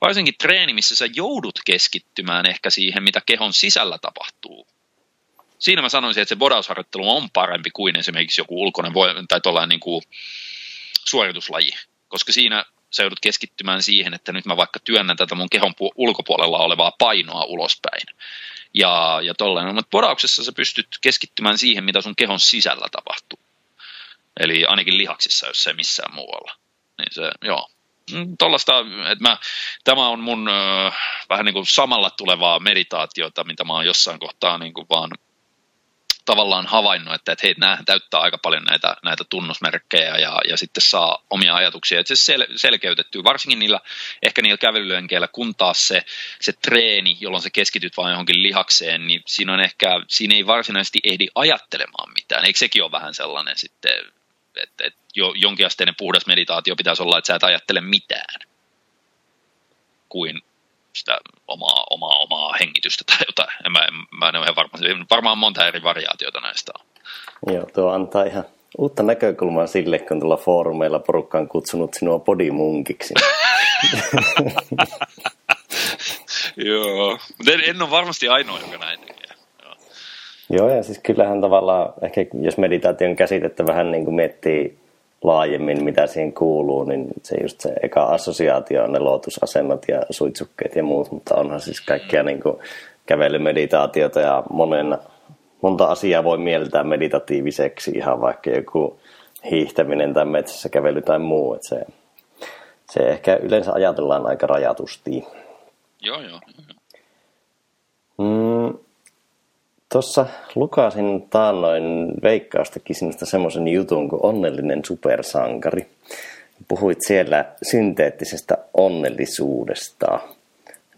varsinkin treeni, missä sä joudut keskittymään ehkä siihen, mitä kehon sisällä tapahtuu. Siinä mä sanoisin, että se bodausharjoittelu on parempi kuin esimerkiksi joku ulkoinen tai tuollainen niin kuin suorituslaji, koska siinä sä joudut keskittymään siihen, että nyt mä vaikka työnnän tätä mun kehon ulkopuolella olevaa painoa ulospäin. Ja, ja tollainen, mutta bodauksessa sä pystyt keskittymään siihen, mitä sun kehon sisällä tapahtuu. Eli ainakin lihaksissa, jos ei missään muualla. Niin se, joo. Tollaista, että mä, tämä on mun ö, vähän niin kuin samalla tulevaa meditaatiota, mitä mä oon jossain kohtaa niin kuin vaan tavallaan havainnut, että et hei, näähän täyttää aika paljon näitä, näitä tunnusmerkkejä ja, ja sitten saa omia ajatuksia. Että se sel, selkeytettyy, varsinkin niillä, ehkä niillä kävelylenkeillä, kun taas se, se treeni, jolloin se keskityt vaan johonkin lihakseen, niin siinä, on ehkä, siinä ei varsinaisesti ehdi ajattelemaan mitään. Eikö sekin ole vähän sellainen sitten... Että et, jonkinasteinen puhdas meditaatio pitäisi olla, että sä et ajattele mitään kuin sitä omaa, omaa, omaa hengitystä tai jotain. En, mä, mä en ole ihan varma. Varmaan monta eri variaatiota näistä on. Joo, tuo antaa ihan uutta näkökulmaa sille, kun tuolla foorumeilla porukka on kutsunut sinua bodymunkiksi. Joo, mutta en, en ole varmasti ainoa, joka näin tekee. Joo, ja siis kyllähän tavallaan, ehkä jos meditaation käsitettä vähän niin kuin miettii laajemmin, mitä siihen kuuluu, niin se just se eka assosiaatio on ne lootusasemat ja suitsukkeet ja muut, mutta onhan siis kaikkia niin kuin kävelymeditaatiota ja monen, monta asiaa voi mieltää meditatiiviseksi, ihan vaikka joku hiihtäminen tai metsässä kävely tai muu, että se, se ehkä yleensä ajatellaan aika rajatusti. Joo, joo. Mm. Tuossa lukasin taannoin Veikkaustakin sinusta semmoisen jutun kuin onnellinen supersankari. Puhuit siellä synteettisestä onnellisuudesta.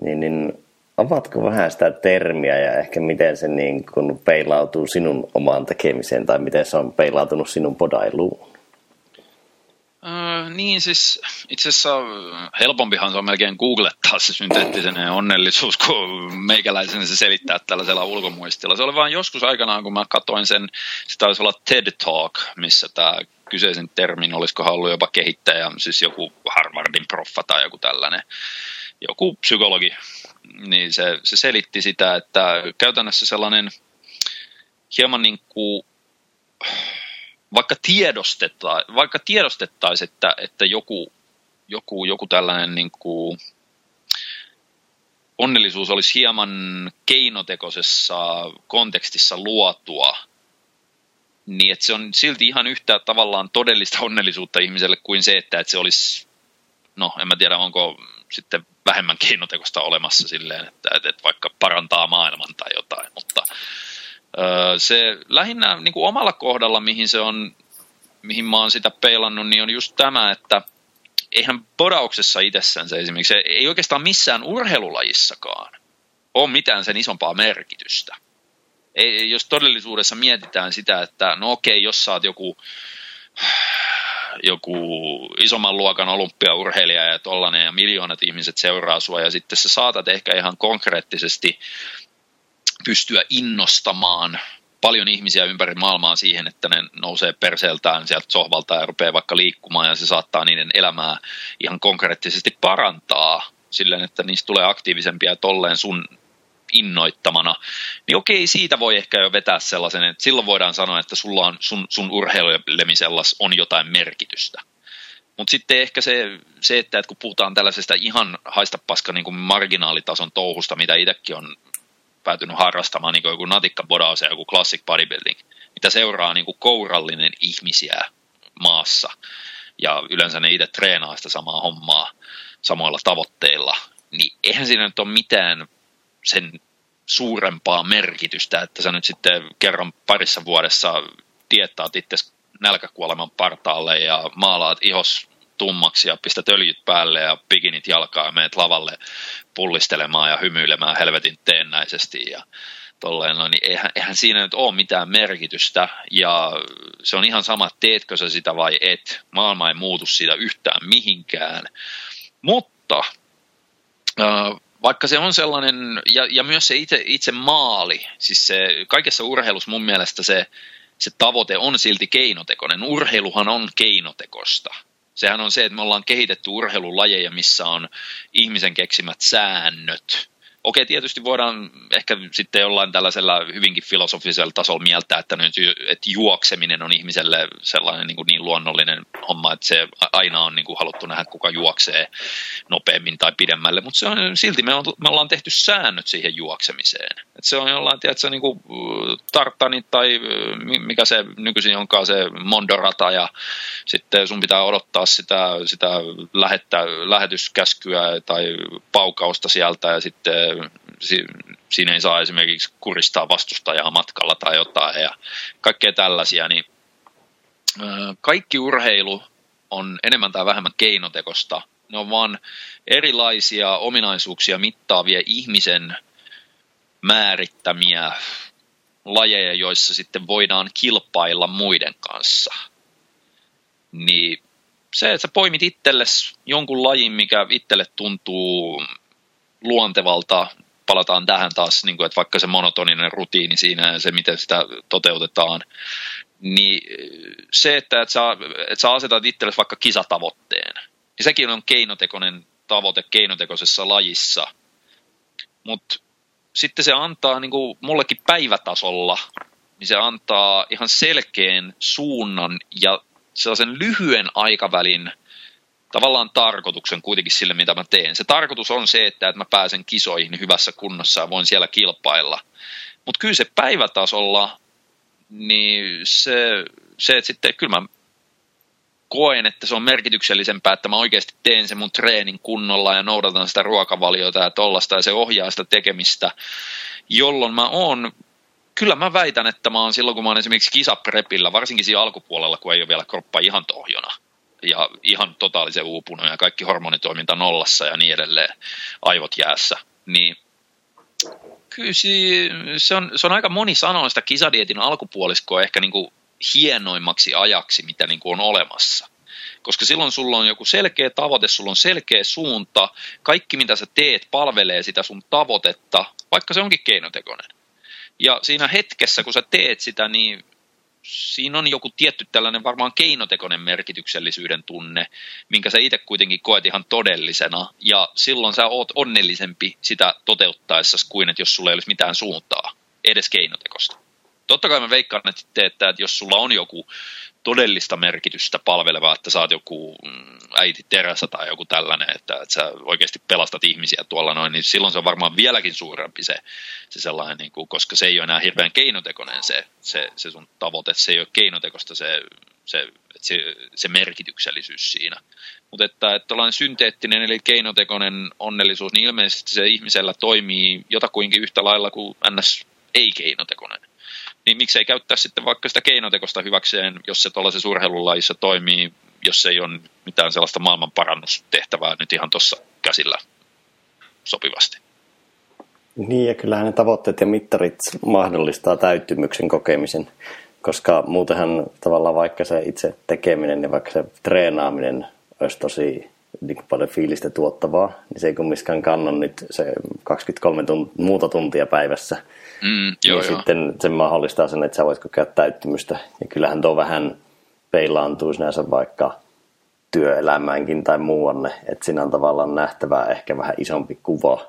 Niin, niin avaatko vähän sitä termiä ja ehkä miten se niin kun peilautuu sinun omaan tekemiseen tai miten se on peilautunut sinun podailuun? Öö, niin siis itse asiassa helpompihan se on melkein googlettaa se synteettisen onnellisuus, kun meikäläisen se selittää tällaisella ulkomuistilla. Se oli vaan joskus aikanaan, kun mä katsoin sen, se taisi olla TED Talk, missä tämä kyseisen termin olisikohan ollut jopa kehittäjä, siis joku Harvardin proffa tai joku tällainen, joku psykologi, niin se, se selitti sitä, että käytännössä sellainen hieman niin kuin... Vaikka, tiedosteta, vaikka tiedostettaisiin, että, että joku, joku, joku tällainen niin kuin onnellisuus olisi hieman keinotekoisessa kontekstissa luotua, niin että se on silti ihan yhtä tavallaan todellista onnellisuutta ihmiselle kuin se, että, että se olisi, no en mä tiedä onko sitten vähemmän keinotekoista olemassa silleen, että, että vaikka parantaa maailman tai jotain, mutta... Se lähinnä niin kuin omalla kohdalla, mihin, se on, mihin mä oon sitä peilannut, niin on just tämä, että eihän bodauksessa itsessään se esimerkiksi, ei oikeastaan missään urheilulajissakaan ole mitään sen isompaa merkitystä. Ei, jos todellisuudessa mietitään sitä, että no okei, jos sä oot joku, joku isomman luokan olympiaurheilija ja tollainen ja miljoonat ihmiset seuraa sua ja sitten sä saatat ehkä ihan konkreettisesti pystyä innostamaan paljon ihmisiä ympäri maailmaa siihen, että ne nousee perseeltään sieltä sohvalta ja rupeaa vaikka liikkumaan ja se saattaa niiden elämää ihan konkreettisesti parantaa silleen, että niistä tulee aktiivisempia tolleen sun innoittamana, niin okei, siitä voi ehkä jo vetää sellaisen, että silloin voidaan sanoa, että sulla on, sun, sun urheilemisella on jotain merkitystä. Mutta sitten ehkä se, se että, että kun puhutaan tällaisesta ihan haistapaska niin kuin marginaalitason touhusta, mitä itsekin on päätynyt harrastamaan niin kuin joku natikkabodaus ja joku classic bodybuilding, mitä seuraa niin kuin kourallinen ihmisiä maassa, ja yleensä ne itse treenaa sitä samaa hommaa samoilla tavoitteilla, niin eihän siinä nyt ole mitään sen suurempaa merkitystä, että sä nyt sitten kerran parissa vuodessa diettaat itsesi nälkäkuoleman partaalle ja maalaat ihos tummaksi ja pistät öljyt päälle ja bikinit jalkaa ja menet lavalle pullistelemaan ja hymyilemään helvetin teennäisesti ja tolleen, no, niin eihän, eihän siinä nyt ole mitään merkitystä ja se on ihan sama, teetkö sä sitä vai et, maailma ei muutu siitä yhtään mihinkään, mutta äh, vaikka se on sellainen, ja, ja myös se itse, itse maali, siis se, kaikessa urheilussa mun mielestä se, se tavoite on silti keinotekoinen, urheiluhan on keinotekosta. Sehän on se, että me ollaan kehitetty urheilulajeja, missä on ihmisen keksimät säännöt. Okei, tietysti voidaan ehkä sitten jollain tällaisella hyvinkin filosofisella tasolla mieltää, että, nyt, että juokseminen on ihmiselle sellainen niin, niin luonnollinen homma, että se aina on niin kuin haluttu nähdä, kuka juoksee nopeammin tai pidemmälle, mutta se on, silti me, on, me ollaan tehty säännöt siihen juoksemiseen. Et se on jollain, tiedätkö, niin kuin tarttanit tai mikä se nykyisin onkaan se Mondorata ja sitten sun pitää odottaa sitä, sitä lähettä, lähetyskäskyä tai paukausta sieltä ja sitten siinä ei saa esimerkiksi kuristaa vastustajaa matkalla tai jotain ja kaikkea tällaisia, niin kaikki urheilu on enemmän tai vähemmän keinotekosta. Ne on vaan erilaisia ominaisuuksia mittaavia ihmisen määrittämiä lajeja, joissa sitten voidaan kilpailla muiden kanssa. Niin se, että sä poimit itsellesi jonkun lajin, mikä itselle tuntuu luontevalta, palataan tähän taas, niin kuin, että vaikka se monotoninen rutiini siinä ja se, miten sitä toteutetaan, niin se, että et sä, et sä asetat itsellesi vaikka kisatavoitteen, niin sekin on keinotekoinen tavoite keinotekoisessa lajissa, mutta sitten se antaa, niin kuin mullekin päivätasolla, niin se antaa ihan selkeän suunnan ja sellaisen lyhyen aikavälin tavallaan tarkoituksen kuitenkin sille, mitä mä teen. Se tarkoitus on se, että, että mä pääsen kisoihin hyvässä kunnossa ja voin siellä kilpailla. Mutta kyllä se päivätasolla, niin se, se että sitten kyllä mä koen, että se on merkityksellisempää, että mä oikeasti teen sen mun treenin kunnolla ja noudatan sitä ruokavaliota ja tollaista ja se ohjaa sitä tekemistä, jolloin mä oon, kyllä mä väitän, että mä oon silloin, kun mä oon esimerkiksi kisaprepillä, varsinkin siinä alkupuolella, kun ei ole vielä kroppa ihan tohjona ja ihan totaalisen uupunut ja kaikki hormonitoiminta nollassa ja niin edelleen, aivot jäässä, niin kyllä se on, se on aika moni sanoo sitä kisadietin alkupuoliskoa ehkä niin kuin hienoimmaksi ajaksi, mitä niin kuin on olemassa. Koska silloin sulla on joku selkeä tavoite, sulla on selkeä suunta, kaikki mitä sä teet palvelee sitä sun tavoitetta, vaikka se onkin keinotekoinen. Ja siinä hetkessä, kun sä teet sitä, niin siinä on joku tietty tällainen varmaan keinotekoinen merkityksellisyyden tunne, minkä sä itse kuitenkin koet ihan todellisena, ja silloin sä oot onnellisempi sitä toteuttaessasi kuin, että jos sulla ei olisi mitään suuntaa, edes keinotekosta. Totta kai mä veikkaan, että, että, että jos sulla on joku todellista merkitystä palvelevaa, että sä oot joku äiti terässä tai joku tällainen, että, että sä oikeasti pelastat ihmisiä tuolla noin, niin silloin se on varmaan vieläkin suurempi se, se sellainen, niin kuin, koska se ei ole enää hirveän keinotekoinen se, se, se sun tavoite, se ei ole keinotekosta se, se, se, se merkityksellisyys siinä. Mutta että, että tällainen synteettinen eli keinotekoinen onnellisuus, niin ilmeisesti se ihmisellä toimii jotakuinkin yhtä lailla kuin ns. Ei-keinotekoinen. Niin miksei käyttää sitten vaikka sitä keinotekosta hyväkseen, jos se tuollaisessa urheilulajissa toimii, jos ei ole mitään sellaista maailmanparannustehtävää nyt ihan tuossa käsillä sopivasti. Niin, ja kyllähän ne tavoitteet ja mittarit mahdollistaa täyttymyksen kokemisen, koska muutenhan tavallaan vaikka se itse tekeminen ja vaikka se treenaaminen olisi tosi niin kuin paljon fiilistä tuottavaa, niin se ei kumminkaan kannan nyt se kaksikymmentäkolme tunt- muuta tuntia päivässä. Mm, joo, ja joo. Sitten se mahdollistaa sen, että sä voit kokea täyttymystä. Ja kyllähän tuo vähän peilaantuu sinänsä vaikka työelämäänkin tai muuanne. Että siinä on tavallaan nähtävää ehkä vähän isompi kuva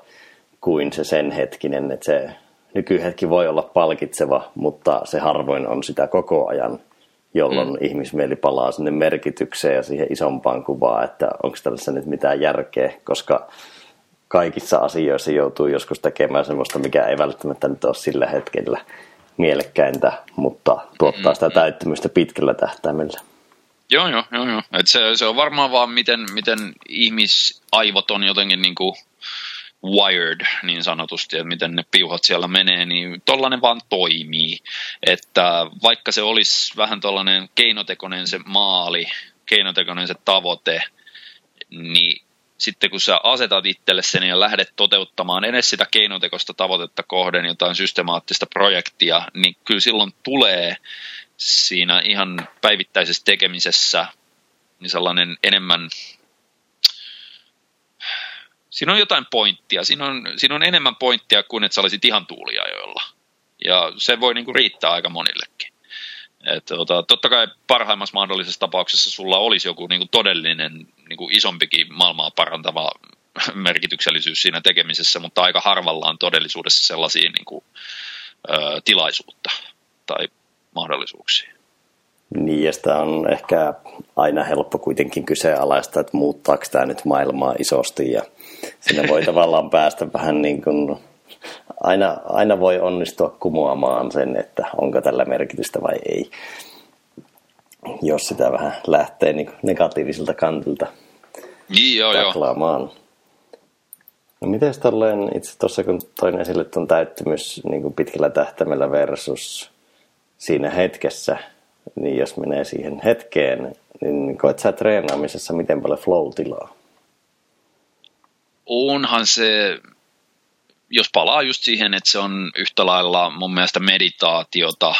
kuin se sen hetkinen. Että se nykyhetki voi olla palkitseva, mutta se harvoin on sitä koko ajan, jolloin mm. ihmismieli palaa sinne merkitykseen ja siihen isompaan kuvaan, että onko tässä nyt mitään järkeä, koska kaikissa asioissa joutuu joskus tekemään sellaista, mikä ei välttämättä nyt ole sillä hetkellä mielekkäintä, mutta tuottaa sitä täyttymystä pitkällä tähtäimellä. Joo, joo, joo, joo. Et se, se on varmaan vaan miten, miten ihmisaivot on jotenkin niinku wired niin sanotusti, että miten ne piuhat siellä menee, niin tollainen vaan toimii. Että vaikka se olisi vähän tollainen keinotekoinen se maali, keinotekoinen se tavoite, niin sitten kun sä asetat itselle sen ja lähdet toteuttamaan edes sitä keinotekoista tavoitetta kohden jotain systemaattista projektia, niin kyllä silloin tulee siinä ihan päivittäisessä tekemisessä niin sellainen enemmän, siinä on jotain pointtia, siinä on, siinä on enemmän pointtia kuin että sä olisit ihan tuuliajoilla. Ja se voi niinku riittää aika monillekin. Et, ota, totta kai parhaimmassa mahdollisessa tapauksessa sulla olisi joku niinku todellinen niinku isompikin maailmaa parantava merkityksellisyys siinä tekemisessä, mutta aika harvalla on todellisuudessa sellaisia niinku, ö, tilaisuutta tai mahdollisuuksia. Niin, ja sitä on ehkä aina helppo kuitenkin kyseenalaista, että muuttaako tämä nyt maailmaa isosti, ja siinä voi tavallaan päästä vähän niin kuin, aina, aina voi onnistua kumoamaan sen, että onko tällä merkitystä vai ei, jos sitä vähän lähtee niin kuin negatiivisilta kantilta taklaamaan. Joo, joo. No mites tolleen, itse tuossa kun toin esille tuon täyttymys niin kuin pitkällä tähtäimellä versus siinä hetkessä, niin jos menee siihen hetkeen, niin koet sä treenaamisessa miten paljon flow-tilaa? Onhan se, jos palaa just siihen, että se on yhtä lailla mun mielestä meditaatiota,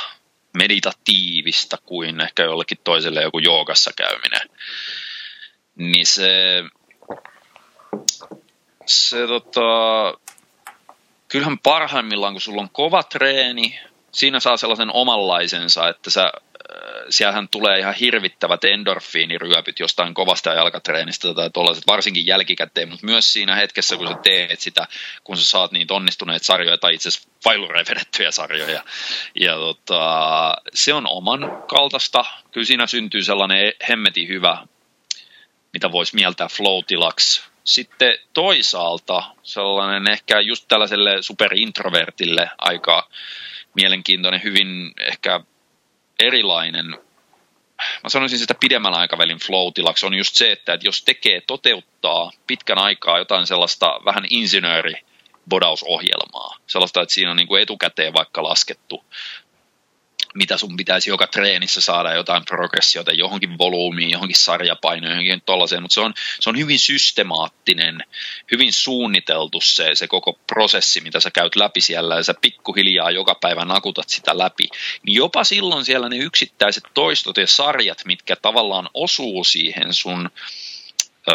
meditatiivista kuin ehkä jollekin toiselle joku joogassa käyminen, niin se, se tota, kyllähän parhaimmillaan kun sulla on kova treeni, siinä saa sellaisen omanlaisensa, että sä, siellähän tulee ihan hirvittävät endorfiiniryöpyt jostain kovasta jalkatreenistä tai tuollaiset, varsinkin jälkikäteen, mutta myös siinä hetkessä, kun sä teet sitä, kun sä saat niitä onnistuneita sarjoja tai itse asiassa failureen vedettyjä sarjoja. Ja tota, se on oman kaltaista. Kyllä siinä syntyy sellainen hemmetin hyvä, mitä voisi mieltää flow-tilaksi. Sitten toisaalta sellainen ehkä just tällaiselle superintrovertille aika mielenkiintoinen, hyvin ehkä erilainen, mä sanoisin sitä pidemmän aikavälin flow-tilaksi, on just se, että jos tekee, toteuttaa pitkän aikaa jotain sellaista vähän insinööribodausohjelmaa, sellaista, että siinä on niin kuin etukäteen vaikka laskettu, mitä sun pitäisi joka treenissä saada jotain progressiota johonkin volyymiin, johonkin sarjapainoon, johonkin tollaiseen, mutta se on, se on hyvin systemaattinen, hyvin suunniteltu se, se koko prosessi, mitä sä käyt läpi siellä, ja sä pikkuhiljaa joka päivä nakutat sitä läpi, niin jopa silloin siellä ne yksittäiset toistot ja sarjat, mitkä tavallaan osuu siihen sun äh,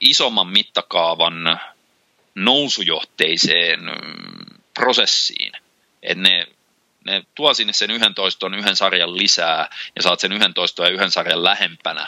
isomman mittakaavan nousujohteiseen mm, prosessiin, että ne Ne tuo sinne sen yhden toiston, yhden sarjan lisää ja saat sen yhden toiston ja yhden sarjan lähempänä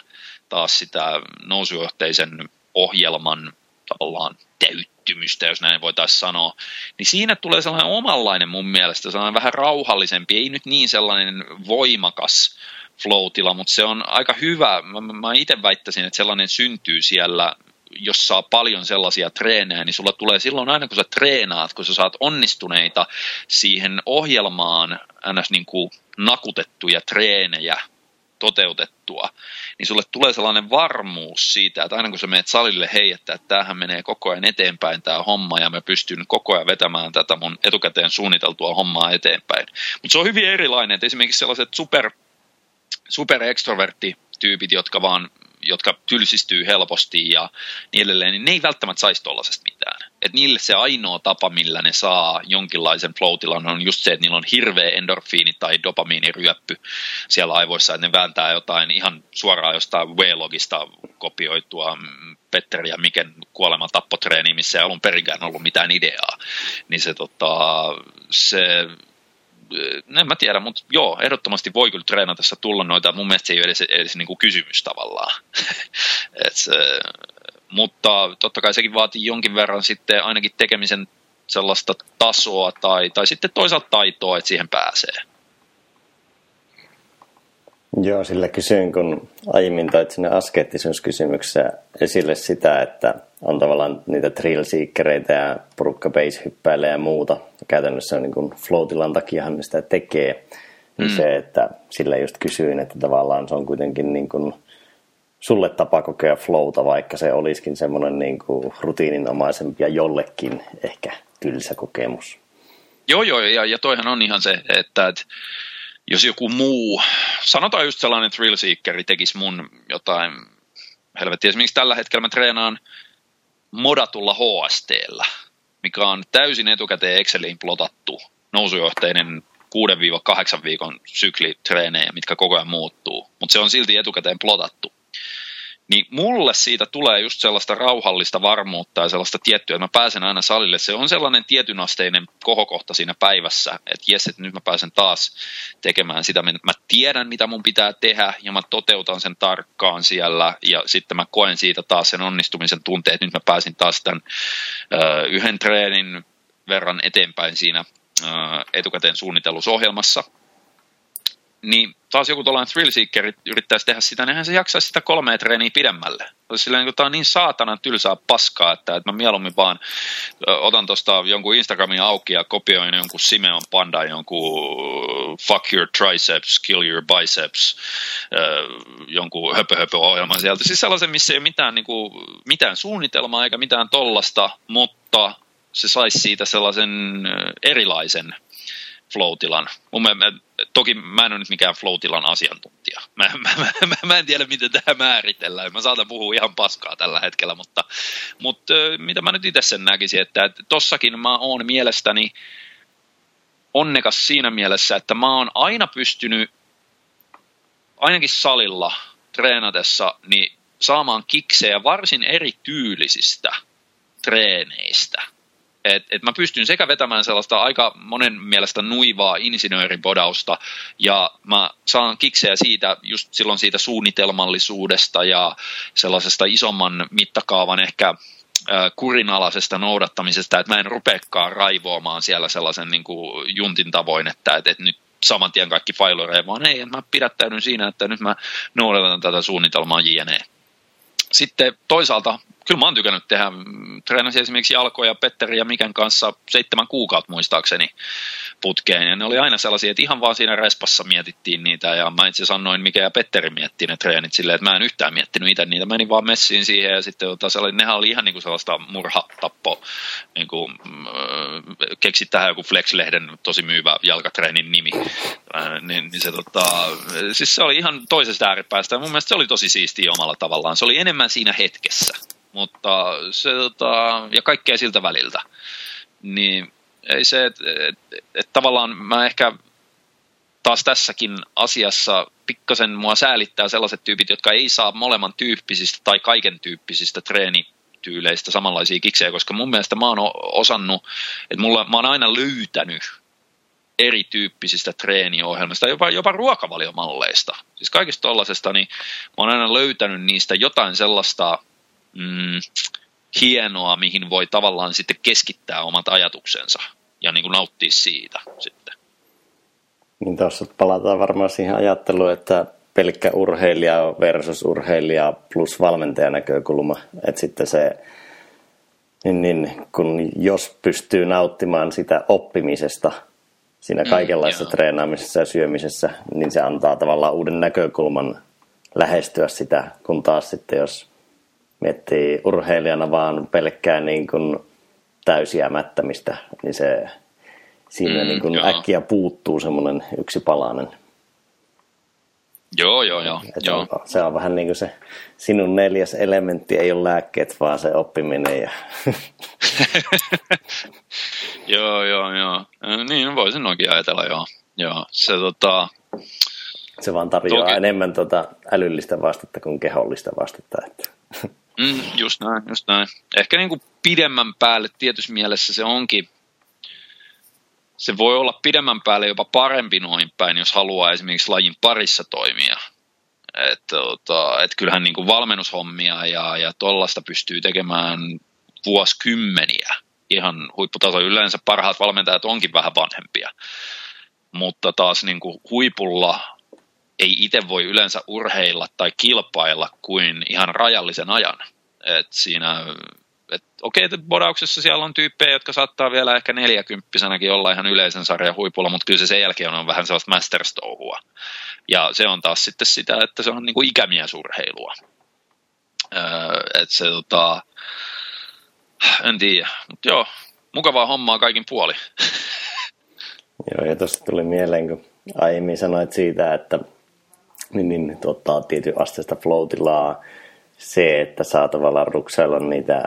taas sitä nousujohteisen ohjelman tavallaan täyttymystä, jos näin voitaisiin sanoa. Niin siinä tulee sellainen omanlainen mun mielestä, sellainen vähän rauhallisempi, ei nyt niin sellainen voimakas flow-tila, mutta se on aika hyvä. Mä, mä itse väittäisin, että sellainen syntyy siellä, jos saa paljon sellaisia treenejä, niin sulla tulee silloin aina, kun sä treenaat, kun sä saat onnistuneita siihen ohjelmaan ns. Niin kuin nakutettuja treenejä toteutettua, niin sulle tulee sellainen varmuus siitä, että aina kun sä menet salille, hei, että tämähän menee koko ajan eteenpäin tämä homma ja mä pystyn koko ajan vetämään tätä mun etukäteen suunniteltua hommaa eteenpäin. Mutta se on hyvin erilainen, että esimerkiksi sellaiset super, super extrovertti-tyypit, jotka vaan jotka tylsistyy helposti ja niin edelleen, niin ne ei välttämättä saisi tuollaisesta mitään. Et niille se ainoa tapa, millä ne saa jonkinlaisen flow-tilan, on just se, että niillä on hirveä endorfiini- tai dopamiiniryöppy siellä aivoissa, että ne vääntää jotain ihan suoraan jostain V-logista kopioitua Petteri ja Miken kuoleman tappotreeniä, missä ei alun perinkään ollut mitään ideaa. Niin se tota, se en mä tiedä, mutta joo, ehdottomasti voi kyllä treenatessa tulla noita, mun mielestä se ei ole edes, edes niin kuin kysymys tavallaan. Et se, mutta totta kai sekin vaatii jonkin verran sitten ainakin tekemisen sellaista tasoa tai, tai sitten toisaalta taitoa, että siihen pääsee. Joo, sillä kysyin, kun aiemmin toit sinne askeettisuuskysymyksessä esille sitä, että on tavallaan niitä thrill-seekereitä ja porukka base-hyppäillä ja muuta. Käytännössä on niin kuin flow-tilan takiahan ne sitä tekee. Niin mm. se, että sillä just kysyin, että tavallaan se on kuitenkin niin kuin sulle tapa kokea flowta, vaikka se olisikin semmoinen niin kuin rutiininomaisempi ja jollekin ehkä tylsä kokemus. Joo, joo, ja, ja toihan on ihan se, että, että jos joku muu, sanotaan just sellainen thrill-seekeri tekisi mun jotain, helvetti, esimerkiksi tällä hetkellä mä treenaan modatulla H S T:llä, mikä on täysin etukäteen Exceliin plotattu nousujohteinen kuuden kahdeksan viikon syklitreenejä, mitkä koko ajan muuttuu, mutta se on silti etukäteen plotattu. Niin mulle siitä tulee just sellaista rauhallista varmuutta ja sellaista tiettyä, että mä pääsen aina salille. Se on sellainen tietynasteinen kohokohta siinä päivässä, että jes, että nyt mä pääsen taas tekemään sitä. Mä tiedän, mitä mun pitää tehdä ja mä toteutan sen tarkkaan siellä ja sitten mä koen siitä taas sen onnistumisen tunteen, että nyt mä pääsin taas tämän ö, yhden treenin verran eteenpäin siinä ö, etukäteen suunnitellusohjelmassa. Niin taas joku tuollainen thrill-seeker yrittäisi tehdä sitä, niin hän se jaksaisi sitä kolmea treeniä pidemmälle. Silleen, kun tämä on niin saatanan tylsää paskaa, että, että mä mieluummin vaan otan tuosta jonkun Instagramin auki ja kopioin jonkun Simeon Panda, jonkun fuck your triceps, kill your biceps, jonkun höpö-höpö-ohjelman sieltä. Siis sellaisen, missä ei ole mitään, niin kuin, mitään suunnitelmaa eikä mitään tollasta, mutta se saisi siitä sellaisen erilaisen flow-tilan. Toki mä en ole nyt mikään flow-tilan asiantuntija. Mä, mä, mä, mä, mä en tiedä, miten tämä määritellään. Mä saatan puhua ihan paskaa tällä hetkellä, mutta, mutta mitä mä nyt itse sen näkisin, että tossakin mä oon mielestäni onnekas siinä mielessä, että mä oon aina pystynyt ainakin salilla treenatessa niin saamaan kiksejä varsin erityylisistä treeneistä. Et, et mä pystyn sekä vetämään sellaista aika monen mielestä nuivaa insinööribodausta ja mä saan kiksejä siitä, just silloin siitä suunnitelmallisuudesta ja sellaisesta isomman mittakaavan ehkä kurinalaisesta noudattamisesta, että mä en rupeakaan raivoamaan siellä sellaisen niin kuin juntin tavoin, että et, et nyt saman tien kaikki failoreja, vaan ei, mä pidättäydyn siinä, että nyt mä noudatan tätä suunnitelmaa jne. Sitten toisaalta, kyllä mä oon tykännyt tehdä, treenasin esimerkiksi Jalko ja Petteri ja Miken kanssa seitsemän kuukautta muistaakseni putkeen, ja ne oli aina sellaisia, että ihan vaan siinä respassa mietittiin niitä, ja mä itse sanoin, Mike ja Petteri miettii ne treenit silleen, että mä en yhtään miettinyt itse niitä, menin vaan messiin siihen, ja sitten oli, nehän oli ihan niin kuin sellaista murhatappo, niin kuin, keksit tähän joku Flex-lehden tosi myyvä jalkatreenin nimi, niin, niin se, tota, siis se oli ihan toisesta ääripäästä, ja mun mielestä se oli tosi siistiä omalla tavallaan, se oli enemmän siinä hetkessä, mutta se, tota, ja kaikkea siltä väliltä, niin ei se, että et, et tavallaan mä ehkä taas tässäkin asiassa pikkasen mua säälittää sellaiset tyypit, jotka ei saa molemman tyyppisistä tai kaiken tyyppisistä treenityyleistä samanlaisia kiksejä, koska mun mielestä mä oon osannut, että mulla, mä oon aina löytänyt erityyppisistä treeniohjelmista, jopa, jopa ruokavaliomalleista, siis kaikista tollasesta, niin mä oon aina löytänyt niistä jotain sellaista mm, hienoa, mihin voi tavallaan sitten keskittää omat ajatuksensa ja niin kuin nauttia siitä sitten. Niin tuossa palataan varmaan siihen ajatteluun, että pelkkä urheilija versus urheilija plus valmentajanäkökulma, että sitten se, niin, niin kun jos pystyy nauttimaan sitä oppimisesta siinä kaikenlaisessa mm, treenaamisessa ja syömisessä, niin se antaa tavallaan uuden näkökulman lähestyä sitä, kun taas sitten jos miettii urheilijana vaan pelkkää niin kuin täysjäämättämistä, niin se siinä mm, niin kuin äkkiä puuttuu semmoinen yksi palanen. Joo, joo, joo. joo. On, se on vähän niin kuin se sinun neljäs elementti, ei ole lääkkeet, vaan se oppiminen. Ja joo, joo, joo. Niin, voisin oikein ajatella, joo. joo. Se, tota... se vaan tarjoaa Toki... enemmän tota älyllistä vastetta kuin kehollista vastetta, että Mm, just näin, just näin. Ehkä niin kuin pidemmän päälle tietyssä mielessä se onkin, se voi olla pidemmän päälle jopa parempi noin päin, jos haluaa esimerkiksi lajin parissa toimia. Että et kyllähän niin kuin valmennushommia ja, ja tollaista pystyy tekemään vuosikymmeniä. Ihan huipputaso, yleensä parhaat valmentajat onkin vähän vanhempia, mutta taas niin kuin huipulla ei itse voi yleensä urheilla tai kilpailla kuin ihan rajallisen ajan. Et siinä et, okei, okay, bodauksessa siellä on tyyppejä, jotka saattaa vielä ehkä neljäkymppisenäkin olla ihan yleisen sarjan huipulla, mutta kyllä se sen jälkeen on vähän sellaista masterstouhua. Ja se on taas sitten sitä, että se on niin kuin ikämiesurheilua. Öö, että se tota, en tiedä, mutta joo, mukavaa hommaa kaikin puoli. Joo, ja tuosta tuli mieleen, kun aiemmin sanoit siitä, että niin, niin, tuottaa tietyn asteista flow-tilaa se, että saa tavallaan rukseilla niitä,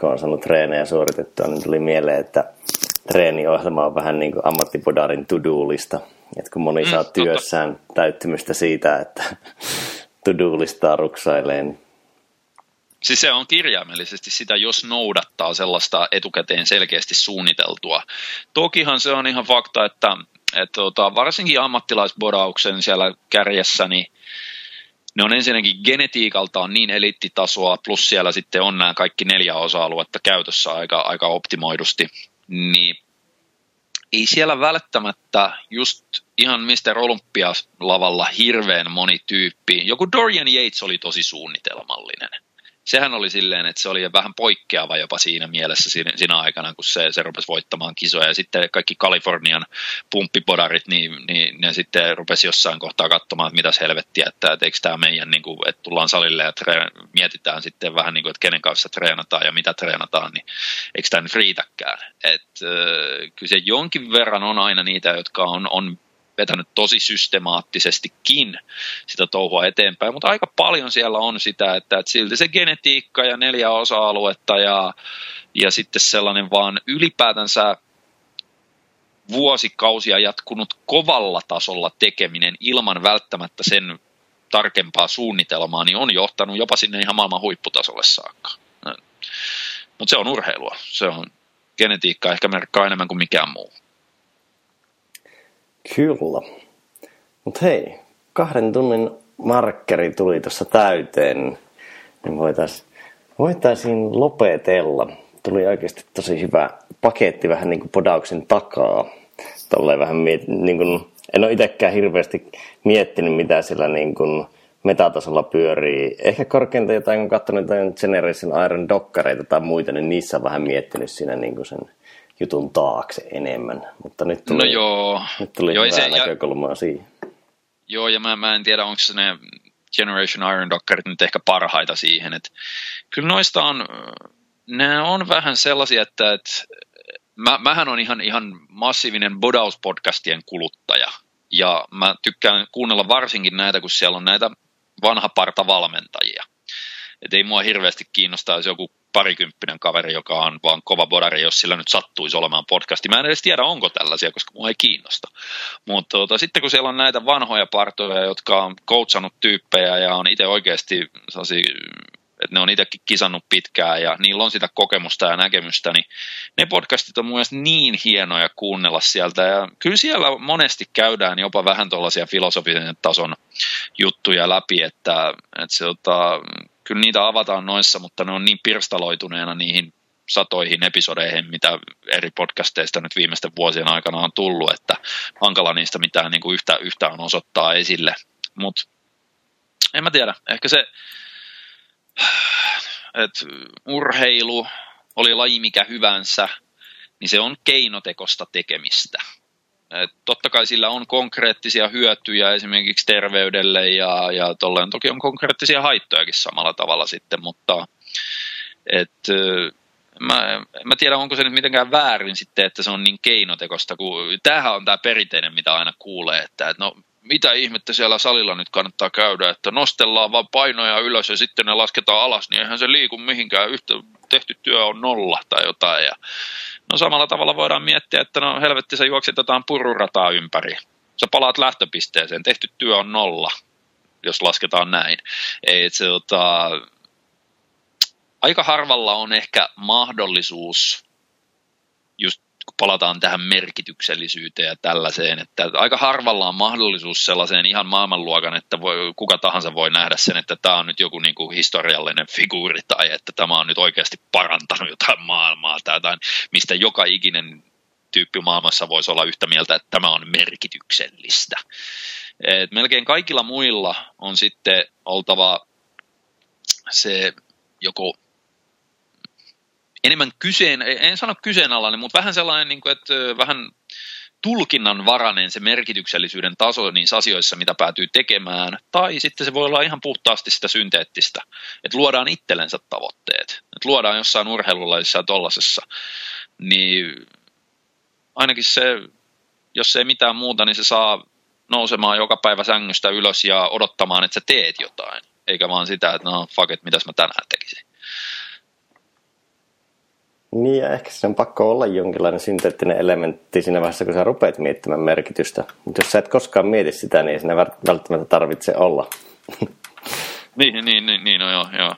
kun on saanut treenejä suoritettua, niin tuli mieleen, että treeniohjelma on vähän niin kuin ammattipodarin to-do-lista. Et kun moni mm, saa totta. työssään täyttymystä siitä, että to-do-listaa ruksailee, niin siis se on kirjaimellisesti sitä, jos noudattaa sellaista etukäteen selkeästi suunniteltua. Tokihan se on ihan fakta, että, että varsinkin ammattilaisbodauksen siellä kärjessä, niin ne on ensinnäkin genetiikaltaan niin eliittitasoa, plus siellä sitten on nämä kaikki neljä osa-aluetta käytössä aika, aika optimoidusti, niin ei siellä välttämättä just ihan mister Olympialavalla hirveän moni tyyppi, joku Dorian Yates oli tosi suunnitelmallinen. Sehän oli silleen, että se oli vähän poikkeava jopa siinä mielessä siinä aikana, kun se, se rupesi voittamaan kisoja. Ja sitten kaikki Kalifornian pumppipodarit, niin, niin ne sitten rupesi jossain kohtaa katsomaan, että mitäs helvettiä, että, että eikö tämä meidän, niin kuin, että tullaan salille ja treen, mietitään sitten vähän, niin kuin, että kenen kanssa treenataan ja mitä treenataan, niin eikö tämä nyt riitäkään. Että kyllä se jonkin verran on aina niitä, jotka on, on vetänyt tosi systemaattisestikin sitä touhua eteenpäin, mutta aika paljon siellä on sitä, että, että silti se genetiikka ja neljä osa-aluetta ja, ja sitten sellainen vaan ylipäätänsä vuosikausia jatkunut kovalla tasolla tekeminen ilman välttämättä sen tarkempaa suunnitelmaa, niin on johtanut jopa sinne ihan maailman huipputasolle saakka. Mutta se on urheilua, se on genetiikka ehkä merkkaa enemmän kuin mikään muu. Kyllä. Mutta hei, kahden tunnin markkeri tuli tuossa täyteen, niin voitaisiin voitaisiin lopetella. Tuli oikeasti tosi hyvä paketti vähän niin kuin podauksen takaa. Tolleen vähän miet- niin kuin, en ole itsekään hirveästi miettinyt, mitä siellä niin kuin metatasolla pyörii. Ehkä korkeinta jotain, kun katsonut Generation Iron dokkareita tai muita, niin niissä on vähän miettinyt siinä niin kuin sen jutun taakse enemmän, mutta nyt tuli, no joo, nyt tuli joo, hyvää se, näkökulmaa ja siihen. Joo, ja mä, mä en tiedä, onko ne Generation Iron dokkarit nyt ehkä parhaita siihen. Et kyllä noista on, nämä on vähän sellaisia, että et, mä, mähän on ihan, ihan massiivinen bodauspodcastien kuluttaja, ja mä tykkään kuunnella varsinkin näitä, kun siellä on näitä vanhapartavalmentajia. Että ei mua hirveästi kiinnostaisi joku parikymppinen kaveri, joka on vaan kova bodari, jos sillä nyt sattuisi olemaan podcasti. Mä en edes tiedä, onko tällaisia, koska mua ei kiinnosta. Mutta tota, sitten kun siellä on näitä vanhoja partoja, jotka on coachannut tyyppejä ja on itse oikeasti, että ne on itsekin kisannut pitkään ja niillä on sitä kokemusta ja näkemystä, niin ne podcastit on mun mielestä niin hienoja kuunnella sieltä. Ja kyllä siellä monesti käydään jopa vähän tuollaisia filosofisen tason juttuja läpi, että, että se ottaa... Kyllä niitä avataan noissa, mutta ne on niin pirstaloituneena niihin satoihin episodeihin, mitä eri podcasteista nyt viimeisten vuosien aikana on tullut, että hankala niistä mitään niin kuin yhtä, yhtään osoittaa esille. Mutta en mä tiedä, ehkä se, että urheilu oli laji mikä hyvänsä, niin se on keinotekosta tekemistä. Et totta kai sillä on konkreettisia hyötyjä esimerkiksi terveydelle ja, ja tolleen toki on konkreettisia haittojakin samalla tavalla sitten, mutta et, mä, mä tiedän, onko se nyt mitenkään väärin sitten, että se on niin keinotekosta, kun tämähän on tämä perinteinen, mitä aina kuulee, että et no mitä ihmettä siellä salilla nyt kannattaa käydä, että nostellaan vaan painoja ylös ja sitten ne lasketaan alas, niin eihän se liiku mihinkään, yhtä tehty työ on nolla tai jotain ja no samalla tavalla voidaan miettiä, että no helvetti, sä juokset jotain pururataa ympäri. Sä palaat lähtöpisteeseen, tehty työ on nolla, jos lasketaan näin. Ei, se, tota, aika harvalla on ehkä mahdollisuus, just kun palataan tähän merkityksellisyyteen ja tällaiseen, että aika harvalla on mahdollisuus sellaiseen ihan maailmanluokan, että voi, kuka tahansa voi nähdä sen, että tämä on nyt joku niin kuin historiallinen figuuri tai että tämä on nyt oikeasti parantanut jotain maailmaa tai jotain, mistä joka ikinen tyyppi maailmassa voisi olla yhtä mieltä, että tämä on merkityksellistä. Et melkein kaikilla muilla on sitten oltava se joko enemmän kyseen, en sano kyseenalainen, mutta vähän sellainen, niin kuin, että vähän tulkinnanvarainen se merkityksellisyyden taso niissä asioissa, mitä päätyy tekemään, tai sitten se voi olla ihan puhtaasti sitä synteettistä, että luodaan itsellensä tavoitteet, että luodaan jossain urheilulaisessa ja tollasessa, niin ainakin se, jos ei mitään muuta, niin se saa nousemaan joka päivä sängystä ylös ja odottamaan, että sä teet jotain, eikä vaan sitä, että no fuck it, mitäs mä tänään tekisin. Niin, ja ehkä se on pakko olla jonkinlainen synteettinen elementti siinä vaiheessa, kun sä rupeat miettimään merkitystä. Mutta jos sä et koskaan mieti sitä, niin ei siinä välttämättä tarvitse olla. Niin, niin, niin, niin no joo, joo.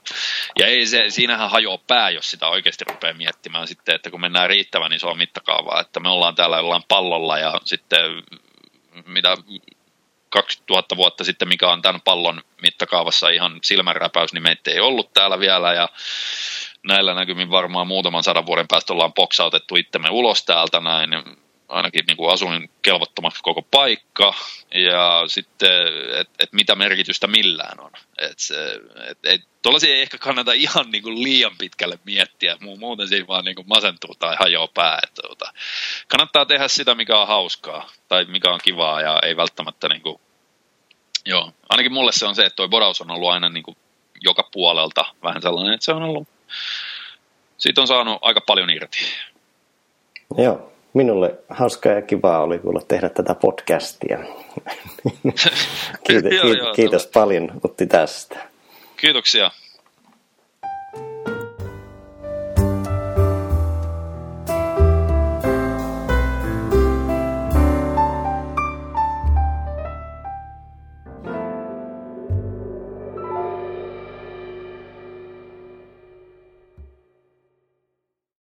Ja ei se, siinähän hajoaa pää, jos sitä oikeasti rupeaa miettimään sitten, että kun mennään riittävän isoa mittakaavaa, että me ollaan täällä jollain pallolla ja sitten mitä kaksituhatta vuotta sitten, mikä on tämän pallon mittakaavassa ihan silmänräpäys, niin meitä ei ollut täällä vielä ja näillä näkymin varmaan muutaman sadan vuoden päästä ollaan boksautettu itsemme ulos täältä näin, ainakin niin kuin asuin kelvottomaksi koko paikka, ja sitten, että et mitä merkitystä millään on. Et se, et, et, tuollaisia ei ehkä kannata ihan niin kuin liian pitkälle miettiä, muuten siinä vaan niin kuin masentuu tai hajoaa pää. Et, tuota, kannattaa tehdä sitä, mikä on hauskaa, tai mikä on kivaa, ja ei välttämättä, niin kuin, joo, ainakin mulle se on se, että toi bodaus on ollut aina niin kuin joka puolelta vähän sellainen, että se on ollut, siitä on saanut aika paljon irti. Joo, minulle hauskaa ja kivaa oli kuulla tehdä tätä podcastia. Kiitos, joo, kiitos, joo, kiitos paljon Utti tästä. Kiitoksia.